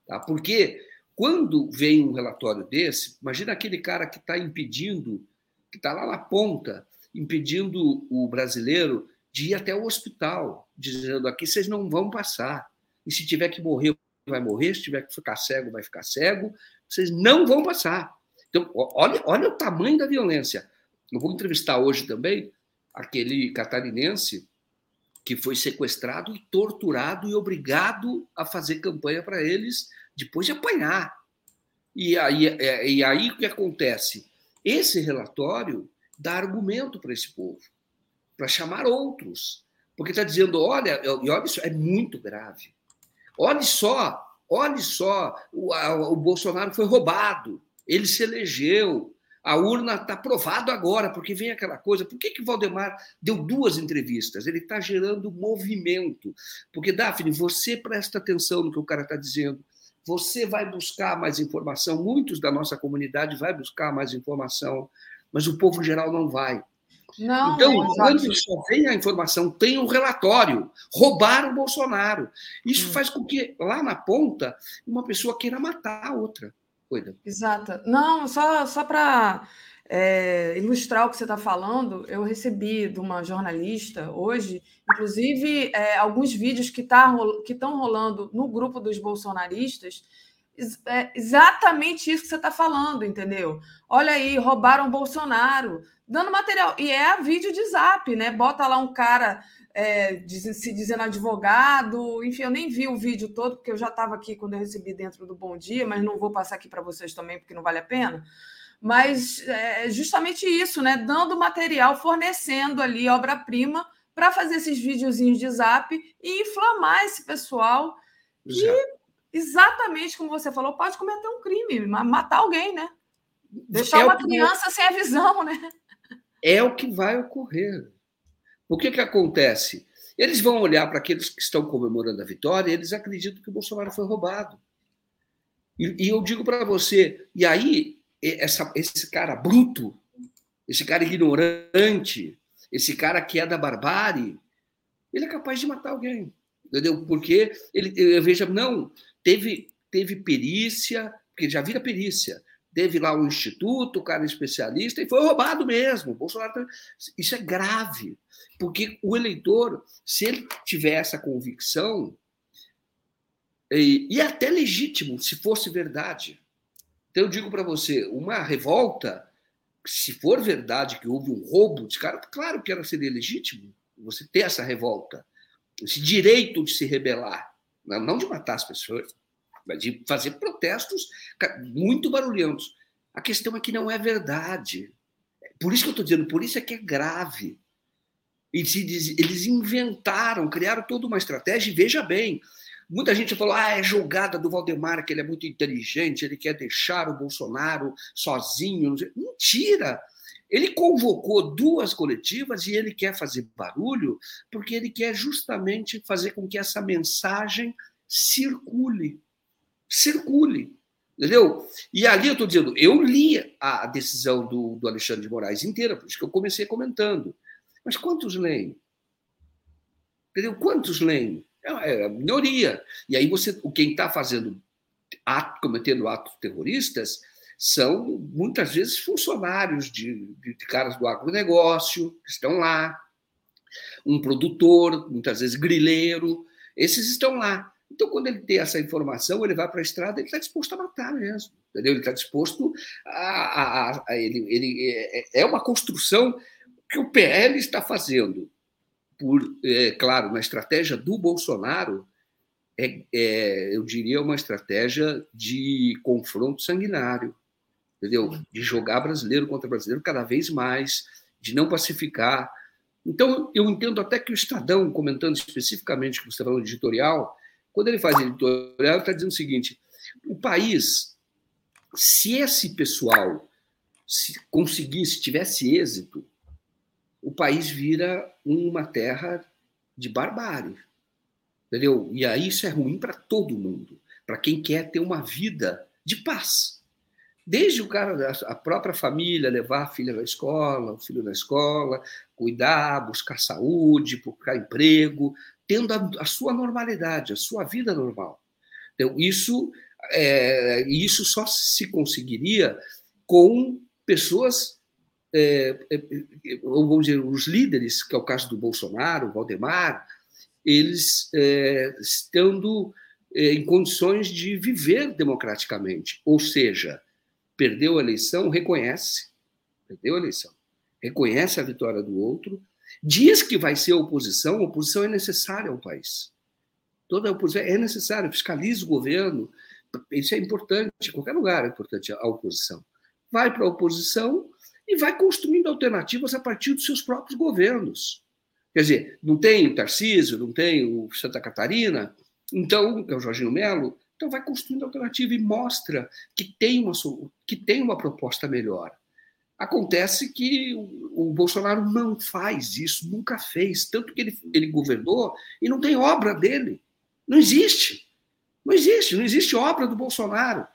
Tá? Porque quando vem um relatório desse, imagina aquele cara que está impedindo, que está lá na ponta, impedindo o brasileiro de ir até o hospital, dizendo aqui vocês não vão passar. E se tiver que morrer, vai morrer. Se tiver que ficar cego, vai ficar cego. Vocês não vão passar. Então, olha, olha o tamanho da violência. Eu vou entrevistar hoje também aquele catarinense que foi sequestrado e torturado e obrigado a fazer campanha para eles depois de apanhar. E aí, e aí o que acontece? Esse relatório dá argumento para esse povo, para chamar outros, porque está dizendo, olha, e olha isso, é muito grave. Olha só, olha só, o, a, o Bolsonaro foi roubado, ele se elegeu, a urna está provada agora, porque vem aquela coisa, por que que o Valdemar deu duas entrevistas? Ele está gerando movimento, porque, Daphne, você presta atenção no que o cara está dizendo, você vai buscar mais informação, muitos da nossa comunidade vai buscar mais informação, mas o povo em geral não vai. Não, então, não, quando só vem a informação, tem um relatório, roubaram o Bolsonaro. Isso hum. faz com que, lá na ponta, uma pessoa queira matar a outra. Cuida. Exato. Não, só, só para é, ilustrar o que você está falando, eu recebi de uma jornalista hoje, inclusive, é, alguns vídeos que tá, que estão rolando no grupo dos bolsonaristas. É exatamente isso que você está falando, entendeu? Olha aí, roubaram Bolsonaro, dando material. E é a vídeo de zap, né? Bota lá um cara é, diz, se dizendo advogado. Enfim, eu nem vi o vídeo todo, porque eu já estava aqui quando eu recebi dentro do Bom Dia, mas não vou passar aqui para vocês também, porque não vale a pena. Mas é justamente isso, né? Dando material, fornecendo ali obra-prima para fazer esses videozinhos de zap e inflamar esse pessoal que... Exatamente como você falou, pode cometer um crime, matar alguém, né? Deixar é uma criança vai... sem a visão, né? É o que vai ocorrer. O que que acontece? Eles vão olhar para aqueles que estão comemorando a vitória e eles acreditam que o Bolsonaro foi roubado. E, e eu digo para você, e aí essa, esse cara bruto, esse cara ignorante, esse cara que é da barbárie, ele é capaz de matar alguém. Entendeu? Porque ele, eu vejo, não... Teve, teve perícia, porque já vira perícia, teve lá um instituto, o cara é especialista, e foi roubado mesmo. Bolsonaro, isso é grave, porque o eleitor, se ele tiver essa convicção, e, e até legítimo, se fosse verdade. Então, eu digo para você, uma revolta, se for verdade que houve um roubo de cara, claro que ela seria legítimo, você ter essa revolta, esse direito de se rebelar. Não de matar as pessoas, mas de fazer protestos muito barulhentos. A questão é que não é verdade. Por isso que eu estou dizendo, por isso é que é grave. Eles inventaram, criaram toda uma estratégia, e veja bem, muita gente falou, ah, é jogada do Valdemar, que ele é muito inteligente, ele quer deixar o Bolsonaro sozinho. Mentira! Ele convocou duas coletivas e ele quer fazer barulho porque ele quer justamente fazer com que essa mensagem circule. Circule, entendeu? E ali eu estou dizendo, eu li a decisão do, do Alexandre de Moraes inteira, por isso que eu comecei comentando. Mas quantos leem? Entendeu? Quantos leem? É a minoria. E aí você, quem está fazendo ato, cometendo atos terroristas... são, muitas vezes, funcionários de, de, de caras do agronegócio, que estão lá, um produtor, muitas vezes grileiro, esses estão lá. Então, quando ele tem essa informação, ele vai para a estrada, ele está disposto a matar mesmo, entendeu? Ele está disposto a... a, a ele, ele, é uma construção que o P L está fazendo, por, é, claro, na estratégia do Bolsonaro, é, é, eu diria uma estratégia de confronto sanguinário. Entendeu? De jogar brasileiro contra brasileiro cada vez mais, de não pacificar, Então, eu entendo até que o Estadão, comentando especificamente com o Estadão editorial, quando ele faz editorial, ele está dizendo o seguinte: o país, se esse pessoal se conseguisse, tivesse êxito, o país vira uma terra de barbárie. Entendeu? E aí isso é ruim para todo mundo, para quem quer ter uma vida de paz. Desde o cara, a própria família, levar a filha na escola, o filho na escola, cuidar, buscar saúde, buscar emprego, tendo a, a sua normalidade, a sua vida normal. Então, isso, é, isso só se conseguiria com pessoas, é, é, vamos dizer, os líderes, que é o caso do Bolsonaro, Valdemar, eles é, estando é, em condições de viver democraticamente. Ou seja, perdeu a eleição, reconhece, perdeu a eleição, reconhece a vitória do outro, diz que vai ser oposição, a oposição é necessária ao país. Toda a oposição é necessária, fiscaliza o governo, isso é importante, em qualquer lugar é importante a oposição. Vai para a oposição e vai construindo alternativas a partir dos seus próprios governos. Quer dizer, não tem o Tarcísio, não tem o Santa Catarina, então, é o Jorginho Melo, então vai construindo alternativa e mostra que tem uma, que tem uma proposta melhor. Acontece que o, o Bolsonaro não faz isso, nunca fez, tanto que ele, ele governou e não tem obra dele. Não existe, não existe, não existe obra do Bolsonaro.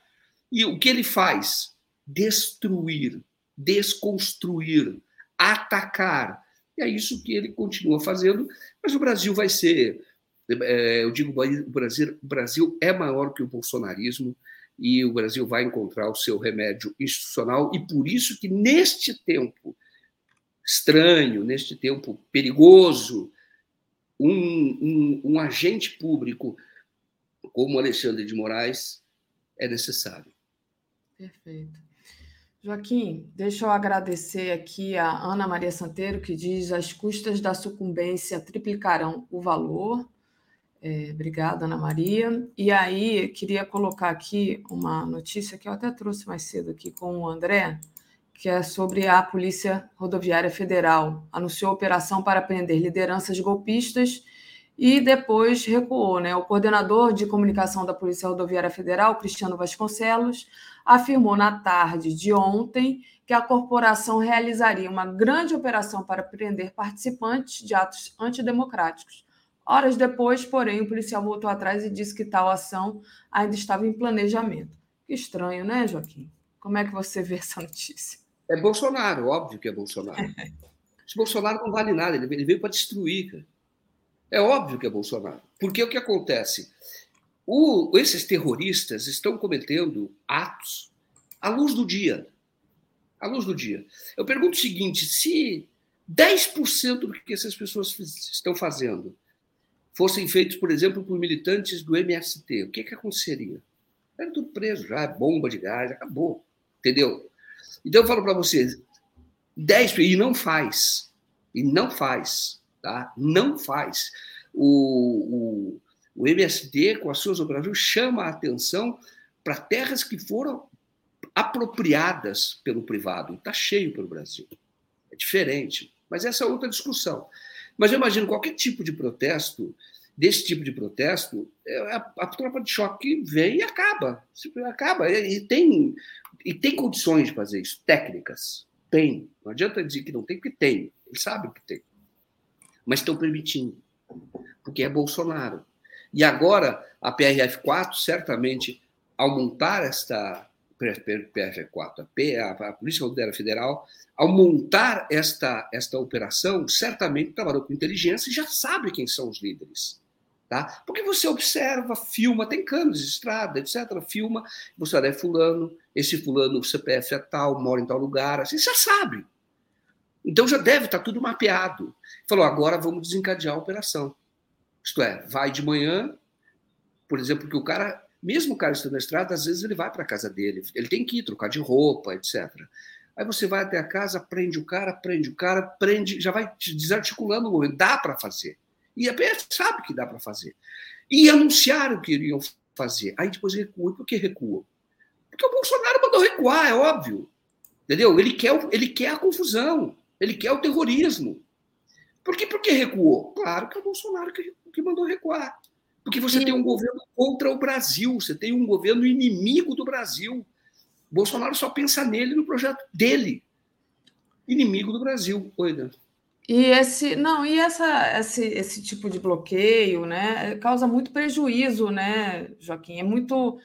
E o que ele faz? Destruir, desconstruir, atacar. E é isso que ele continua fazendo, mas o Brasil vai ser... É, eu digo, o Brasil, o Brasil é maior que o bolsonarismo e o Brasil vai encontrar o seu remédio institucional, e por isso que neste tempo estranho, neste tempo perigoso, um, um, um agente público como Alexandre de Moraes é necessário. Perfeito. Joaquim, deixa eu agradecer aqui a Ana Maria Santeiro, que diz: as custas da sucumbência triplicarão o valor. É, obrigada, Ana Maria. E aí, queria colocar aqui uma notícia que eu até trouxe mais cedo aqui com o André, que é sobre a Polícia Rodoviária Federal. Anunciou operação para prender lideranças golpistas e depois recuou, né? O coordenador de comunicação da Polícia Rodoviária Federal, Cristiano Vasconcelos, afirmou na tarde de ontem que a corporação realizaria uma grande operação para prender participantes de atos antidemocráticos. Horas depois, porém, o policial voltou atrás e disse que tal ação ainda estava em planejamento. Que estranho, né, Joaquim? Como é que você vê essa notícia? É Bolsonaro, óbvio que é Bolsonaro. É. Esse Bolsonaro não vale nada, ele veio para destruir, cara. É óbvio que é Bolsonaro. Porque o que acontece? O, esses terroristas estão cometendo atos à luz do dia. À luz do dia. Eu pergunto o seguinte: se dez por cento do que essas pessoas estão fazendo fossem feitos, por exemplo, por militantes do M S T, o que, que aconteceria? Era tudo preso já, bomba de gás, acabou. Entendeu? Então eu falo para vocês: dez por cento, e não faz. E não faz. Tá? Não faz. O, o, o M S T, com as suas operações, chama a atenção para terras que foram apropriadas pelo privado. Está cheio pelo Brasil. É diferente. Mas essa é outra discussão. Mas eu imagino qualquer tipo de protesto, desse tipo de protesto, a, a tropa de choque vem e acaba. Acaba. E tem, e tem condições de fazer isso, técnicas. Tem. Não adianta dizer que não tem, porque tem. Eles sabem que tem. Mas estão permitindo, porque é Bolsonaro. E agora, a P R F quatro, certamente, ao montar esta... P R F quatro, a, a Polícia Rodoviária Federal, ao montar esta, esta operação, certamente trabalhou com inteligência e já sabe quem são os líderes. Tá? Porque você observa, filma, tem câmeras de estrada, etcétera, filma, você olha, é fulano, esse fulano, o C P F é tal, mora em tal lugar, assim, você já sabe. Então, já deve estar tudo mapeado. Falou, agora vamos desencadear a operação. Isto é, vai de manhã, por exemplo, que o cara, mesmo o cara estando na estrada, às vezes ele vai para a casa dele, ele tem que ir trocar de roupa, etcétera. Aí você vai até a casa, prende o cara, prende o cara, prende, já vai desarticulando o movimento. Dá para fazer. E a P F sabe que dá para fazer. E anunciaram que iriam fazer. Aí depois recuam. Por que recuam? Porque o Bolsonaro mandou recuar, é óbvio. Entendeu? Ele quer, ele quer a confusão. Ele quer o terrorismo. Por que, por que recuou? Claro que é o Bolsonaro que, que mandou recuar. Porque você Sim. tem um governo contra o Brasil, você tem um governo inimigo do Brasil. O Bolsonaro só pensa nele, no projeto dele. Inimigo do Brasil. Oi, Dan. E esse, não, e essa, esse, esse tipo de bloqueio, né, causa muito prejuízo, né, Joaquim? É muito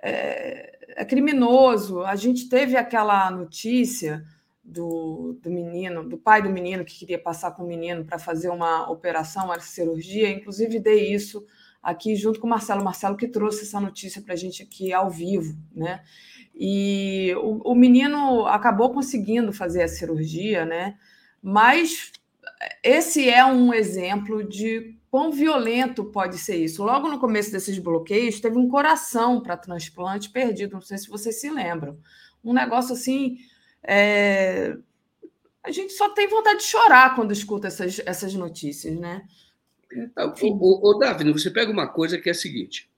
é, é criminoso. A gente teve aquela notícia do, do menino, do pai do menino que queria passar com o menino para fazer uma operação, uma cirurgia. Inclusive, dei isso aqui junto com o Marcelo. Marcelo que trouxe essa notícia para a gente aqui ao vivo, né? E o, o menino acabou conseguindo fazer a cirurgia, né? Mas esse é um exemplo de quão violento pode ser isso. Logo no começo desses bloqueios, teve um coração para transplante perdido, não sei se vocês se lembram. Um negócio assim... É... A gente só tem vontade de chorar quando escuta essas, essas notícias, né? Ô, ô, Daphne, você pega uma coisa que é a seguinte.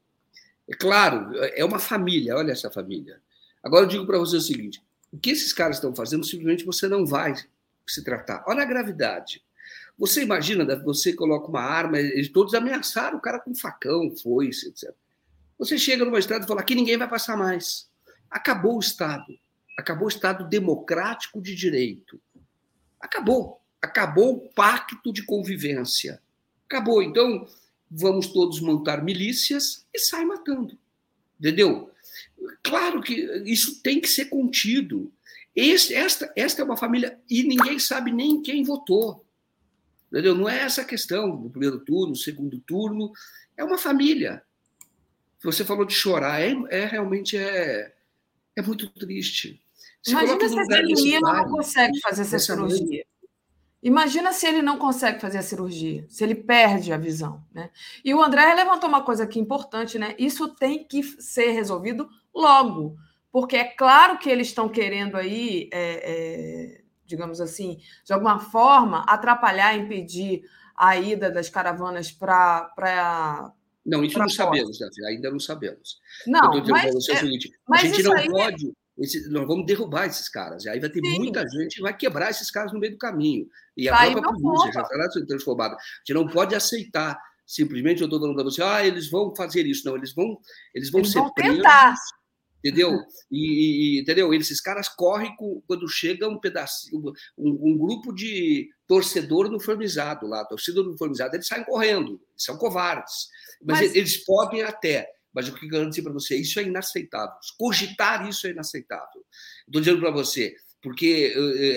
É claro, é uma família, olha essa família. Agora eu digo para você o seguinte, o que esses caras estão fazendo, simplesmente você não vai... se tratar. Olha a gravidade. Você imagina, você coloca uma arma, eles todos ameaçaram o cara com facão, foice, etcétera. Você chega numa estrada e fala que ninguém vai passar mais. Acabou o Estado. Acabou o Estado democrático de direito. Acabou. Acabou o pacto de convivência. Acabou. Então, vamos todos montar milícias e sai matando. Entendeu? Claro que isso tem que ser contido. Este, esta, esta é uma família e ninguém sabe nem quem votou. Entendeu? Não é essa a questão do primeiro turno, do segundo turno. É uma família. Você falou de chorar. É, é realmente é, é muito triste. Se Imagina se esse menino não consegue fazer essa cirurgia. Mãe. Imagina se ele não consegue fazer a cirurgia, se ele perde a visão. Né? E o André levantou uma coisa aqui importante, né? Isso tem que ser resolvido logo. Porque é claro que eles estão querendo aí, é, é, digamos assim, de alguma forma, atrapalhar, impedir a ida das caravanas para... Não, isso pra não fora. sabemos, Daphne, ainda não sabemos. Não, eu mas... Você é o seguinte, mas a gente não aí... pode... Esse, nós vamos derrubar esses caras. E aí vai ter Sim. muita gente que vai quebrar esses caras no meio do caminho. E a tá própria polícia já está transformada. A gente não pode aceitar. Simplesmente eu estou falando para você, ah, eles vão fazer isso. Não, eles vão, eles vão eles ser vão presos. Tentar. Entendeu? E, e, entendeu? Esses caras correm com, quando chega um pedacinho, um, um grupo de torcedor uniformizado lá, torcedor uniformizado, eles saem correndo, são covardes. Mas, mas... eles podem até, mas o que eu quero dizer para você, isso é inaceitável. Cogitar isso é inaceitável. Estou dizendo para você, porque é,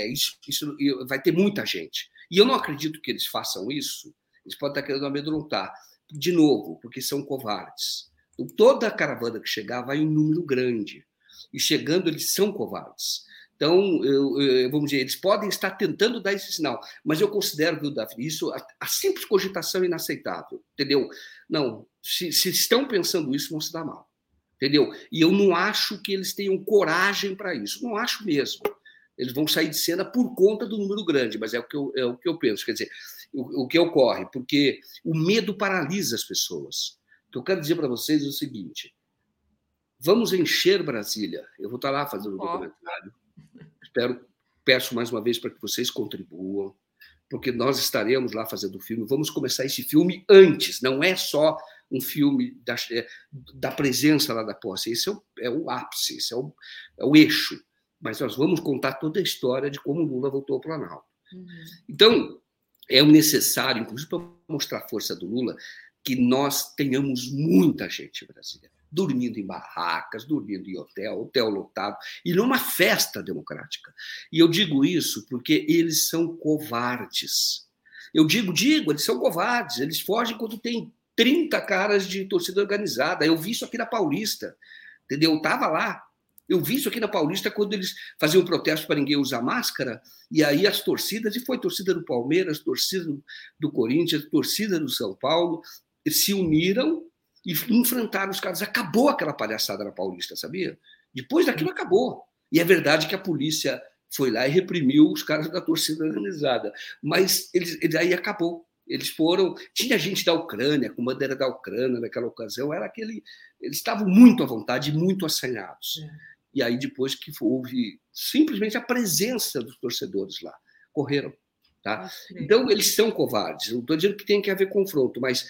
é, isso, isso vai ter muita gente. E eu não acredito que eles façam isso, eles podem estar querendo amedrontar. De novo, porque são covardes. Toda a caravana que chegar vai em número grande. E chegando, eles são covardes. Então, eu, eu, vamos dizer, eles podem estar tentando dar esse sinal. Mas eu considero, viu, Daphne, isso a, a simples cogitação é inaceitável. Entendeu? Não, se, se estão pensando isso, vão se dar mal. Entendeu? E eu não acho que eles tenham coragem para isso. Não acho mesmo. Eles vão sair de cena por conta do número grande, mas é o que eu, é o que eu penso. Quer dizer, o, o que ocorre? Porque o medo paralisa as pessoas. O que eu quero dizer para vocês é o seguinte, vamos encher Brasília. Eu vou estar lá fazendo um documentário. Espero, peço mais uma vez para que vocês contribuam, porque nós estaremos lá fazendo o filme. Vamos começar esse filme antes, não é só um filme da, da presença lá da posse. Esse é o, é o ápice, esse é o, é o eixo. Mas nós vamos contar toda a história de como Lula voltou ao Planalto. Uhum. Então, é necessário, inclusive para mostrar a força do Lula, que nós tenhamos muita gente brasileira, dormindo em barracas, dormindo em hotel, hotel lotado, e numa festa democrática. E eu digo isso porque eles são covardes. Eu digo, digo, eles são covardes, eles fogem quando tem trinta caras de torcida organizada. Eu vi isso aqui na Paulista, entendeu? Eu estava lá. Eu vi isso aqui na Paulista quando eles faziam protesto para ninguém usar máscara, e aí as torcidas, e foi torcida do Palmeiras, torcida do Corinthians, torcida do São Paulo, se uniram e enfrentaram os caras. Acabou aquela palhaçada na Paulista, sabia? Depois daquilo acabou. E é verdade que a polícia foi lá e reprimiu os caras da torcida organizada. Mas eles, eles, aí acabou. Eles foram... Tinha gente da Ucrânia, com bandeira da Ucrânia naquela ocasião. Era aquele, eles estavam muito à vontade e muito assanhados. É. E aí depois que houve simplesmente a presença dos torcedores lá. Correram. Tá? Então, eles são covardes. Não estou dizendo que tem que haver confronto, mas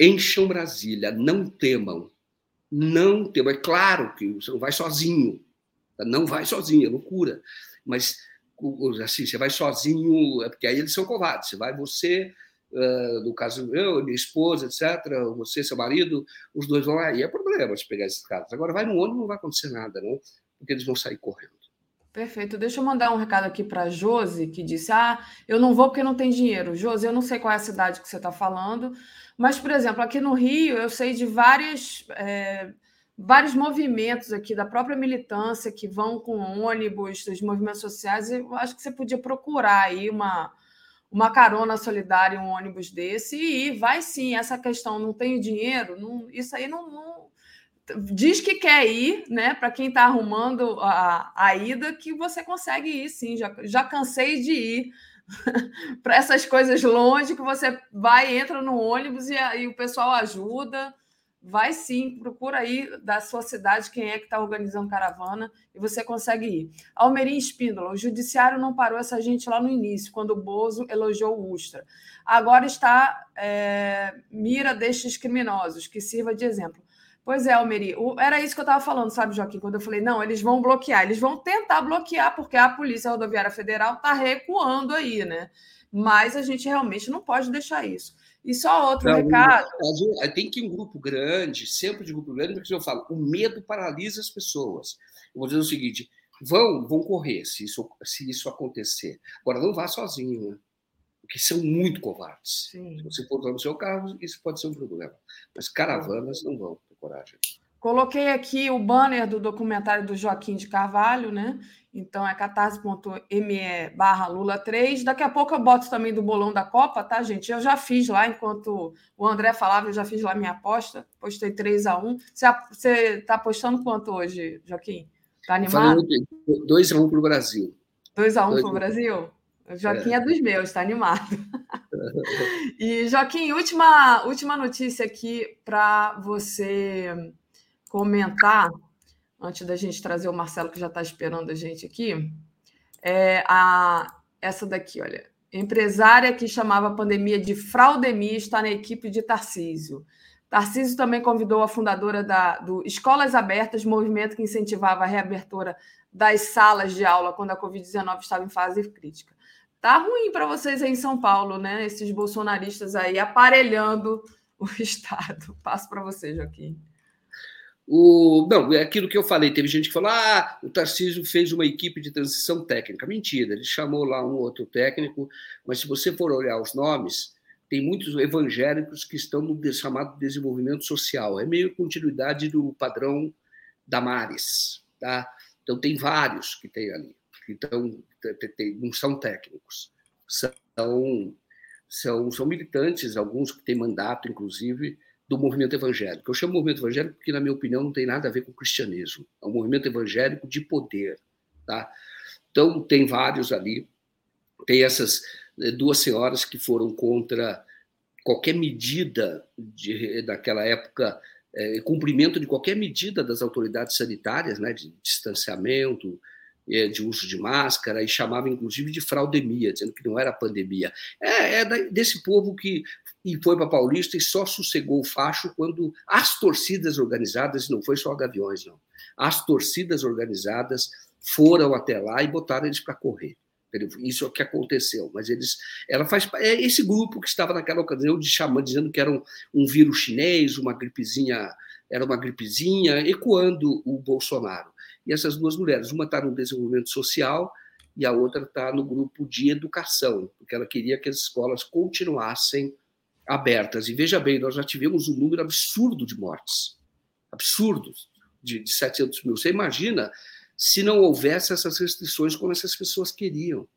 encham Brasília, não temam. Não temam. É claro que você não vai sozinho. Tá? Não vai sozinho, é loucura. Mas, assim, você vai sozinho, é porque aí eles são covardes. Você vai, você... Uh, no caso eu, minha esposa, etcétera, você, seu marido, os dois vão lá, e é problema de pegar esses caras. Agora vai no ônibus, não vai acontecer nada, não, porque eles vão sair correndo. Perfeito. Deixa eu mandar um recado aqui para a Josi, que disse, ah, eu não vou porque não tem dinheiro. Josi, eu não sei qual é a cidade que você está falando, mas, por exemplo, aqui no Rio, eu sei de várias... É... vários movimentos aqui da própria militância que vão com ônibus, dos movimentos sociais, eu acho que você podia procurar aí uma... uma carona solidária, um ônibus desse, e vai sim, essa questão, não tenho dinheiro, não, isso aí não, não... Diz que quer ir, né? Para quem está arrumando a, a ida, que você consegue ir sim, já, já cansei de ir para essas coisas longe, que você vai, entra no ônibus e, e o pessoal ajuda, vai sim, procura aí da sua cidade quem é que está organizando caravana e você consegue ir. Almerim Espíndola, o judiciário não parou essa gente lá no início, quando o Bozo elogiou o Ustra. Agora está é, mira destes criminosos, que sirva de exemplo. Pois é, Almerim, era isso que eu estava falando, sabe, Joaquim? Quando eu falei, não, eles vão bloquear, eles vão tentar bloquear, porque a Polícia Rodoviária Federal está recuando aí, né? Mas a gente realmente não pode deixar isso. E só outro não, recado... Tem que ir um grupo grande, sempre de grupo grande, porque eu falo, o medo paralisa as pessoas. Eu vou dizer o seguinte, vão, vão correr se isso, se isso acontecer. Agora, não vá sozinho, né? Porque são muito covardes. Sim. Se você for no seu carro, isso pode ser um problema. Mas caravanas não vão ter coragem. Coloquei aqui o banner do documentário do Joaquim de Carvalho, né? Então é catarse ponto m e barra Lula três. Daqui a pouco eu boto também do bolão da Copa, tá, gente? Eu já fiz lá, enquanto o André falava, eu já fiz lá minha aposta. Postei três a um. Você está apostando quanto hoje, Joaquim? Está animado? dois a um para o Brasil. dois a um para o Brasil? O Joaquim é, é dos meus, está animado. E, Joaquim, última, última notícia aqui para você comentar... antes da gente trazer o Marcelo, que já está esperando a gente aqui, é a, essa daqui, olha. Empresária que chamava a pandemia de fraudemia está na equipe de Tarcísio. Tarcísio também convidou a fundadora da, do Escolas Abertas, movimento que incentivava a reabertura das salas de aula quando a covid dezenove estava em fase crítica. Tá ruim para vocês aí em São Paulo, né? Esses bolsonaristas aí aparelhando o Estado. Passo para você, Joaquim. O, não, é aquilo que eu falei. Teve gente que falou, ah, o Tarcísio fez uma equipe de transição técnica. Mentira, ele chamou lá um outro técnico, mas se você for olhar os nomes, tem muitos evangélicos que estão no chamado desenvolvimento social. É meio continuidade do padrão Damares, tá? Então tem vários que tem ali, que tão, tem, não são técnicos, são, são, são militantes, alguns que têm mandato, inclusive, do movimento evangélico. Eu chamo movimento evangélico porque, na minha opinião, não tem nada a ver com o cristianismo. É um movimento evangélico de poder. Tá? Então, tem vários ali. Tem essas duas senhoras que foram contra qualquer medida, de, naquela época, é, cumprimento de qualquer medida das autoridades sanitárias, né, de distanciamento, é, de uso de máscara, e chamavam, inclusive, de fraudemia, dizendo que não era pandemia. É, é desse povo que... e foi para Paulista e só sossegou o facho quando as torcidas organizadas, não foi só a Gaviões, não, as torcidas organizadas foram até lá e botaram eles para correr. Isso é o que aconteceu. Mas eles, ela faz, é esse grupo que estava naquela ocasião de chamando, dizendo que era um, um vírus chinês, uma gripezinha, era uma gripezinha, ecoando o Bolsonaro. E essas duas mulheres, uma está no desenvolvimento social e a outra está no grupo de educação, porque ela queria que as escolas continuassem abertas. E veja bem, nós já tivemos um número absurdo de mortes, absurdo, de, de setecentos mil. Você imagina se não houvesse essas restrições como essas pessoas queriam,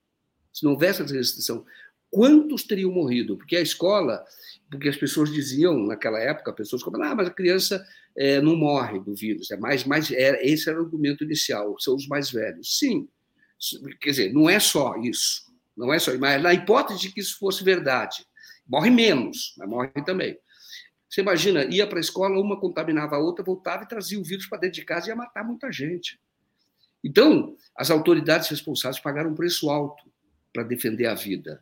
se não houvesse essa restrição, quantos teriam morrido? Porque a escola, porque as pessoas diziam naquela época, pessoas como, ah, mas a criança é, não morre do vírus, é mais, mais, é, esse era o argumento inicial, são os mais velhos. Sim, quer dizer, não é só isso, não é só, mas na hipótese de que isso fosse verdade, morre menos, mas morre também. Você imagina, ia para a escola, uma contaminava a outra, voltava e trazia o vírus para dentro de casa e ia matar muita gente. Então, as autoridades responsáveis pagaram um preço alto. para defender a vida.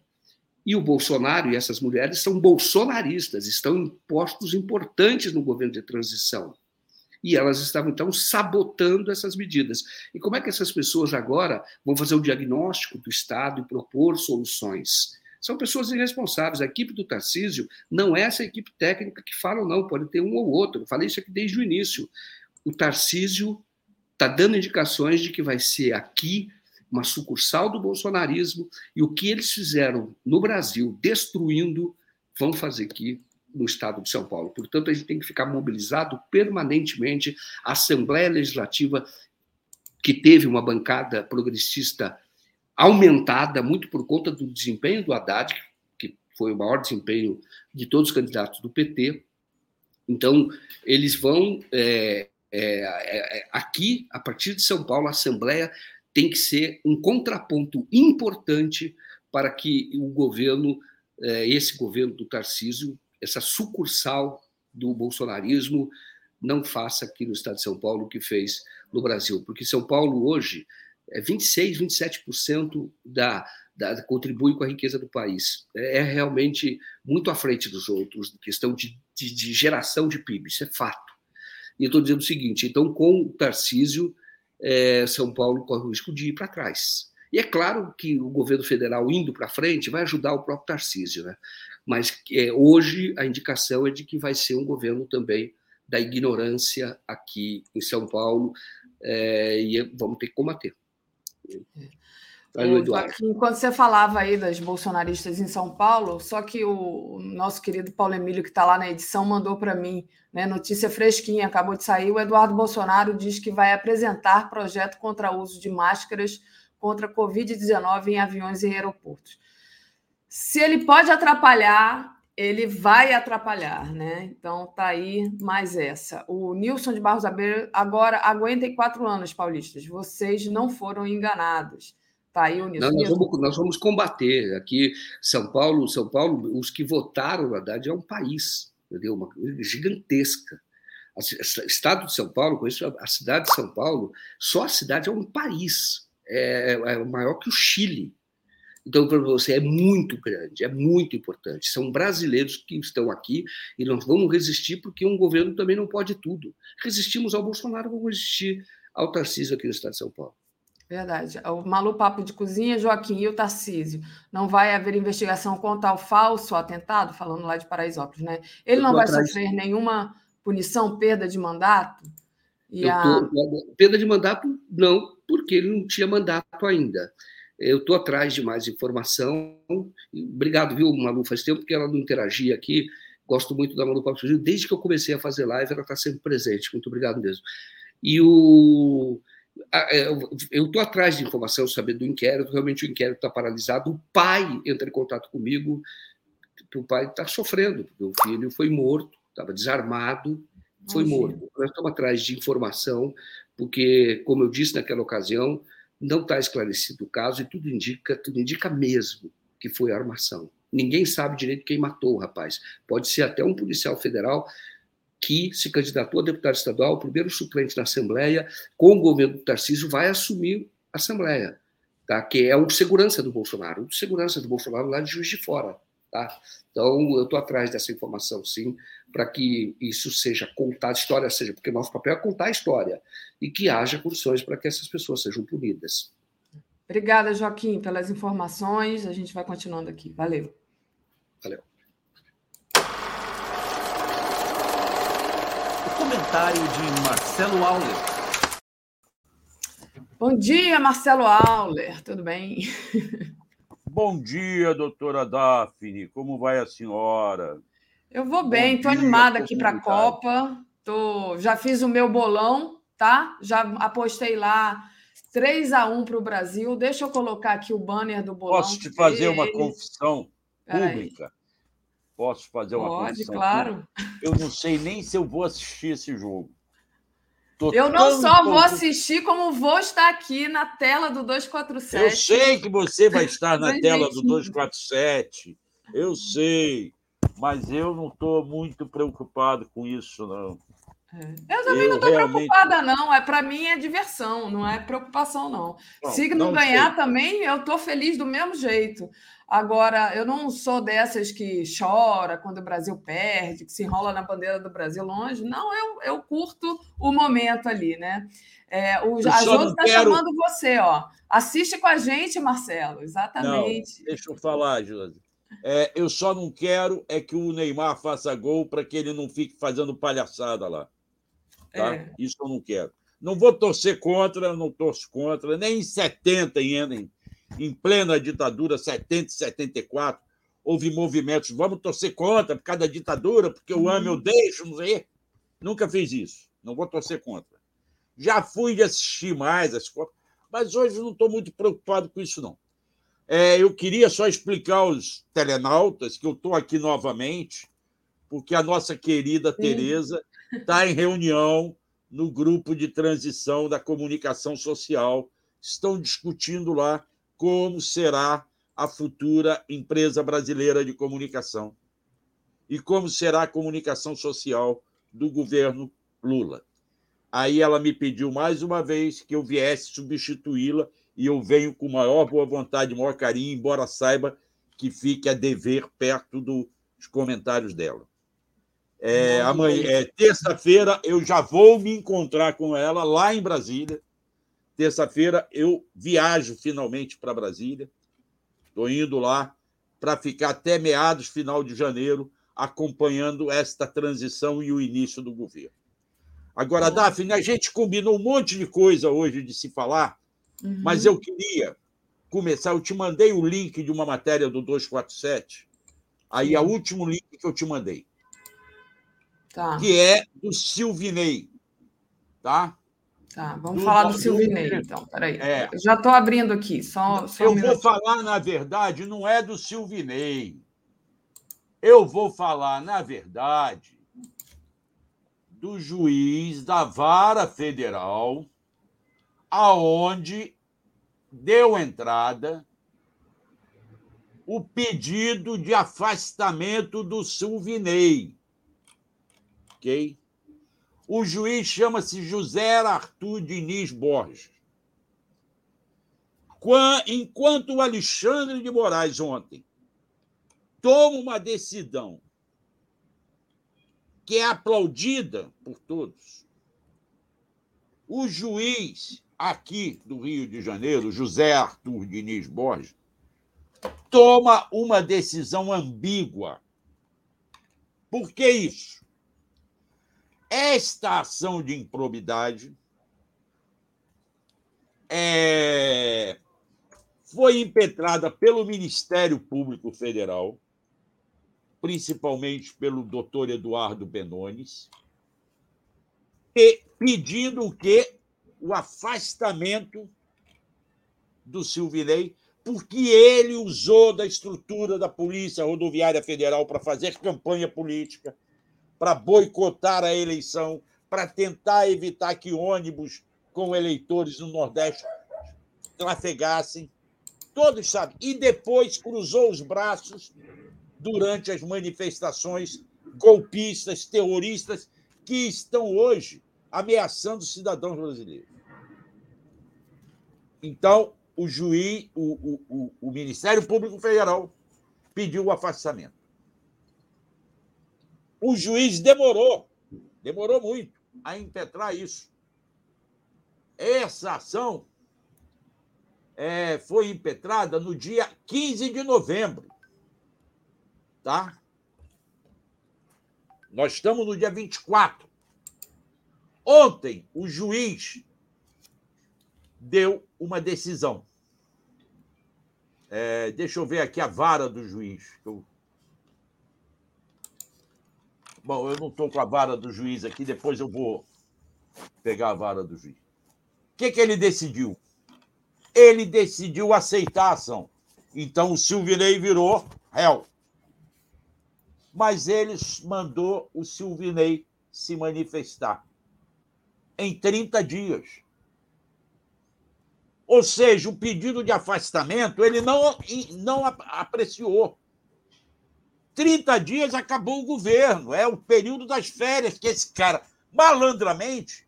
E o Bolsonaro e essas mulheres são bolsonaristas, estão em postos importantes no governo de transição. E elas estavam, então, sabotando essas medidas. E como é que essas pessoas agora vão fazer o diagnóstico do Estado e propor soluções? São pessoas irresponsáveis. A equipe do Tarcísio não é essa equipe técnica que fala ou não, pode ter um ou outro. Eu falei isso aqui desde o início. O Tarcísio está dando indicações de que vai ser aqui uma sucursal do bolsonarismo, e o que eles fizeram no Brasil, destruindo, vão fazer aqui no estado de São Paulo. Portanto, a gente tem que ficar mobilizado permanentemente. A Assembleia Legislativa, que teve uma bancada progressista aumentada, muito por conta do desempenho do Haddad, que foi o maior desempenho de todos os candidatos do P T. Então, eles vão... É, é, é, aqui, a partir de São Paulo, a Assembleia tem que ser um contraponto importante para que o governo, esse governo do Tarcísio, essa sucursal do bolsonarismo, não faça aqui no estado de São Paulo o que fez no Brasil. Porque São Paulo hoje é vinte e seis, vinte e sete por cento da, da, contribui com a riqueza do país. É realmente muito à frente dos outros, em questão de, de, de geração de P I B, isso é fato. E eu estou dizendo o seguinte, então, com o Tarcísio, É, São Paulo corre o risco de ir para trás. E é claro que o governo federal indo para frente vai ajudar o próprio Tarcísio, né? Mas é, hoje a indicação é de que vai ser um governo também da ignorância aqui em São Paulo, é, e vamos ter que combater. O, enquanto você falava aí das bolsonaristas em São Paulo, só que o nosso querido Paulo Emílio, que está lá na edição, mandou para mim, né, notícia fresquinha, acabou de sair, o Eduardo Bolsonaro diz que vai apresentar projeto contra o uso de máscaras contra a covid dezenove em aviões e aeroportos. Se ele pode atrapalhar, ele vai atrapalhar, né? Então tá aí mais essa. O Nilson de Barros Abreu, agora aguentem quatro anos, paulistas, vocês não foram enganados. Tá, Não, nós, vamos, nós vamos combater aqui São Paulo, São Paulo, os que votaram, na verdade, é um país, entendeu? Uma coisa gigantesca. O estado de São Paulo, com isso, a cidade de São Paulo, só a cidade é um país, é, é maior que o Chile. Então, para você, é muito grande, é muito importante. São brasileiros que estão aqui e nós vamos resistir, porque um governo também não pode tudo. Resistimos ao Bolsonaro, vamos resistir ao Tarcísio aqui no estado de São Paulo. Verdade. O Malu Papo de Cozinha, Joaquim e o Tarcísio. Não vai haver investigação contra o falso atentado, falando lá de Paraisópolis, né? Ele não vai atrás... sofrer nenhuma punição, perda de mandato? E tô... a... Perda de mandato, não, porque ele não tinha mandato ainda. Eu estou atrás de mais informação. Obrigado, viu, Malu? Faz tempo que ela não interagia aqui. Gosto muito da Malu Papo de Cozinha. Desde que eu comecei a fazer live, ela está sempre presente. Muito obrigado mesmo. E o... Eu estou atrás de informação, saber do inquérito, realmente o inquérito está paralisado. O pai entra em contato comigo, o pai está sofrendo, porque o filho foi morto, estava desarmado, foi Imagina. morto. Nós estamos atrás de informação, porque, como eu disse naquela ocasião, não está esclarecido o caso e tudo indica, tudo indica mesmo que foi armação. Ninguém sabe direito quem matou o rapaz. Pode ser até um policial federal que se candidatou a deputado estadual, o primeiro suplente da Assembleia, com o governo do Tarcísio, vai assumir a Assembleia, tá? Que é o de segurança do Bolsonaro, o de segurança do Bolsonaro lá de Juiz de Fora. Tá? Então, eu estou atrás dessa informação, sim, para que isso seja contado, a história seja, porque o nosso papel é contar a história, e que haja condições para que essas pessoas sejam punidas. Obrigada, Joaquim, pelas informações. A gente vai continuando aqui. Valeu. Valeu. Comentário de Marcelo Auler. Bom dia, Marcelo Auler. Tudo bem? Bom dia, doutora Daphne. Como vai a senhora? Eu vou bem. Estou animada aqui para a Copa. Tô... Já fiz o meu bolão, tá? Já apostei lá três a um para o Brasil. Deixa eu colocar aqui o banner do bolão. Posso te fazer eles... uma confissão pública? Aí. Posso fazer uma Pode, confissão? Pode, claro. Eu não sei nem se eu vou assistir esse jogo. Tô eu não só vou assistir, como vou estar aqui na tela do duzentos e quarenta e sete. Eu sei que você vai estar na tela do duzentos e quarenta e sete. Eu sei. Mas eu não estou muito preocupado com isso, não. É. Eu também eu não estou realmente... preocupada, não. É, para mim é diversão, não é preocupação, não. não Se não, não ganhar sei. também, eu estou feliz do mesmo jeito. Agora, eu não sou dessas que chora quando o Brasil perde, que se enrola na bandeira do Brasil longe. Não, eu, eu curto o momento ali, né? É, o João está quero... chamando você, ó. Assiste com a gente, Marcelo. Exatamente. Não, deixa eu falar, Josi. É, eu só não quero é que o Neymar faça gol para que ele não fique fazendo palhaçada lá. Tá? É. Isso eu não quero. Não vou torcer contra, não torço contra, nem em setenta, em, em plena ditadura, setenta e setenta e quatro, houve movimentos, vamos torcer contra por causa da ditadura, porque eu amo, eu deixo, não sei. Nunca fiz isso, não vou torcer contra. Já fui de assistir mais as coisas, mas hoje não estou muito preocupado com isso, não. É, eu queria só explicar aos telenautas que eu estou aqui novamente, porque a nossa querida Tereza está em reunião no grupo de transição da comunicação social. Estão discutindo lá como será a futura empresa brasileira de comunicação e como será a comunicação social do governo Lula. Aí ela me pediu mais uma vez que eu viesse substituí-la e eu venho com maior boa vontade, maior carinho, embora saiba que fique a dever perto dos comentários dela. É, amanhã, é, terça-feira eu já vou me encontrar com ela lá em Brasília. Terça-feira eu viajo finalmente para Brasília. Estou indo lá para ficar até meados, final de janeiro, acompanhando esta transição e o início do governo. Agora, Daphne, a gente combinou um monte de coisa hoje de se falar, uhum. mas eu queria começar. Eu te mandei o link de uma matéria do duzentos e quarenta e sete, aí é o último link que eu te mandei. Tá. Que é do Silvinei, tá? Tá, vamos do falar do Silvinei, então, peraí. É. Já estou abrindo aqui, só, só Eu um vou falar, na verdade, não é do Silvinei. Eu vou falar, na verdade, do juiz da Vara Federal, aonde deu entrada o pedido de afastamento do Silvinei. Okay. O juiz chama-se José Arthur Diniz Borges. Enquanto o Alexandre de Moraes ontem toma uma decisão que é aplaudida por todos, o juiz aqui do Rio de Janeiro, José Arthur Diniz Borges, toma uma decisão ambígua. Por que isso? Esta ação de improbidade é... foi impetrada pelo Ministério Público Federal, principalmente pelo doutor Eduardo Benones, e pedindo o quê? O afastamento do Silvinei, porque ele usou da estrutura da Polícia Rodoviária Federal para fazer campanha política, para boicotar a eleição, para tentar evitar que ônibus com eleitores no Nordeste trafegassem. Todos sabem. E depois cruzou os braços durante as manifestações golpistas, terroristas, que estão hoje ameaçando os cidadãos brasileiros. Então, o juiz, o, o, o Ministério Público Federal pediu o afastamento. O juiz demorou, demorou muito a impetrar isso. Essa ação é, foi impetrada no dia quinze de novembro. Tá? Nós estamos no dia vinte e quatro. Ontem, o juiz deu uma decisão. É, deixa eu ver aqui a vara do juiz, que eu... Bom, eu não estou com a vara do juiz aqui, depois eu vou pegar a vara do juiz. O que, que ele decidiu? Ele decidiu aceitar a ação. Então, o Silvinei virou réu. Mas ele mandou o Silvinei se manifestar em trinta dias. Ou seja, o pedido de afastamento ele não, não apreciou. trinta dias acabou o governo, é o período das férias que esse cara Malandramente,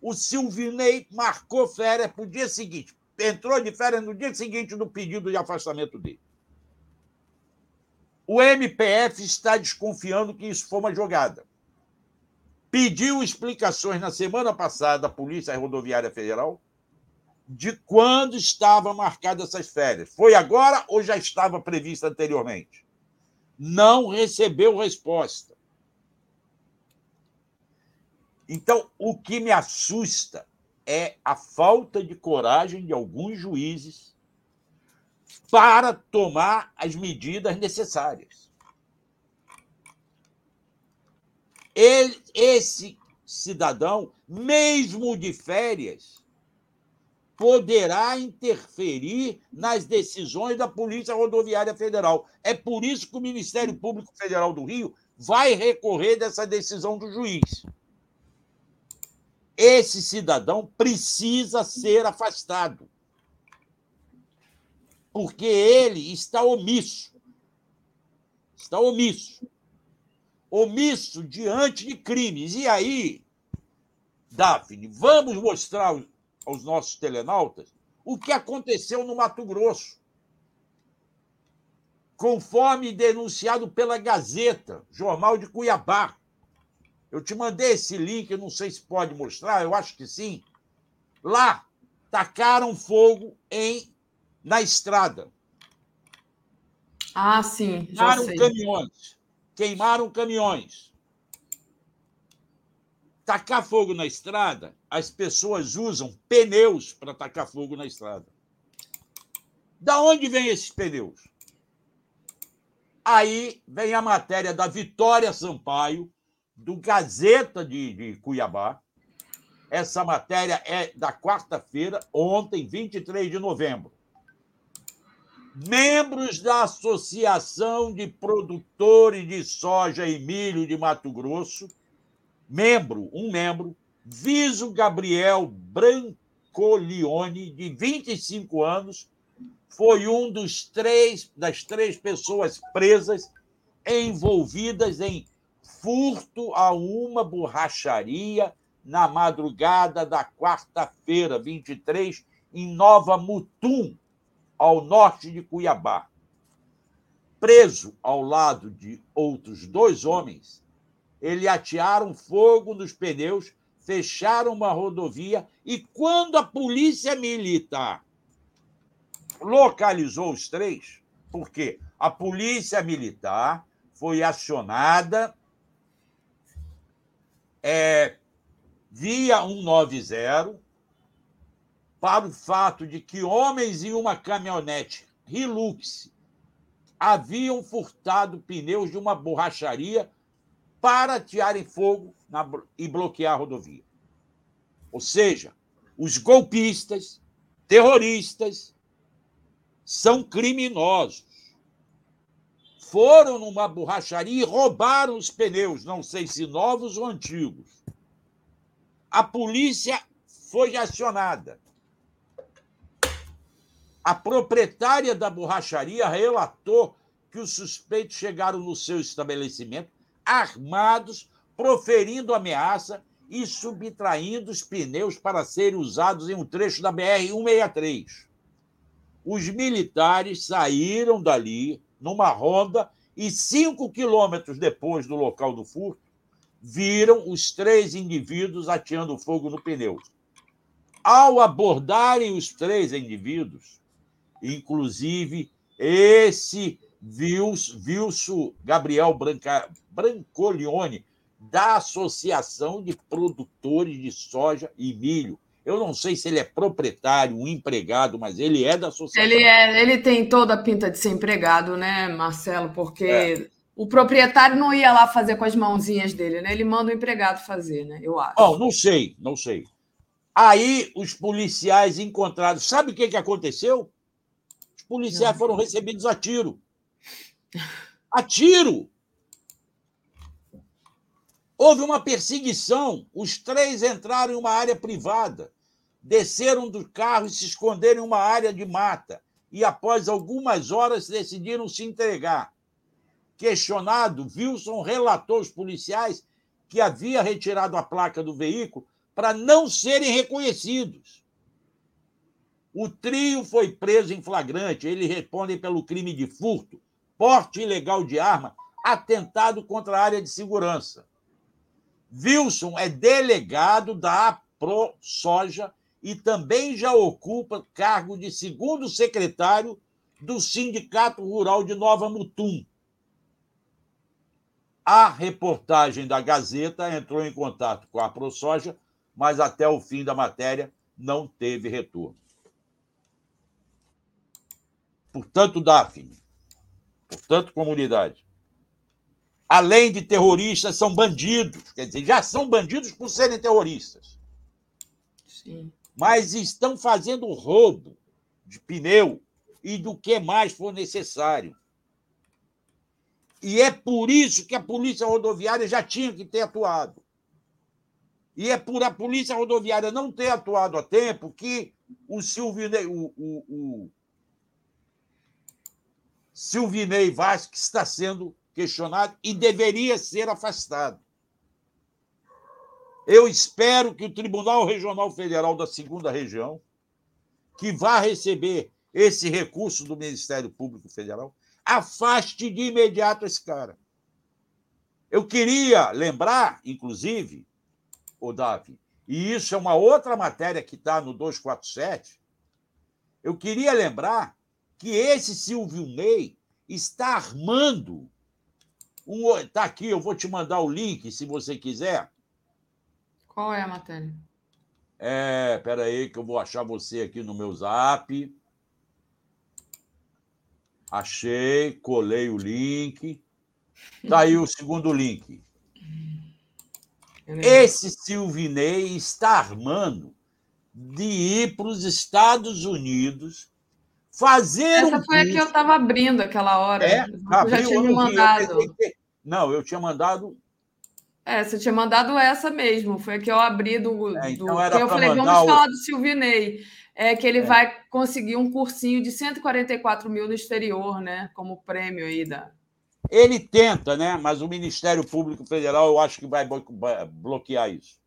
o Silvinei marcou férias para o dia seguinte. Entrou de férias no dia seguinte do pedido de afastamento dele. O M P F está desconfiando que isso foi uma jogada. Pediu explicações na semana passada à Polícia Rodoviária Federal de quando estavam marcadas essas férias. Foi agora ou já estava prevista anteriormente? Não recebeu resposta. Então, o que me assusta é a falta de coragem de alguns juízes para tomar as medidas necessárias. Ele, esse cidadão, mesmo de férias, poderá interferir nas decisões da Polícia Rodoviária Federal. É por isso que o Ministério Público Federal do Rio vai recorrer dessa decisão do juiz. Esse cidadão precisa ser afastado, porque ele está omisso. Está omisso. Omisso diante de crimes. E aí, Daphne, vamos mostrar aos nossos telenautas o que aconteceu no Mato Grosso, conforme denunciado pela Gazeta, Jornal de Cuiabá. Eu te mandei esse link, não sei se pode mostrar, eu acho que sim. Lá, tacaram fogo em... na estrada. Ah, sim, já sei. Queimaram caminhões. Queimaram caminhões. Tacar fogo na estrada, as pessoas usam pneus para tacar fogo na estrada. Da onde vêm esses pneus? Aí vem a matéria da Vitória Sampaio, do Gazeta de, de Cuiabá. Essa matéria é da quarta-feira, ontem, vinte e três de novembro. Membros da Associação de Produtores de Soja e Milho de Mato Grosso, membro, um membro, Viso Gabriel Brancolione, de vinte e cinco anos, foi um dos três, das três pessoas presas envolvidas em furto a uma borracharia na madrugada da quarta-feira, vinte e três, em Nova Mutum, ao norte de Cuiabá. Preso ao lado de outros dois homens, eles atearam fogo nos pneus, fecharam uma rodovia e, quando a polícia militar localizou os três, porque a polícia militar foi acionada é, via cento e noventa, para o fato de que homens em uma caminhonete Hilux haviam furtado pneus de uma borracharia para atearem fogo na, e bloquear a rodovia. Ou seja, os golpistas, terroristas, são criminosos. Foram numa borracharia e roubaram os pneus, não sei se novos ou antigos. A polícia foi acionada. A proprietária da borracharia relatou que os suspeitos chegaram no seu estabelecimento armados, proferindo ameaça e subtraindo os pneus para serem usados em um trecho da B R cento e sessenta e três. Os militares saíram dali numa ronda e, cinco quilômetros depois do local do furto, viram os três indivíduos ateando fogo no pneu. Ao abordarem os três indivíduos, inclusive, esse Vilso Gabriel Branca, Brancolione, da Associação de Produtores de Soja e Milho. Eu não sei se ele é proprietário, um empregado, mas ele é da associação. Ele, é, ele tem toda a pinta de ser empregado, né, Marcelo? Porque é. O proprietário não ia lá fazer com as mãozinhas dele, né? Ele manda o empregado fazer, né? Eu acho. Oh, não sei, não sei. Aí os policiais encontrados... Sabe o que aconteceu? Os policiais foram recebidos a tiro. A tiro! Houve uma perseguição. Os três entraram em uma área privada, desceram do carro e se esconderam em uma área de mata. E, após algumas horas, decidiram se entregar. Questionado, Wilson relatou aos policiais que havia retirado a placa do veículo para não serem reconhecidos. O trio foi preso em flagrante. Eles respondem pelo crime de furto, porte ilegal de arma, atentado contra a área de segurança. Wilson é delegado da ProSoja e também já ocupa cargo de segundo secretário do Sindicato Rural de Nova Mutum. A reportagem da Gazeta entrou em contato com a ProSoja, mas até o fim da matéria não teve retorno. Portanto, Daphne, portanto, comunidade, além de terroristas, são bandidos. Quer dizer, já são bandidos por serem terroristas. Sim. Mas estão fazendo roubo de pneu e do que mais for necessário. E é por isso que a Polícia Rodoviária já tinha que ter atuado. E é por a Polícia Rodoviária não ter atuado a tempo que o Silvinei, o, o, o Silvinei Vasquez está sendo questionado e deveria ser afastado. Eu espero que o Tribunal Regional Federal da segunda Região, que vá receber esse recurso do Ministério Público Federal, afaste de imediato esse cara. Eu queria lembrar, inclusive, ô Davi, e isso é uma outra matéria que está no duzentos e quarenta e sete, eu queria lembrar que esse Silvinei está armando. Está aqui, eu vou te mandar o link, se você quiser. Qual é a matéria? É, espera aí, que eu vou achar você aqui no meu zap. Achei, colei o link. Está aí o segundo link. Esse Silvinei está armando de ir para os Estados Unidos fazer Essa um foi a que eu estava abrindo aquela hora. É, eu já tinha me mandado. Não, eu tinha mandado... É, você tinha mandado essa mesmo. Foi a que eu abri do... É, então do... Era eu falei, vamos o... falar do Silvinei. É que ele é. vai conseguir um cursinho de cento e quarenta e quatro mil no exterior, né? Como prêmio aí da... Ele tenta, né? Mas o Ministério Público Federal, eu acho que vai bloquear isso.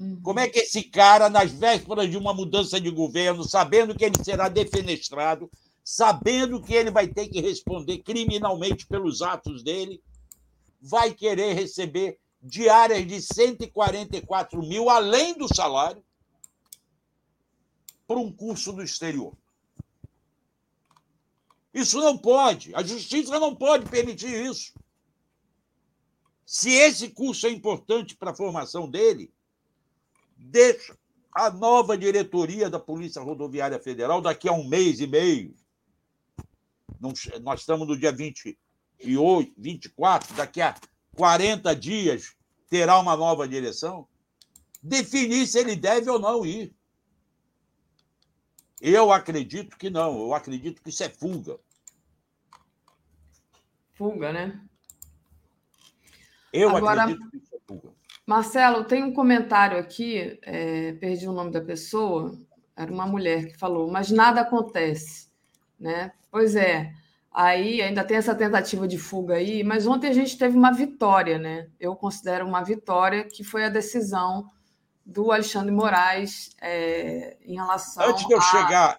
Uhum. Como é que esse cara, nas vésperas de uma mudança de governo, sabendo que ele será defenestrado, sabendo que ele vai ter que responder criminalmente pelos atos dele, vai querer receber diárias de cento e quarenta e quatro mil, além do salário, por um curso do exterior? Isso não pode. A justiça não pode permitir isso. Se esse curso é importante para a formação dele, deixa a nova diretoria da Polícia Rodoviária Federal daqui a um mês e meio. Não, nós estamos no dia vinte e oito, vinte e quatro, daqui a quarenta dias terá uma nova direção. Definir se ele deve ou não ir. Eu acredito que não. Eu acredito que isso é fuga. Fuga, né? Eu Agora... acredito que isso é fuga. Marcelo, tem um comentário aqui, é, perdi o nome da pessoa, era uma mulher que falou, mas nada acontece, né? Pois é, aí ainda tem essa tentativa de fuga aí, mas ontem a gente teve uma vitória, né? Eu considero uma vitória, que foi a decisão do Alexandre de Moraes é, em relação a... Antes de eu, a... chegar,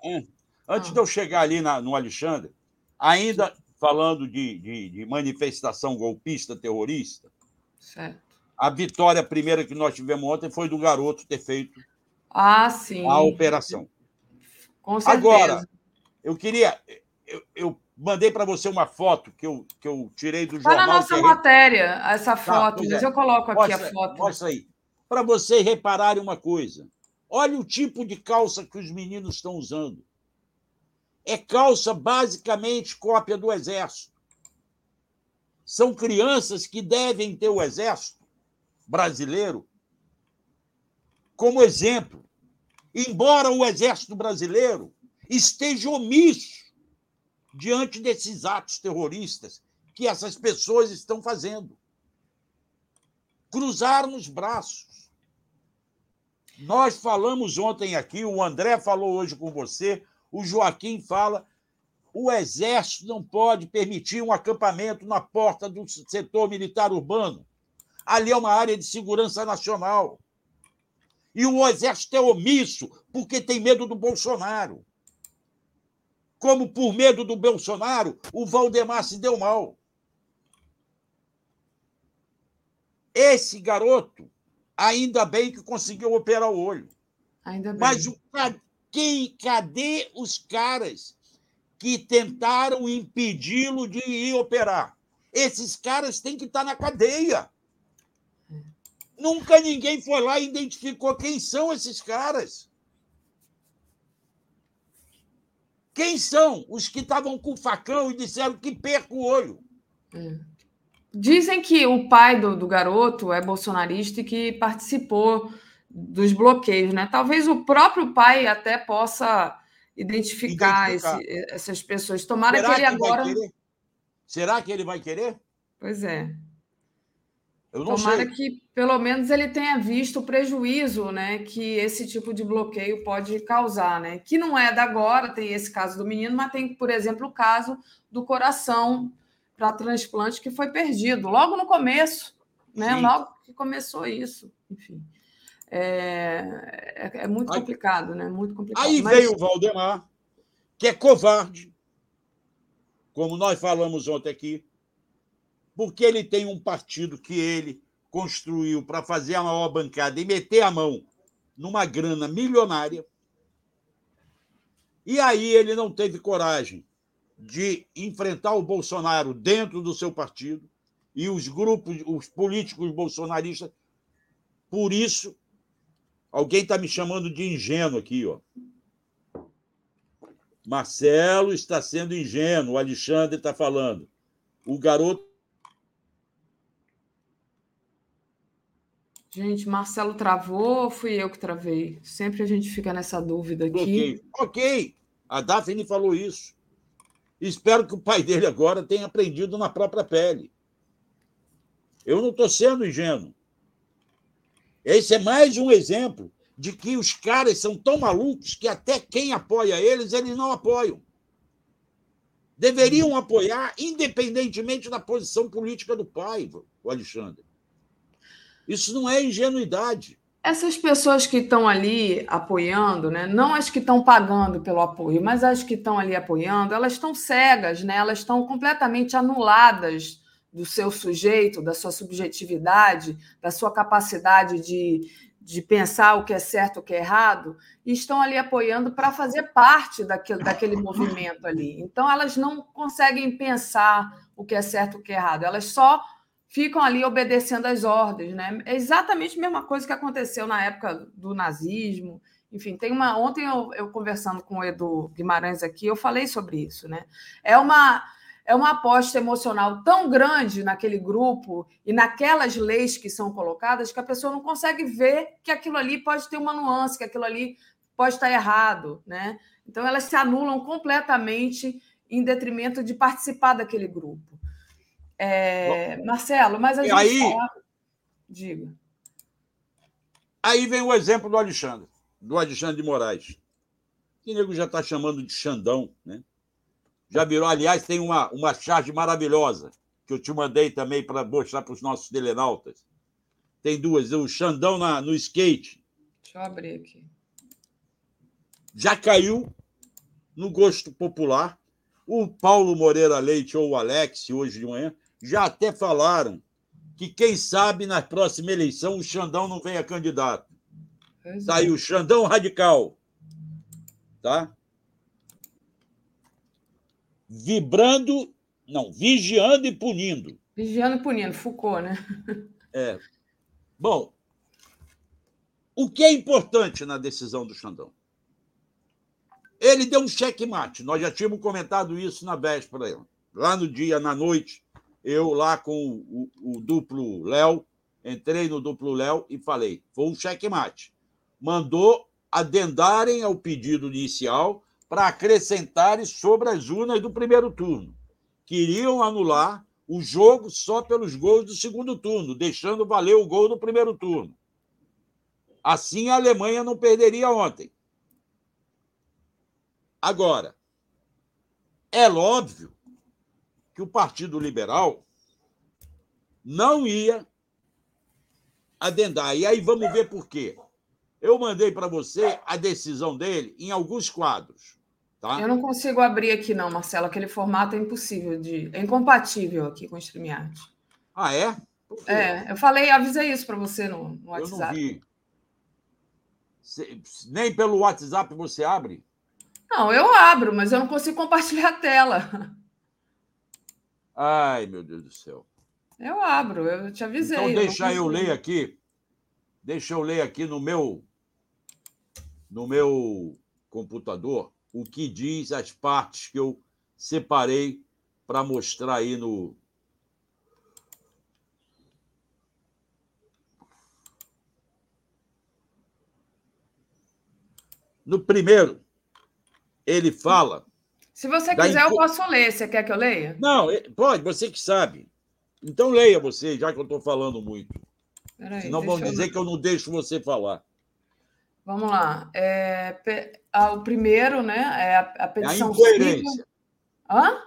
antes ah. de eu chegar ali na, no Alexandre, ainda falando de, de, de manifestação golpista, terrorista... Certo. A vitória primeira que nós tivemos ontem foi do garoto ter feito ah, sim. a operação. Com certeza. Agora, eu queria... Eu, eu mandei para você uma foto que eu, que eu tirei do tá jornal... Está na nossa que... matéria, essa foto. Tá, mas é. Eu coloco aqui mostra, a foto. Mostra aí. Para vocês repararem uma coisa. Olha o tipo de calça que os meninos estão usando. É calça basicamente cópia do Exército. São crianças que devem ter o Exército brasileiro como exemplo, embora o Exército brasileiro esteja omisso diante desses atos terroristas que essas pessoas estão fazendo. Cruzaram os braços. Nós falamos ontem aqui, o André falou hoje com você, o Joaquim fala, o Exército não pode permitir um acampamento na porta do setor militar urbano. Ali é uma área de segurança nacional. E o Exército é omisso porque tem medo do Bolsonaro. Como por medo do Bolsonaro, o Valdemar se deu mal. Esse garoto, ainda bem que conseguiu operar o olho. Ainda bem. Mas o, quem, cadê os caras que tentaram impedi-lo de ir operar? Esses caras têm que estar na cadeia. Nunca ninguém foi lá e identificou quem são esses caras. Quem são os que estavam com o facão e disseram que perca o olho? É. Dizem que o pai do, do garoto é bolsonarista e que participou dos bloqueios, né? Talvez o próprio pai até possa identificar, identificar. Esse, essas pessoas. Tomara Será que ele que agora... Será que ele vai querer? Pois é. Eu não Tomara sei. que, pelo menos, ele tenha visto o prejuízo, né, que esse tipo de bloqueio pode causar, né? Que não é da agora, tem esse caso do menino, mas tem, por exemplo, o caso do coração para transplante que foi perdido logo no começo, né? Sim. Logo que começou isso. Enfim, é, é, é muito aí, complicado, né? Muito complicado. Aí mas... veio o Valdemar, que é covarde, como nós falamos ontem aqui, porque ele tem um partido que ele construiu para fazer a maior bancada e meter a mão numa grana milionária. E aí ele não teve coragem de enfrentar o Bolsonaro dentro do seu partido e os grupos, os políticos bolsonaristas. Por isso, alguém está me chamando de ingênuo aqui, ó. Marcelo está sendo ingênuo, o Alexandre está falando. O garoto. Gente, Marcelo travou ou fui eu que travei? Sempre a gente fica nessa dúvida aqui. Ok, ok. A Daphne falou isso. Espero que o pai dele agora tenha aprendido na própria pele. Eu não estou sendo ingênuo. Esse é mais um exemplo de que os caras são tão malucos que até quem apoia eles, eles não apoiam. Deveriam apoiar independentemente da posição política do pai, o Alexandre. Isso não é ingenuidade. Essas pessoas que estão ali apoiando, né? Não as que estão pagando pelo apoio, mas as que estão ali apoiando, elas estão cegas, né? Elas estão completamente anuladas do seu sujeito, da sua subjetividade, da sua capacidade de, de pensar o que é certo, o que é errado, e estão ali apoiando para fazer parte daquele, daquele movimento ali. Então, elas não conseguem pensar o que é certo, o que é errado. Elas só... ficam ali obedecendo às ordens, né? É exatamente a mesma coisa que aconteceu na época do nazismo. Enfim, tem uma. Ontem eu, eu conversando com o Edu Guimarães aqui, eu falei sobre isso, né? É uma, é uma aposta emocional tão grande naquele grupo e naquelas leis que são colocadas que a pessoa não consegue ver que aquilo ali pode ter uma nuance, que aquilo ali pode estar errado, né? Então elas se anulam completamente em detrimento de participar daquele grupo. É, Marcelo, mas a gente aí, fala... Diga. Aí vem o exemplo do Alexandre, do Alexandre de Moraes. Que nego já está chamando de Xandão, né? Já virou, aliás, tem uma, uma charge maravilhosa que eu te mandei também para mostrar para os nossos telenautas. Tem duas, o Xandão na, no skate. Deixa eu abrir aqui. Já caiu no gosto popular. O Paulo Moreira Leite ou o Alex, hoje de manhã, já até falaram que, quem sabe, na próxima eleição, o Xandão não venha candidato. Está aí o Xandão radical. Tá? Vibrando, não, vigiando e punindo. Vigiando e punindo, Foucault, né? É. Bom, o que é importante na decisão do Xandão? Ele deu um checkmate. Nós já tínhamos comentado isso na véspera. Lá no dia, na noite, eu lá com o, o, o duplo Léo, entrei no duplo Léo e falei, foi um checkmate. Mandou adendarem ao pedido inicial para acrescentarem sobre as urnas do primeiro turno. Queriam anular o jogo só pelos gols do segundo turno, deixando valer o gol do primeiro turno. Assim, a Alemanha não perderia ontem. Agora, é óbvio que o Partido Liberal não ia adendar. E aí vamos ver por quê. Eu mandei para você a decisão dele em alguns quadros. Tá? Eu não consigo abrir aqui, não, Marcelo. Aquele formato é impossível. de, É incompatível aqui com o StreamYard. Ah, é? É, eu falei, avisei isso para você no, no WhatsApp. Eu não vi. Cê, nem pelo WhatsApp você abre? Não, eu abro, mas eu não consigo compartilhar a tela. Ai, meu Deus do céu. Eu abro, eu te avisei. Então, deixa eu, eu ler aqui. Deixa eu ler aqui no meu, no meu computador o que diz as partes que eu separei para mostrar aí no... No primeiro, ele fala... Se você quiser, impo... eu posso ler. Você quer que eu leia? Não, pode, você que sabe. Então leia você, já que eu estou falando muito. Peraí, senão vão dizer eu... que eu não deixo você falar. Vamos lá. É... O primeiro, né? É a, a petição... É a incoerência. Hã?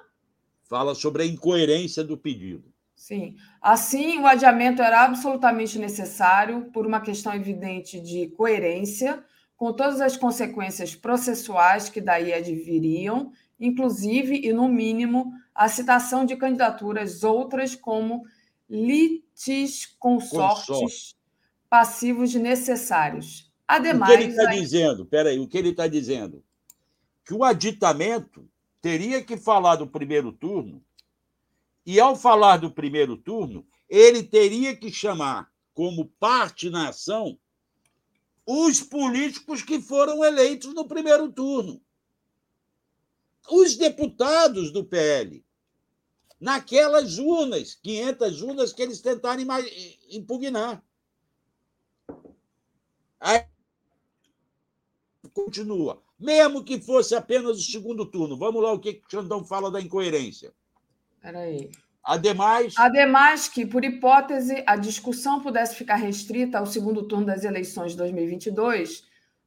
Fala sobre a incoerência do pedido. Sim. Assim, o adiamento era absolutamente necessário por uma questão evidente de coerência, com todas as consequências processuais que daí adviriam, inclusive e no mínimo a citação de candidaturas outras como litisconsortes passivos desnecessários. Ademais, o que ele está aí... dizendo? Peraí, o que ele está dizendo? Que o aditamento teria que falar do primeiro turno e, ao falar do primeiro turno, ele teria que chamar como parte na ação os políticos que foram eleitos no primeiro turno. Os deputados do P L, naquelas urnas, quinhentas urnas que eles tentaram impugnar. Aí continua. Mesmo que fosse apenas o segundo turno. Vamos lá, o que Xandão fala da incoerência. Espera aí. Ademais... Ademais que, por hipótese, a discussão pudesse ficar restrita ao segundo turno das eleições de dois mil e vinte e dois,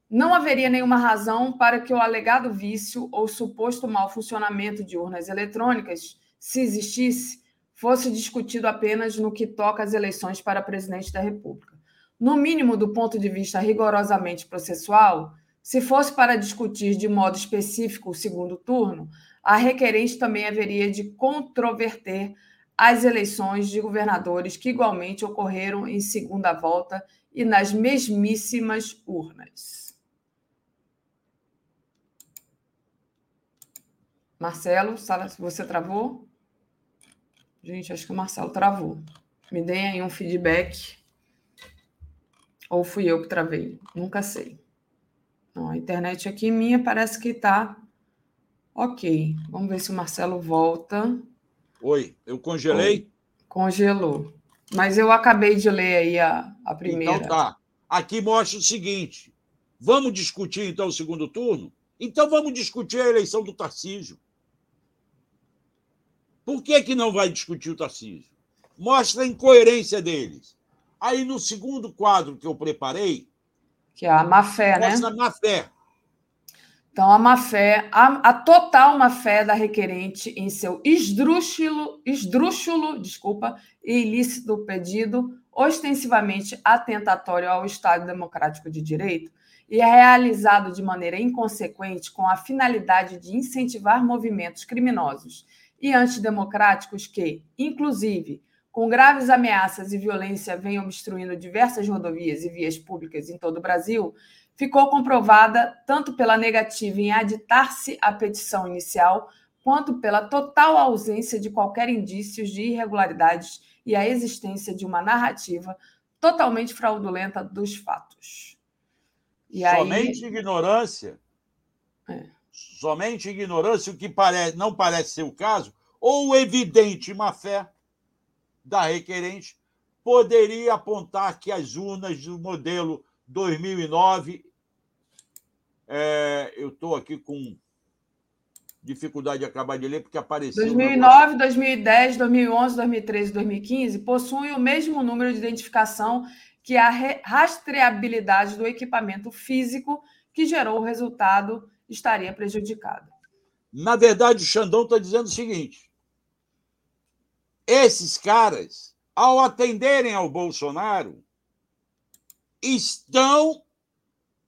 não haveria nenhuma razão para que o alegado vício ou suposto mau funcionamento de urnas eletrônicas, se existisse, fosse discutido apenas no que toca às eleições para presidente da República. No mínimo, do ponto de vista rigorosamente processual, se fosse para discutir de modo específico o segundo turno, a requerente também haveria de controverter as eleições de governadores que igualmente ocorreram em segunda volta e nas mesmíssimas urnas. Marcelo, você travou? Gente, acho que o Marcelo travou. Me deem aí um feedback. Ou fui eu que travei? Nunca sei. Não, a internet aqui minha parece que está... Ok, vamos ver se o Marcelo volta. Oi, eu congelei? Oi. Congelou. Mas eu acabei de ler aí a, a primeira. Então tá. Aqui mostra o seguinte. Vamos discutir, então, o segundo turno? Então vamos discutir a eleição do Tarcísio. Por que que não vai discutir o Tarcísio? Mostra a incoerência deles. Aí, no segundo quadro que eu preparei... Que é a má-fé, né? Mostra a má-fé. Então, a má-fé, a, a total má-fé da requerente em seu esdrúxulo, esdrúxulo desculpa, e ilícito pedido, ostensivamente atentatório ao Estado Democrático de Direito e é realizado de maneira inconsequente com a finalidade de incentivar movimentos criminosos e antidemocráticos que, inclusive, com graves ameaças e violência, vêm obstruindo diversas rodovias e vias públicas em todo o Brasil, ficou comprovada tanto pela negativa em aditar-se à petição inicial, quanto pela total ausência de qualquer indício de irregularidades e a existência de uma narrativa totalmente fraudulenta dos fatos. E somente aí... ignorância. É. Somente ignorância, o que pare... não parece ser o caso, ou evidente má-fé da requerente, poderia apontar que as urnas do modelo dois mil e nove, é, eu estou aqui com dificuldade de acabar de ler, porque apareceu... dois mil e nove, dois mil e dez, dois mil e onze, dois mil e treze, dois mil e quinze possuem o mesmo número de identificação que a rastreabilidade do equipamento físico que gerou o resultado estaria prejudicada. Na verdade, o Xandão está dizendo o seguinte, esses caras, ao atenderem ao Bolsonaro, estão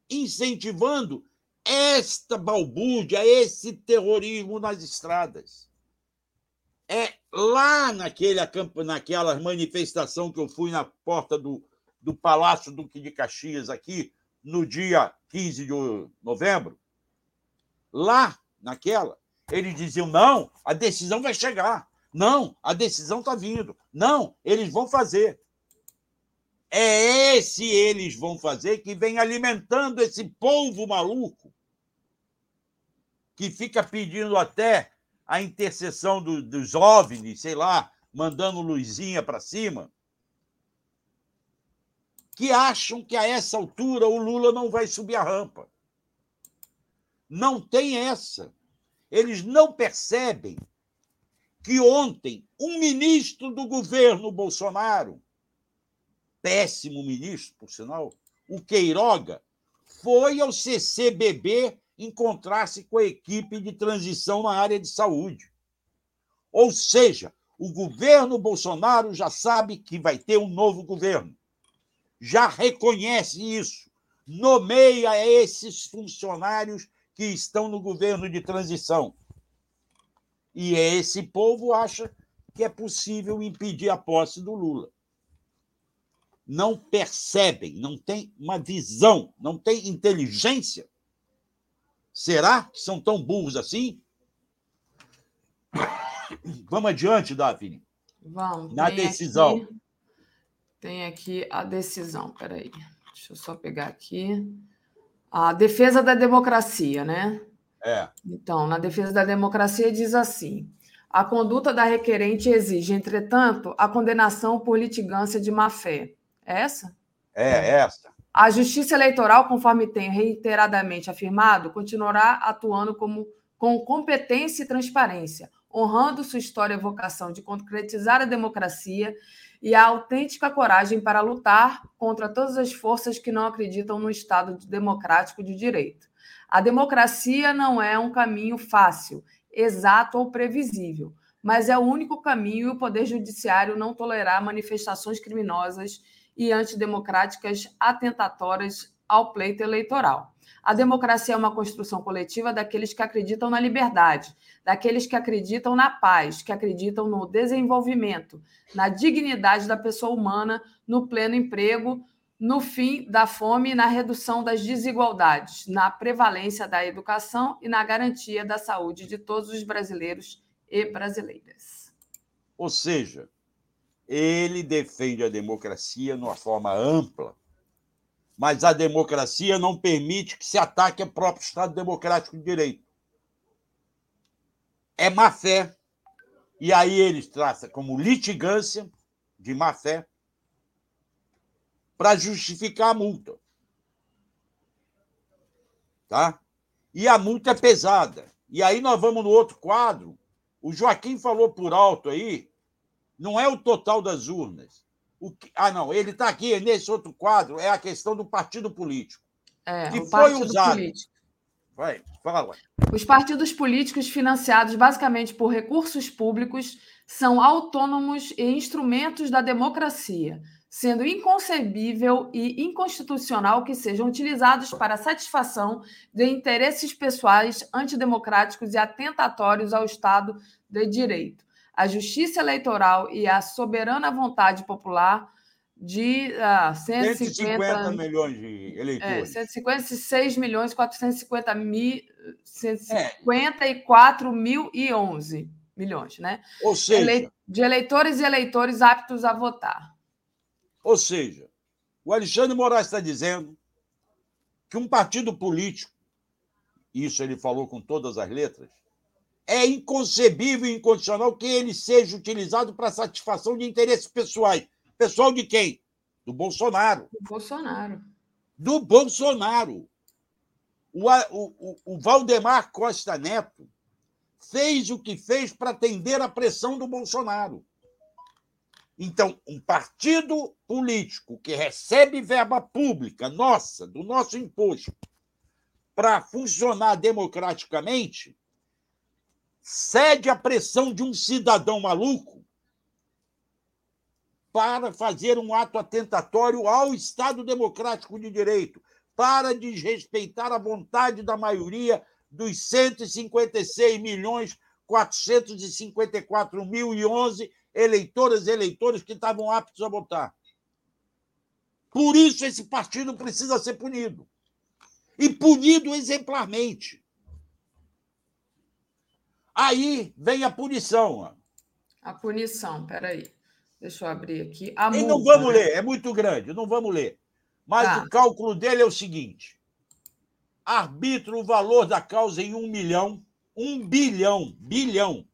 incentivando esta balbúrdia, esse terrorismo nas estradas. É lá naquele, naquela manifestação que eu fui na porta do, do Palácio Duque de Caxias, aqui, no dia quinze de novembro, lá naquela, eles diziam, não, a decisão vai chegar, não, a decisão está vindo, não, eles vão fazer. É esse eles vão fazer que vem alimentando esse povo maluco que fica pedindo até a intercessão do, dos OVNIs, sei lá, mandando luzinha para cima, que acham que a essa altura o Lula não vai subir a rampa. Não tem essa. Eles não percebem que ontem um ministro do governo Bolsonaro, péssimo ministro, por sinal, o Queiroga, foi ao C C B B encontrar-se com a equipe de transição na área de saúde. Ou seja, o governo Bolsonaro já sabe que vai ter um novo governo. Já reconhece isso. Nomeia esses funcionários que estão no governo de transição. E esse povo acha que é possível impedir a posse do Lula. Não percebem, não tem uma visão, não tem inteligência. Será que são tão burros assim? Vamos adiante, Daphne. Vamos. Na decisão. Aqui, tem aqui a decisão, peraí. Deixa eu só pegar aqui. A defesa da democracia, né? É. Então, na defesa da democracia diz assim... A conduta da requerente exige, entretanto, a condenação por litigância de má-fé. É essa? É, essa. A Justiça Eleitoral, conforme tem reiteradamente afirmado, continuará atuando como, com competência e transparência, honrando sua história e vocação de concretizar a democracia e a autêntica coragem para lutar contra todas as forças que não acreditam no Estado democrático de direito. A democracia não é um caminho fácil, exato ou previsível, mas é o único caminho e o Poder Judiciário não tolerará manifestações criminosas e antidemocráticas atentatórias ao pleito eleitoral. A democracia é uma construção coletiva daqueles que acreditam na liberdade, daqueles que acreditam na paz, que acreditam no desenvolvimento, na dignidade da pessoa humana, no pleno emprego, no fim da fome e na redução das desigualdades, na prevalência da educação e na garantia da saúde de todos os brasileiros e brasileiras. Ou seja, ele defende a democracia de uma forma ampla, mas a democracia não permite que se ataque o próprio Estado Democrático de Direito. É má-fé, e aí eles traçam como litigância de má-fé, para justificar a multa. Tá? E a multa é pesada. E aí nós vamos no outro quadro. O Joaquim falou por alto aí, não é o total das urnas. O que... Ah, não, ele está aqui, nesse outro quadro, é a questão do partido político. É, que o foi partido usado. Político. Vai, fala. Os partidos políticos financiados basicamente por recursos públicos são autônomos e instrumentos da democracia, sendo inconcebível e inconstitucional que sejam utilizados para a satisfação de interesses pessoais antidemocráticos e atentatórios ao Estado de Direito. A justiça eleitoral e a soberana vontade popular de ah, cento e cinquenta, cento e cinquenta milhões de eleitores. É, cento e cinquenta e seis milhões, quatrocentos e cinquenta mil, cento e cinquenta e quatro mil e onze milhões, né? Ou seja, Ele, de eleitores e eleitores aptos a votar. Ou seja, o Alexandre de Moraes está dizendo que um partido político, isso ele falou com todas as letras, é inconcebível e incondicional que ele seja utilizado para satisfação de interesses pessoais. Pessoal de quem? Do Bolsonaro. Do Bolsonaro. Do Bolsonaro. O, o, o Valdemar Costa Neto fez o que fez para atender à pressão do Bolsonaro. Então, um partido político que recebe verba pública nossa, do nosso imposto, para funcionar democraticamente, cede à pressão de um cidadão maluco para fazer um ato atentatório ao Estado Democrático de Direito, para desrespeitar a vontade da maioria dos cento e cinquenta e seis milhões, quatrocentos e cinquenta e quatro mil e onze eleitoras e eleitores que estavam aptos a votar. Por isso, esse partido precisa ser punido. E punido exemplarmente. Aí vem a punição. Ó. A punição, peraí. Deixa eu abrir aqui. A e multa, não vamos né? ler, é muito grande, não vamos ler. Mas tá. O cálculo dele é o seguinte. Arbitra o valor da causa em um milhão, um bilhão, bilhão,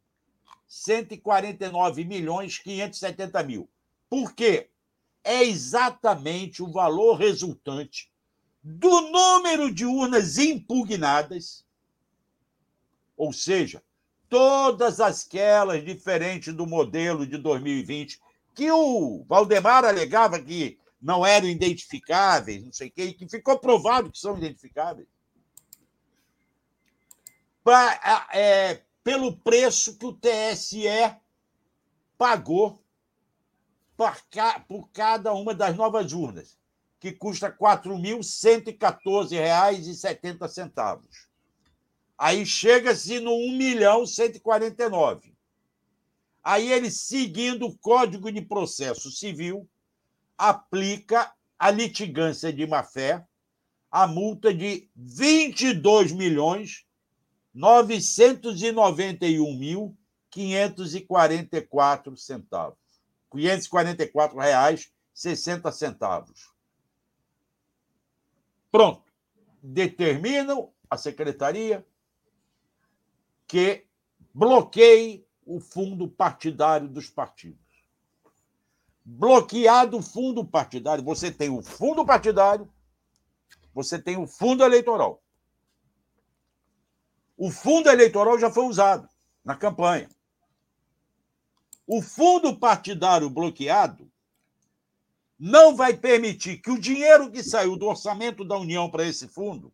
cento e quarenta e nove milhões, quinhentos e setenta mil. Por quê? É exatamente o valor resultante do número de urnas impugnadas, ou seja, todas aquelas diferentes do modelo de dois mil e vinte, que o Valdemar alegava que não eram identificáveis, não sei o quê, que ficou provado que são identificáveis, pra, é, pelo preço que o T S E pagou por cada uma das novas urnas, que custa quatro mil cento e catorze reais e setenta centavos. Aí chega-se no um milhão cento e quarenta e nove. Aí ele, seguindo o Código de Processo Civil, aplica a litigância de má-fé, a multa de vinte e dois milhões, novecentos e noventa e um mil, quinhentos e quarenta e quatro centavos. quinhentos e quarenta e quatro reais e sessenta centavos. Pronto. Determinam a secretaria que bloqueie o fundo partidário dos partidos. Bloqueado o fundo partidário, você tem o fundo partidário, você tem o fundo eleitoral. O fundo eleitoral já foi usado na campanha. O fundo partidário bloqueado não vai permitir que o dinheiro que saiu do orçamento da União para esse fundo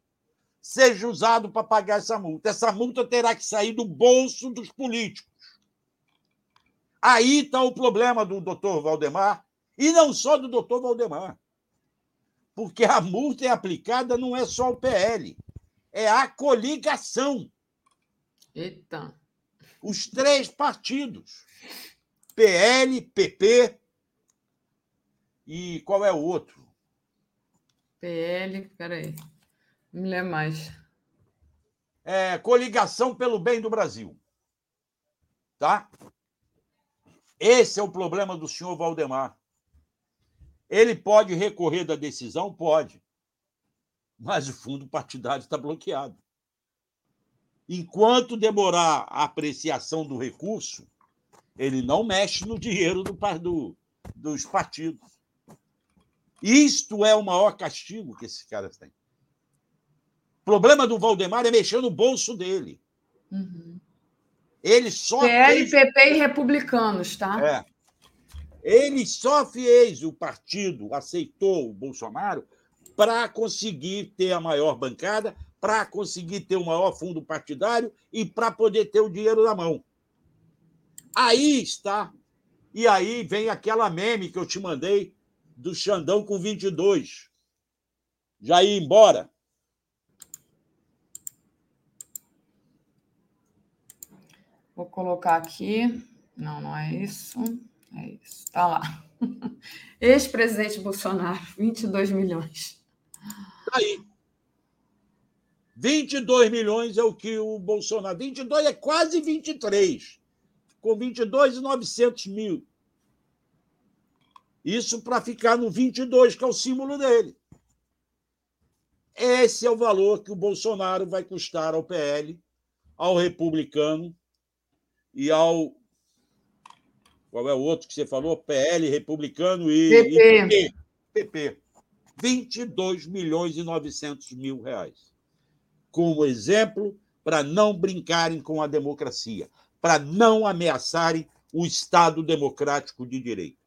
seja usado para pagar essa multa. Essa multa terá que sair do bolso dos políticos. Aí está o problema do doutor Valdemar, e não só do doutor Valdemar, porque a multa é aplicada não é só ao P L, é à coligação. Eita! Os três partidos. P L, P P e qual é o outro? P L, peraí, não me lembro mais. É, coligação pelo bem do Brasil. Tá? Esse é o problema do senhor Valdemar. Ele pode recorrer da decisão? Pode. Mas o fundo partidário está bloqueado. Enquanto demorar a apreciação do recurso, ele não mexe no dinheiro do, do, dos partidos. Isto é o maior castigo que esses caras têm. O problema do Valdemar é mexer no bolso dele. Uhum. Ele só P L, fez... P P e republicanos, tá? É. Ele só fez o partido, aceitou o Bolsonaro para conseguir ter a maior bancada, para conseguir ter o maior fundo partidário e para poder ter o dinheiro na mão. Aí está. E aí vem aquela meme que eu te mandei do Xandão com vinte e dois. Já ia embora. Vou colocar aqui. Não, não é isso. É isso. Está lá. Ex-presidente Bolsonaro, vinte e dois milhões. Está aí. vinte e dois milhões é o que o Bolsonaro... vinte e dois é quase vinte e três. Com vinte e dois e novecentos mil. Isso para ficar no vinte e dois, que é o símbolo dele. Esse é o valor que o Bolsonaro vai custar ao P L, ao republicano e ao... Qual é o outro que você falou? P L, republicano e... P P. E P P. vinte e dois milhões e novecentos mil reais. Como exemplo, para não brincarem com a democracia, para não ameaçarem o Estado Democrático de Direito.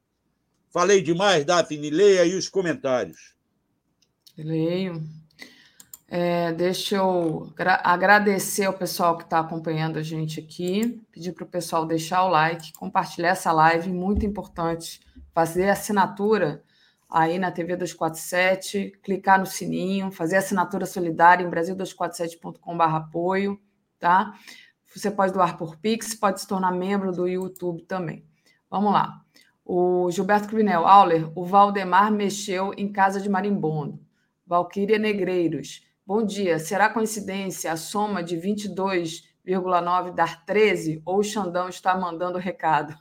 Falei demais, Daphne, leia aí os comentários. Leio. É, deixa eu agradecer ao pessoal que está acompanhando a gente aqui, pedir para o pessoal deixar o like, compartilhar essa live, muito importante fazer assinatura aí na T V duzentos e quarenta e sete, clicar no sininho, fazer assinatura solidária em brasil duzentos e quarenta e sete ponto com barra apoio, tá? Você pode doar por Pix, pode se tornar membro do YouTube também. Vamos lá. O Gilberto Crinel Auler, o Valdemar mexeu em casa de marimbondo. Valquíria Negreiros, bom dia. Será coincidência a soma de vinte e dois vírgula nove dar treze ou o Xandão está mandando recado?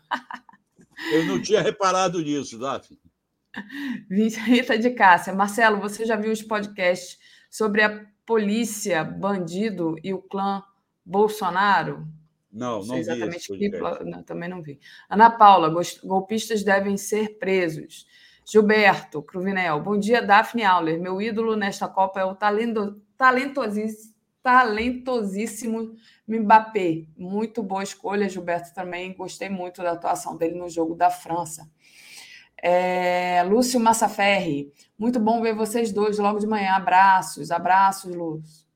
Eu não tinha reparado nisso, Daphne. Rita de Cássia, Marcelo, você já viu os podcasts sobre a polícia, bandido e o clã Bolsonaro? Não, não, não vi exatamente que... não, também não vi. Ana Paula, golpistas devem ser presos. Gilberto Cruvinel, bom dia, Daphne Auler. Meu ídolo nesta Copa é o talento... talentosíssimo, talentosíssimo Mbappé. Muito boa escolha, Gilberto, também. Gostei muito da atuação dele no jogo da França. É... Lúcio Massaferri, muito bom ver vocês dois logo de manhã. Abraços, abraços, Lúcio.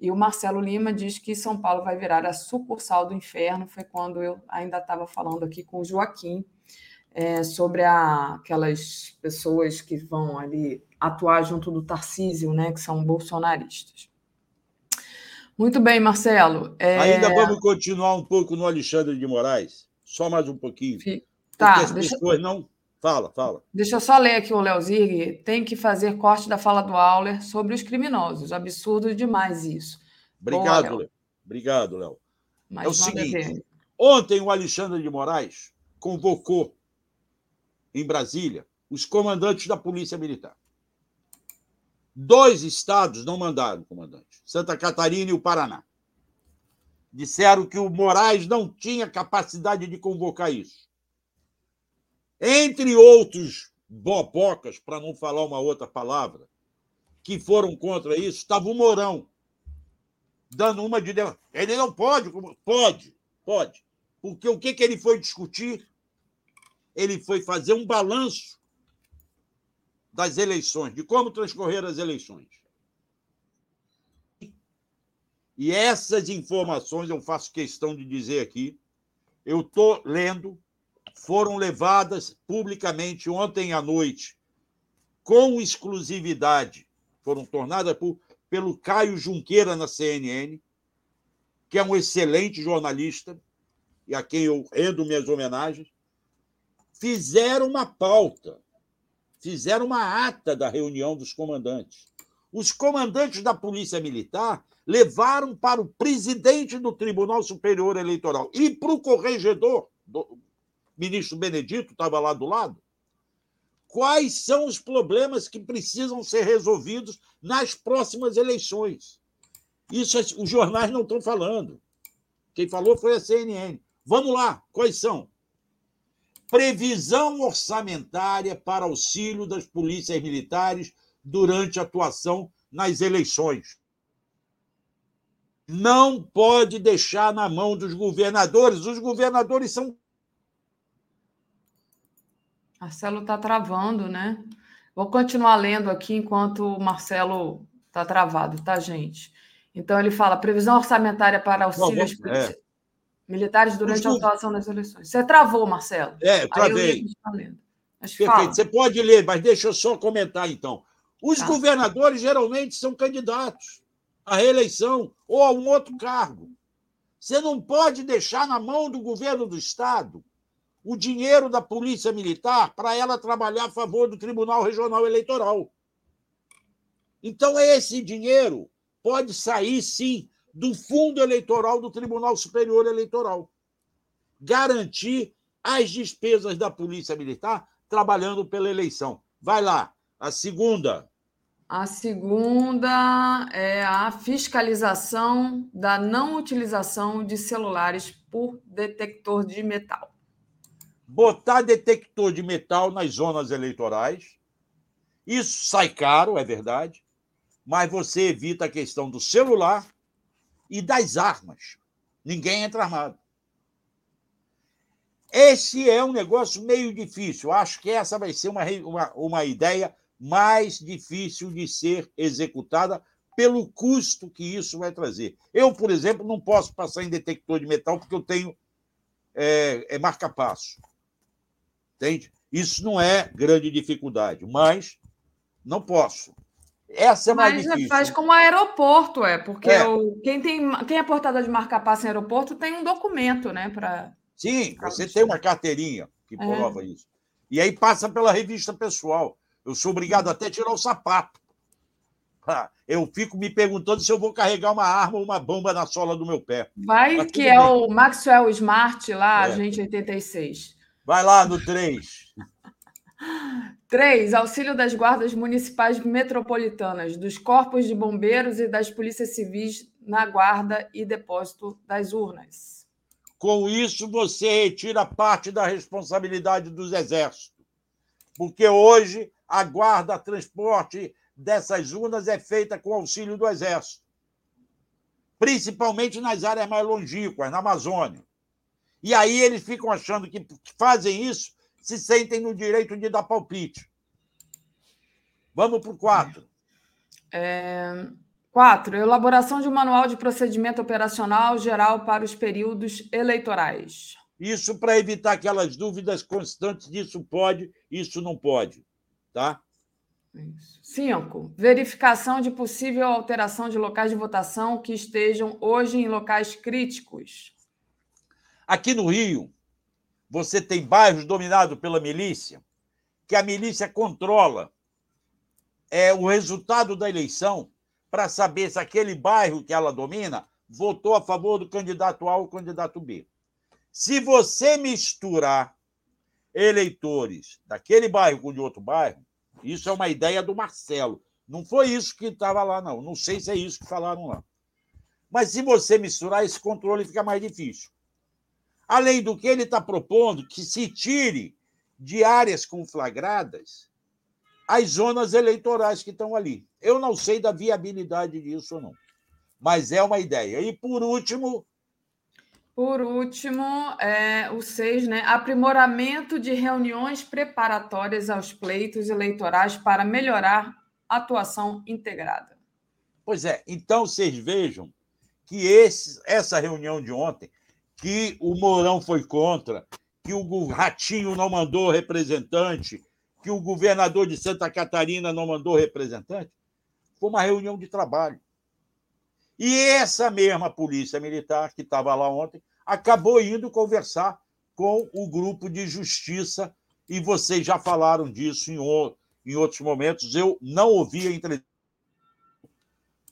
E o Marcelo Lima diz que São Paulo vai virar a sucursal do inferno. Foi quando eu ainda estava falando aqui com o Joaquim é, sobre a, aquelas pessoas que vão ali atuar junto do Tarcísio, né, que são bolsonaristas. Muito bem, Marcelo. É... Ainda vamos continuar um pouco no Alexandre de Moraes. Só mais um pouquinho. F... Tá, porque as deixa... pessoas não... Fala, fala. Deixa eu só ler aqui o Léo Zirg. Tem que fazer corte da fala do Auler sobre os criminosos. Absurdo demais isso. Obrigado, Léo. Léo. Obrigado, Léo. É o seguinte. Ver. Ontem o Alexandre de Moraes convocou em Brasília os comandantes da Polícia Militar. Dois estados não mandaram comandante. Santa Catarina e o Paraná. Disseram que o Moraes não tinha capacidade de convocar isso. Entre outros bobocas, para não falar uma outra palavra, que foram contra isso, estava o Mourão, dando uma de... Ele não pode... Pode, pode. Porque o que, que ele foi discutir? Ele foi fazer um balanço das eleições, de como transcorreram as eleições. E essas informações, eu faço questão de dizer aqui, eu estou lendo... foram levadas publicamente ontem à noite, com exclusividade, foram tornadas por, pelo Caio Junqueira na C N N, que é um excelente jornalista, e a quem eu rendo minhas homenagens, fizeram uma pauta, fizeram uma ata da reunião dos comandantes. Os comandantes da Polícia Militar levaram para o presidente do Tribunal Superior Eleitoral e para o corregedor do ministro Benedito, estava lá do lado, quais são os problemas que precisam ser resolvidos nas próximas eleições. Isso os jornais não estão falando. Quem falou foi a C N N. Vamos lá, quais são? Previsão orçamentária para auxílio das polícias militares durante a atuação nas eleições. Não pode deixar na mão dos governadores. Os governadores são... Marcelo está travando, né? Vou continuar lendo aqui enquanto o Marcelo está travado, tá, gente? Então, ele fala, previsão orçamentária para auxílios não, é. militares durante Mas, a atuação das eleições. Você travou, Marcelo. É, travei. Mas, perfeito. Fala. Você pode ler, mas deixa eu só comentar, então. Os tá. governadores geralmente são candidatos à reeleição ou a um outro cargo. Você não pode deixar na mão do governo do Estado o dinheiro da Polícia Militar para ela trabalhar a favor do Tribunal Regional Eleitoral. Então, esse dinheiro pode sair, sim, do fundo eleitoral do Tribunal Superior Eleitoral. Garantir as despesas da Polícia Militar trabalhando pela eleição. Vai lá, a segunda. A segunda é a fiscalização da não utilização de celulares por detector de metal. Botar detector de metal nas zonas eleitorais. Isso sai caro, é verdade, mas você evita a questão do celular e das armas. Ninguém entra armado. Esse é um negócio meio difícil. Acho que essa vai ser uma, uma, uma ideia mais difícil de ser executada pelo custo que isso vai trazer. Eu, por exemplo, não posso passar em detector de metal porque eu tenho é, é marca-passo. Entende? Isso não é grande dificuldade, mas não posso. Essa é mais mas difícil. Mas faz como aeroporto, é, porque é. O, quem, tem, quem é portador de marca-passe em aeroporto tem um documento, né? Pra... Sim, você tem uma carteirinha que prova é. isso. E aí passa pela revista pessoal. Eu sou obrigado até a tirar o sapato. Eu fico me perguntando se eu vou carregar uma arma ou uma bomba na sola do meu pé. Vai que é o Maxwell Smart lá, é. Agente oitenta e seis. Vai lá no três. três. Auxílio das guardas municipais metropolitanas, dos corpos de bombeiros e das polícias civis na guarda e depósito das urnas. Com isso, você retira parte da responsabilidade dos exércitos. Porque hoje a guarda, transporte dessas urnas é feita com auxílio do Exército, principalmente nas áreas mais longínquas, na Amazônia. E aí eles ficam achando que fazem isso, se sentem no direito de dar palpite. Vamos para o quatro. É... quatro. Elaboração de um manual de procedimento operacional geral para os períodos eleitorais. Isso para evitar aquelas dúvidas constantes de isso pode, isso não pode. Tá? cinco. Verificação de possível alteração de locais de votação que estejam hoje em locais críticos. Aqui no Rio, você tem bairros dominados pela milícia, que a milícia controla é, o resultado da eleição para saber se aquele bairro que ela domina votou a favor do candidato A ou candidato B. Se você misturar eleitores daquele bairro com de outro bairro, isso é uma ideia do Marcelo. Não foi isso que estava lá, não. Não sei se é isso que falaram lá. Mas se você misturar, esse controle fica mais difícil. Além do que, ele está propondo que se tire de áreas conflagradas as zonas eleitorais que estão ali. Eu não sei da viabilidade disso ou não, mas é uma ideia. E, por último... Por último, é, o seis, né? Aprimoramento de reuniões preparatórias aos pleitos eleitorais para melhorar a atuação integrada. Pois é, então vocês vejam que esse, essa reunião de ontem, que o Mourão foi contra, que o Ratinho não mandou representante, que o governador de Santa Catarina não mandou representante, foi uma reunião de trabalho. E essa mesma polícia militar que estava lá ontem acabou indo conversar com o grupo de justiça, e vocês já falaram disso em, o... em outros momentos. Eu não ouvi a entrevista,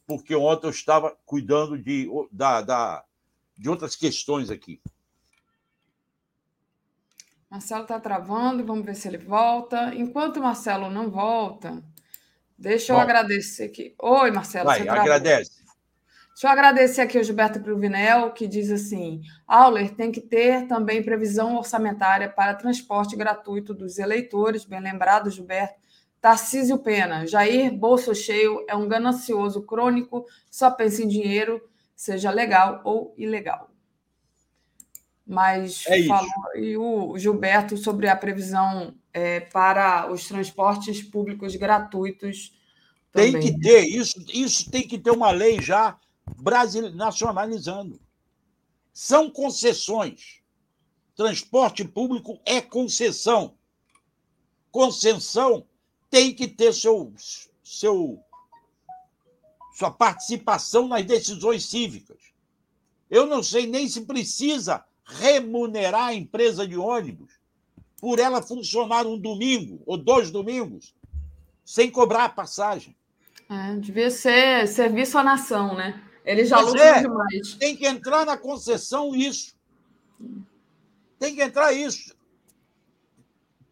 porque ontem eu estava cuidando de, da, da... de outras questões aqui. Marcelo está travando, vamos ver se ele volta. Enquanto o Marcelo não volta, deixa eu Bom. agradecer aqui. Oi, Marcelo, vai, você travou. Agradece. Deixa eu agradecer aqui ao Gilberto Cruvinel, que diz assim: Auler tem que ter também previsão orçamentária para transporte gratuito dos eleitores. Bem lembrado, Gilberto. Tarcísio Pena: Jair Bolso Cheio é um ganancioso crônico, só pensa em dinheiro, seja legal ou ilegal. Mas é falou e o Gilberto sobre a previsão é, para os transportes públicos gratuitos. Tem também. que ter, isso, isso tem que ter uma lei já. Brasil nacionalizando. São concessões. Transporte público é concessão. Concessão tem que ter seu, seu, sua participação nas decisões cívicas. Eu não sei nem se precisa remunerar a empresa de ônibus por ela funcionar um domingo ou dois domingos sem cobrar a passagem. É, devia ser serviço à nação, né? Eles já lucram é, demais. Tem que entrar na concessão isso. Tem que entrar isso.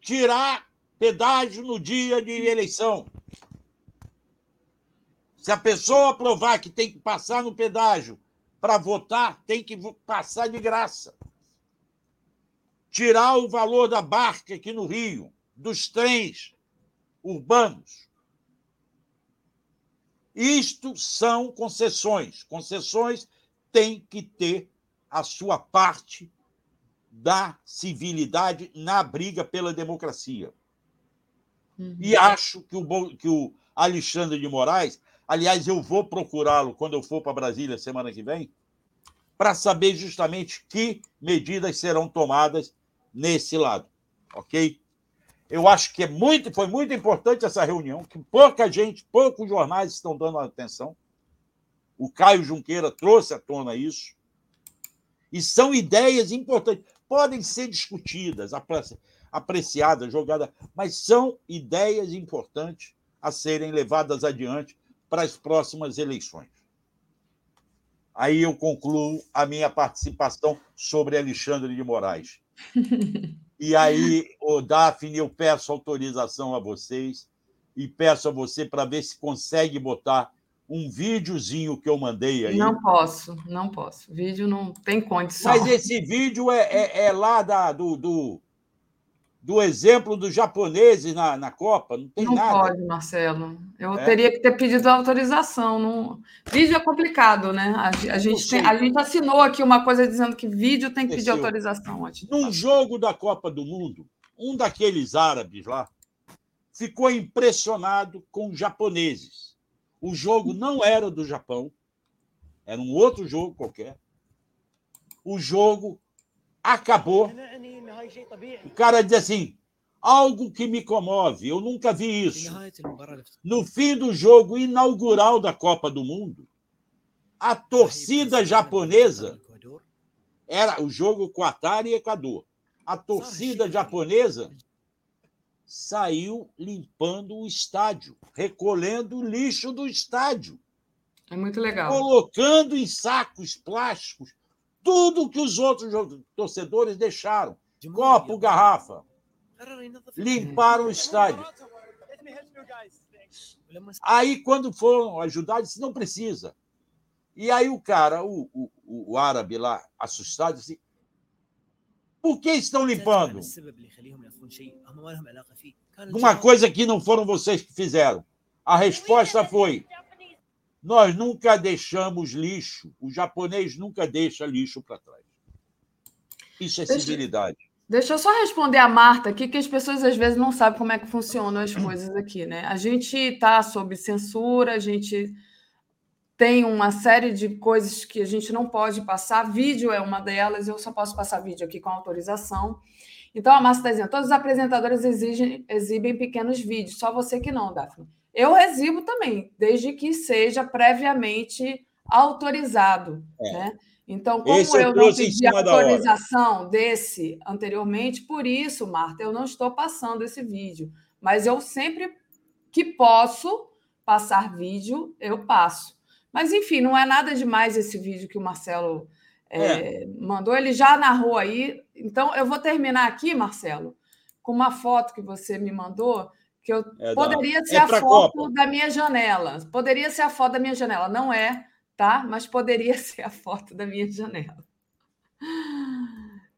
Tirar pedágio no dia de eleição. Se a pessoa provar que tem que passar no pedágio para votar, tem que passar de graça. Tirar o valor da barca aqui no Rio, dos trens urbanos. Isto são concessões. Concessões têm que ter a sua parte da civilidade na briga pela democracia. Uhum. E acho que o, que o Alexandre de Moraes... Aliás, eu vou procurá-lo quando eu for para Brasília semana que vem, para saber justamente que medidas serão tomadas nesse lado. Ok? Eu acho que é muito, foi muito importante essa reunião, que pouca gente, poucos jornais estão dando atenção. O Caio Junqueira trouxe à tona isso. E são ideias importantes. Podem ser discutidas, apreciadas, jogadas, mas são ideias importantes a serem levadas adiante para as próximas eleições. Aí eu concluo a minha participação sobre Alexandre de Moraes. E aí, oh, Daphne, eu peço autorização a vocês e peço a você para ver se consegue botar um videozinho que eu mandei aí. Não posso, não posso. Vídeo não tem condição. Mas esse vídeo é, é, é lá da, do, do, do exemplo dos japoneses na, na Copa. Não tem não nada. Não pode, Marcelo. Eu é. teria que ter pedido autorização. Não... Vídeo é complicado, né? A, a, gente tem, a gente assinou aqui uma coisa dizendo que vídeo tem que pedir autorização antes. Num jogo da Copa do Mundo, um daqueles árabes lá ficou impressionado com os japoneses. O jogo não era do Japão, era um outro jogo qualquer. O jogo acabou. O cara diz assim, algo que me comove, eu nunca vi isso. No fim do jogo inaugural da Copa do Mundo, a torcida japonesa, era o jogo com Qatar e Equador, a torcida japonesa saiu limpando o estádio, recolhendo o lixo do estádio. É muito legal. Colocando em sacos plásticos tudo que os outros torcedores deixaram. Copo, garrafa. Limparam o estádio. Aí, quando foram ajudar, disse, não precisa. E aí o cara, o, o, o árabe lá, assustado, disse, por que estão limpando? Uma coisa que não foram vocês que fizeram. A resposta foi, nós nunca deixamos lixo. O japonês nunca deixa lixo para trás. Isso é civilidade. Deixa eu só responder a Marta aqui, que as pessoas às vezes não sabem como é que funcionam as coisas aqui, né? A gente está sob censura, a gente tem uma série de coisas que a gente não pode passar, vídeo é uma delas, eu só posso passar vídeo aqui com autorização. Então, a Márcia está dizendo, todos os apresentadores exigem, exibem pequenos vídeos, só você que não, Daphne. Eu exibo também, desde que seja previamente autorizado, é. né? Então, como Esse eu não pedi autorização desse anteriormente, por isso, Marta, eu não estou passando esse vídeo, mas eu sempre que posso passar vídeo, eu passo. Mas, enfim, não é nada demais esse vídeo que o Marcelo é, é. mandou. Ele já narrou aí. Então, eu vou terminar aqui, Marcelo, com uma foto que você me mandou, que eu é poderia da... ser é a foto Copa. da minha janela. Poderia ser a foto da minha janela. Não é, tá? Mas poderia ser a foto da minha janela.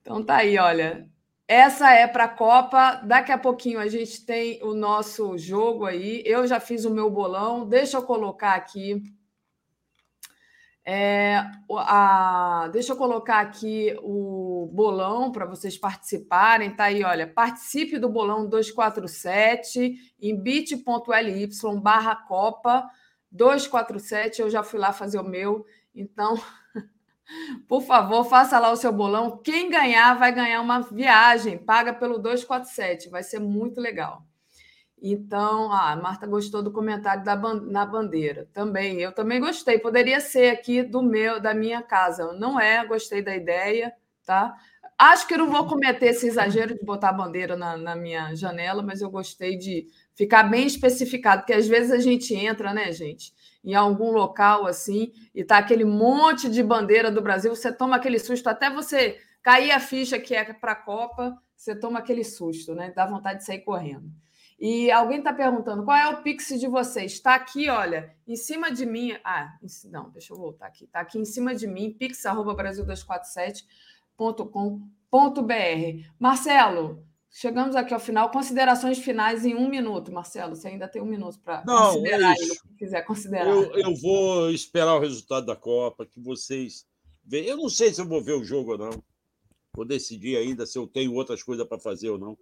Então, tá aí, olha. Essa é para a Copa. Daqui a pouquinho a gente tem o nosso jogo aí. Eu já fiz o meu bolão. Deixa eu colocar aqui... É, a, deixa eu colocar aqui o bolão para vocês participarem, tá aí, olha, participe do bolão dois quatro sete em bit ponto l y barra copa dois quatro sete, eu já fui lá fazer o meu, então por favor, faça lá o seu bolão, quem ganhar vai ganhar uma viagem paga pelo dois quatro sete, vai ser muito legal. Então, ah, a Marta gostou do comentário da ban- na bandeira. Também, eu também gostei. Poderia ser aqui do meu, da minha casa. Não é, gostei da ideia, tá? Acho que eu não vou cometer esse exagero de botar a bandeira na, na minha janela, mas eu gostei de ficar bem especificado, porque às vezes a gente entra, né, gente, em algum local assim, e tá aquele monte de bandeira do Brasil, você toma aquele susto, até você cair a ficha que é para a Copa, você toma aquele susto, né? Dá vontade de sair correndo. E alguém está perguntando, qual é o Pix de vocês? Está aqui, olha, em cima de mim... Ah, não, deixa eu voltar aqui. Está aqui em cima de mim, pix arroba brasil dois quatro sete ponto com ponto b r. Marcelo, chegamos aqui ao final. Considerações finais em um minuto, Marcelo. Você ainda tem um minuto para considerar isso. Aí, se quiser considerar. Eu, eu vou esperar o resultado da Copa, que vocês... Vejam. Eu não sei se eu vou ver o jogo ou não. Vou decidir ainda se eu tenho outras coisas para fazer ou não.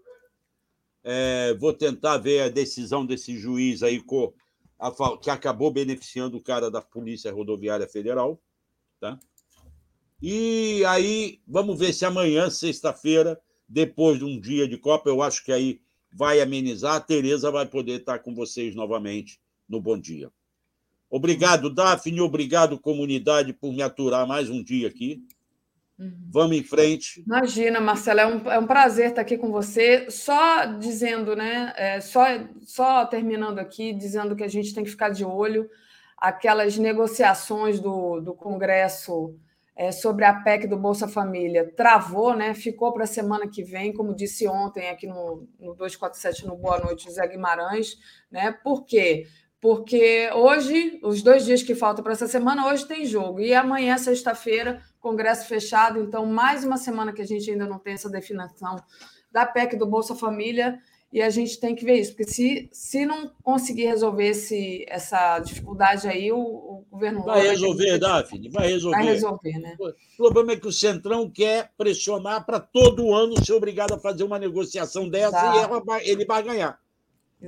É, vou tentar ver a decisão desse juiz aí que acabou beneficiando o cara da Polícia Rodoviária Federal, tá? E aí vamos ver se amanhã, sexta-feira, depois de um dia de Copa, eu acho que aí vai amenizar. A Tereza vai poder estar com vocês novamente no Bom Dia. Obrigado, Daphne. Obrigado, comunidade, por me aturar mais um dia aqui. Vamos em frente. Imagina, Marcela, é um, é um prazer estar aqui com você. Só dizendo, né? É, só, só terminando aqui, dizendo que a gente tem que ficar de olho aquelas negociações do, do Congresso é, sobre a P E C do Bolsa Família. Travou, né? Ficou para a semana que vem, como disse ontem aqui no, no dois quatro sete, no Boa Noite, Zé Guimarães, né? Por quê? Porque hoje, os dois dias que faltam para essa semana, hoje tem jogo. E amanhã, sexta-feira, Congresso fechado. Então, mais uma semana que a gente ainda não tem essa definição da P E C do Bolsa Família. E a gente tem que ver isso. Porque se, se não conseguir resolver esse, essa dificuldade aí, o, o governo... Vai resolver, vai... Daphne, vai resolver. Vai resolver, né? O problema é que o Centrão quer pressionar para todo ano ser obrigado a fazer uma negociação dessa, tá, e ela vai, ele vai ganhar.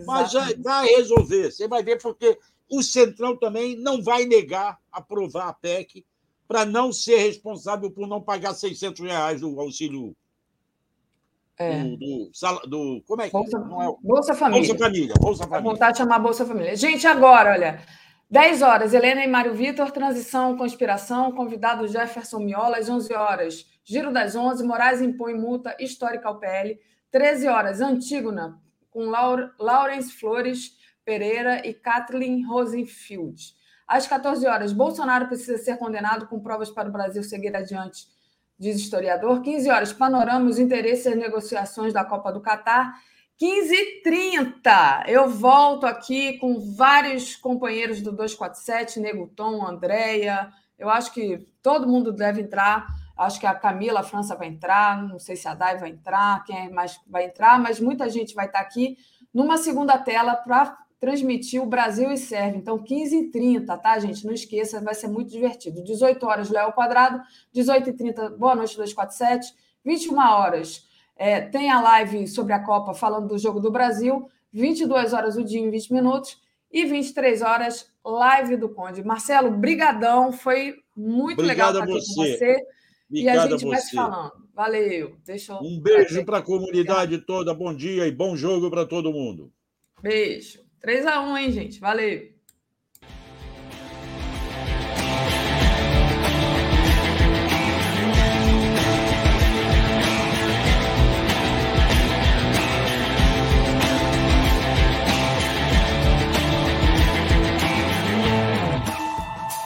Mas vai, vai resolver, você vai ver, porque o Centrão também não vai negar aprovar a P E C para não ser responsável por não pagar seiscentos reais do auxílio é. do, do, do... Como é que Bolsa, não é? Bolsa Família. Bolsa Família. Bolsa Família. Vou voltar a chamar Bolsa Família. Gente, agora, olha, dez horas, Helena e Mário Vitor, Transição, Conspiração, convidado Jefferson Miola, às onze horas, Giro das onze, Moraes impõe multa histórica ao P L, treze horas, Antígona, com Laurence Flores Pereira e Kathleen Rosenfield. Às catorze horas, Bolsonaro precisa ser condenado com provas para o Brasil seguir adiante, diz historiador. quinze horas, panorama, os interesses e as negociações da Copa do Catar. quinze e trinta, eu volto aqui com vários companheiros do dois quatro sete, Nego Tom, Andréia. Eu acho que todo mundo deve entrar. Acho que a Camila, a França vai entrar, não sei se a Dai vai entrar, quem mais vai entrar, mas muita gente vai estar aqui numa segunda tela para transmitir o Brasil e Sérvia. Então, quinze e trinta, tá, gente? Não esqueça, vai ser muito divertido. dezoito horas, Léo Quadrado, dezoito e trinta, Boa Noite dois quatro sete, vinte e uma horas, é, tem a live sobre a Copa falando do jogo do Brasil, vinte e duas horas o dia em vinte minutos e vinte e três horas, live do Conde. Marcelo, brigadão, foi muito Obrigado legal estar aqui com você. Obrigado e a gente a vai se falando. Valeu. Deixa eu... Um beijo para a comunidade toda. Bom dia e bom jogo para todo mundo. Beijo. três a um, hein, gente? Valeu.